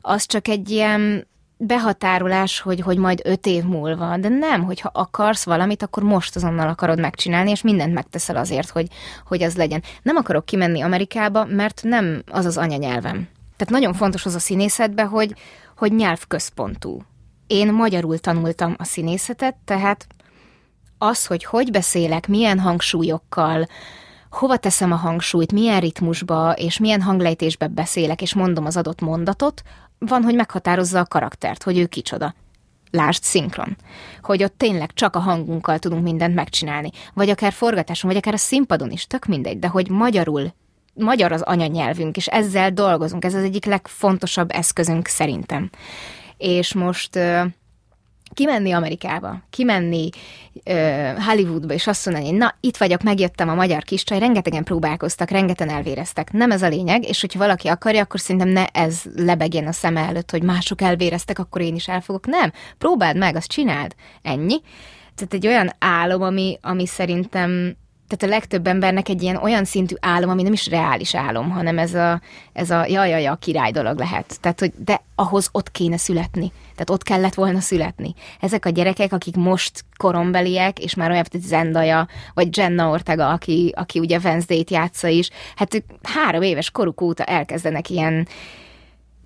az csak egy ilyen behatárolás, hogy, hogy majd öt év múlva, de nem, hogyha akarsz valamit, akkor most azonnal akarod megcsinálni, és mindent megteszel azért, hogy, hogy az legyen. Nem akarok kimenni Amerikába, mert nem az az anyanyelvem. Tehát nagyon fontos az a színészetben, hogy, hogy nyelvközpontú. Én magyarul tanultam a színészetet, tehát az, hogy hogy beszélek, milyen hangsúlyokkal, hova teszem a hangsúlyt, milyen ritmusba, és milyen hanglejtésbe beszélek, és mondom az adott mondatot, van, hogy meghatározza a karaktert, hogy ő kicsoda. Lásd, szinkron. Hogy ott tényleg csak a hangunkkal tudunk mindent megcsinálni. Vagy akár forgatáson, vagy akár a színpadon is, tök mindegy, de hogy magyarul, magyar az anyanyelvünk, és ezzel dolgozunk. Ez az egyik legfontosabb eszközünk szerintem. És most uh, kimenni Amerikába, kimenni uh, Hollywoodba, és azt mondani, na, itt vagyok, megjöttem a magyar kiscsaj, rengetegen próbálkoztak, rengetegen elvéreztek. Nem ez a lényeg, és hogyha valaki akarja, akkor szerintem ne ez lebegjen a szeme előtt, hogy mások elvéreztek, akkor én is elfogok. Nem, próbáld meg, azt csináld. Ennyi. Tehát egy olyan álom, ami, ami szerintem, tehát a legtöbb embernek egy ilyen olyan szintű álom, ami nem is reális álom, hanem ez a, ez a jajaja király dolog lehet. Tehát, hogy de ahhoz ott kéne születni. Tehát ott kellett volna születni. Ezek a gyerekek, akik most korombeliek, és már olyan, mint Zendaya, vagy Jenna Ortega, aki, aki ugye Wednesday-t játsza is, hát ők három éves koruk óta elkezdenek ilyen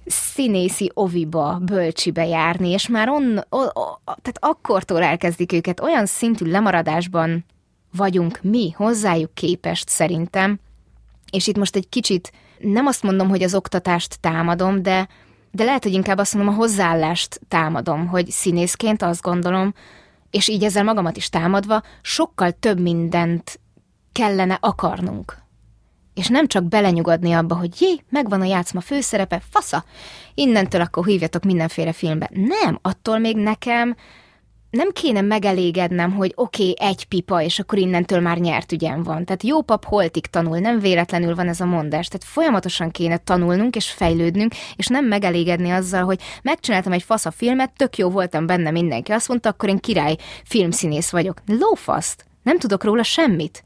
színészi oviba, bölcsibe járni, és már on, o, o, tehát akkortól elkezdik őket. Olyan szintű lemaradásban vagyunk mi hozzájuk képest szerintem, és itt most egy kicsit nem azt mondom, hogy az oktatást támadom, de, de lehet, hogy inkább azt mondom, a hozzáállást támadom, hogy színészként azt gondolom, és így ezzel magamat is támadva, sokkal több mindent kellene akarnunk. És nem csak belenyugodni abba, hogy jé, megvan a Játszma főszerepe, fasza, innentől akkor hívjatok mindenféle filmbe. Nem, attól még nekem nem kéne megelégednem, hogy oké, okay, egy pipa, és akkor innentől már nyert ügyem van. Tehát jó pap holtig tanul, nem véletlenül van ez a mondás. Tehát folyamatosan kéne tanulnunk és fejlődnünk, és nem megelégedni azzal, hogy megcsináltam egy fasz a filmet, tök jó voltam benne, mindenki azt mondta, akkor én király filmszínész vagyok. Lófaszt! Nem tudok róla semmit.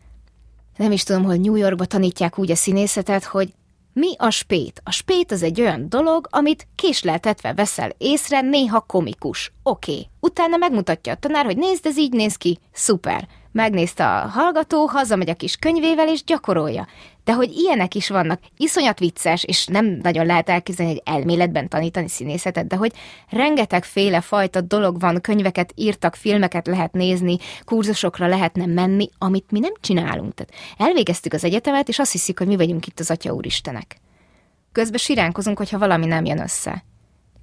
Nem is tudom, hogy New Yorkba tanítják úgy a színészetet, hogy mi a spét? A spét az egy olyan dolog, amit késleltetve veszel észre, néha komikus. Oké. Okay. Utána megmutatja a tanár, hogy nézd, ez így néz ki. Szuper. megnézte a hallgató, hazamegy a kis könyvével és gyakorolja. De hogy ilyenek is vannak, iszonyat vicces, és nem nagyon lehet elképzelni, hogy elméletben tanítani színészetet, de hogy rengetegféle fajta dolog van, könyveket írtak, filmeket lehet nézni, kurzusokra lehetne menni, amit mi nem csinálunk. Tehát elvégeztük az egyetemet, és azt hiszik, hogy mi vagyunk itt az Atya Úristenek. Közben siránkozunk, hogyha valami nem jön össze.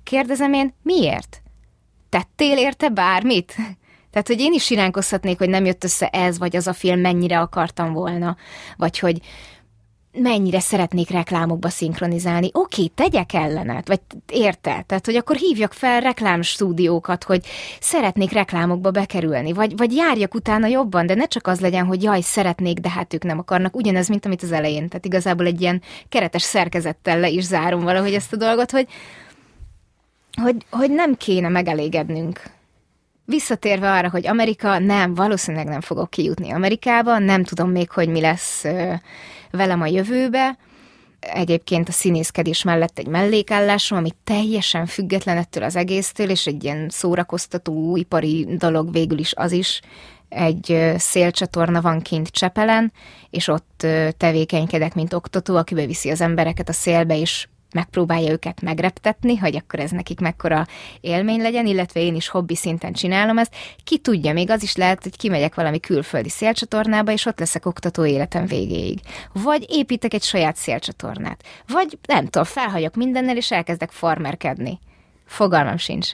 Kérdezem én, miért? Tettél érte bármit? Tehát, hogy én is siránkozhatnék, hogy nem jött össze ez, vagy az a film, mennyire akartam volna, vagy hogy mennyire szeretnék reklámokba szinkronizálni. Oké, tegyek ellenet, vagy érted? Tehát, hogy akkor hívjak fel reklámstúdiókat, hogy szeretnék reklámokba bekerülni, vagy, vagy járjak utána jobban, de ne csak az legyen, hogy jaj, szeretnék, de hát ők nem akarnak. Ugyanez, mint amit az elején. Tehát igazából egy ilyen keretes szerkezettel le is zárom valahogy ezt a dolgot, hogy, hogy, hogy nem kéne megelégednünk. Visszatérve arra, hogy Amerika, nem, valószínűleg nem fogok kijutni Amerikába, nem tudom még, hogy mi lesz velem a jövőbe. Egyébként a színészkedés mellett egy mellékállásom, ami teljesen független ettől az egésztől, és egy ilyen szórakoztató, ipari dolog végül is az is. Egy szélcsatorna van kint Csepelen, és ott tevékenykedek, mint oktató, aki beviszi az embereket a szélbe, és megpróbálja őket megreptetni, hogy akkor ez nekik mekkora élmény legyen, illetve én is hobbi szinten csinálom ezt. Ki tudja, még az is lehet, hogy kimegyek valami külföldi szélcsatornába, és ott leszek oktató életem végéig. Vagy építek egy saját szélcsatornát. Vagy nem tudom, felhagyok mindennel, és elkezdek farmerkedni. Fogalmam sincs.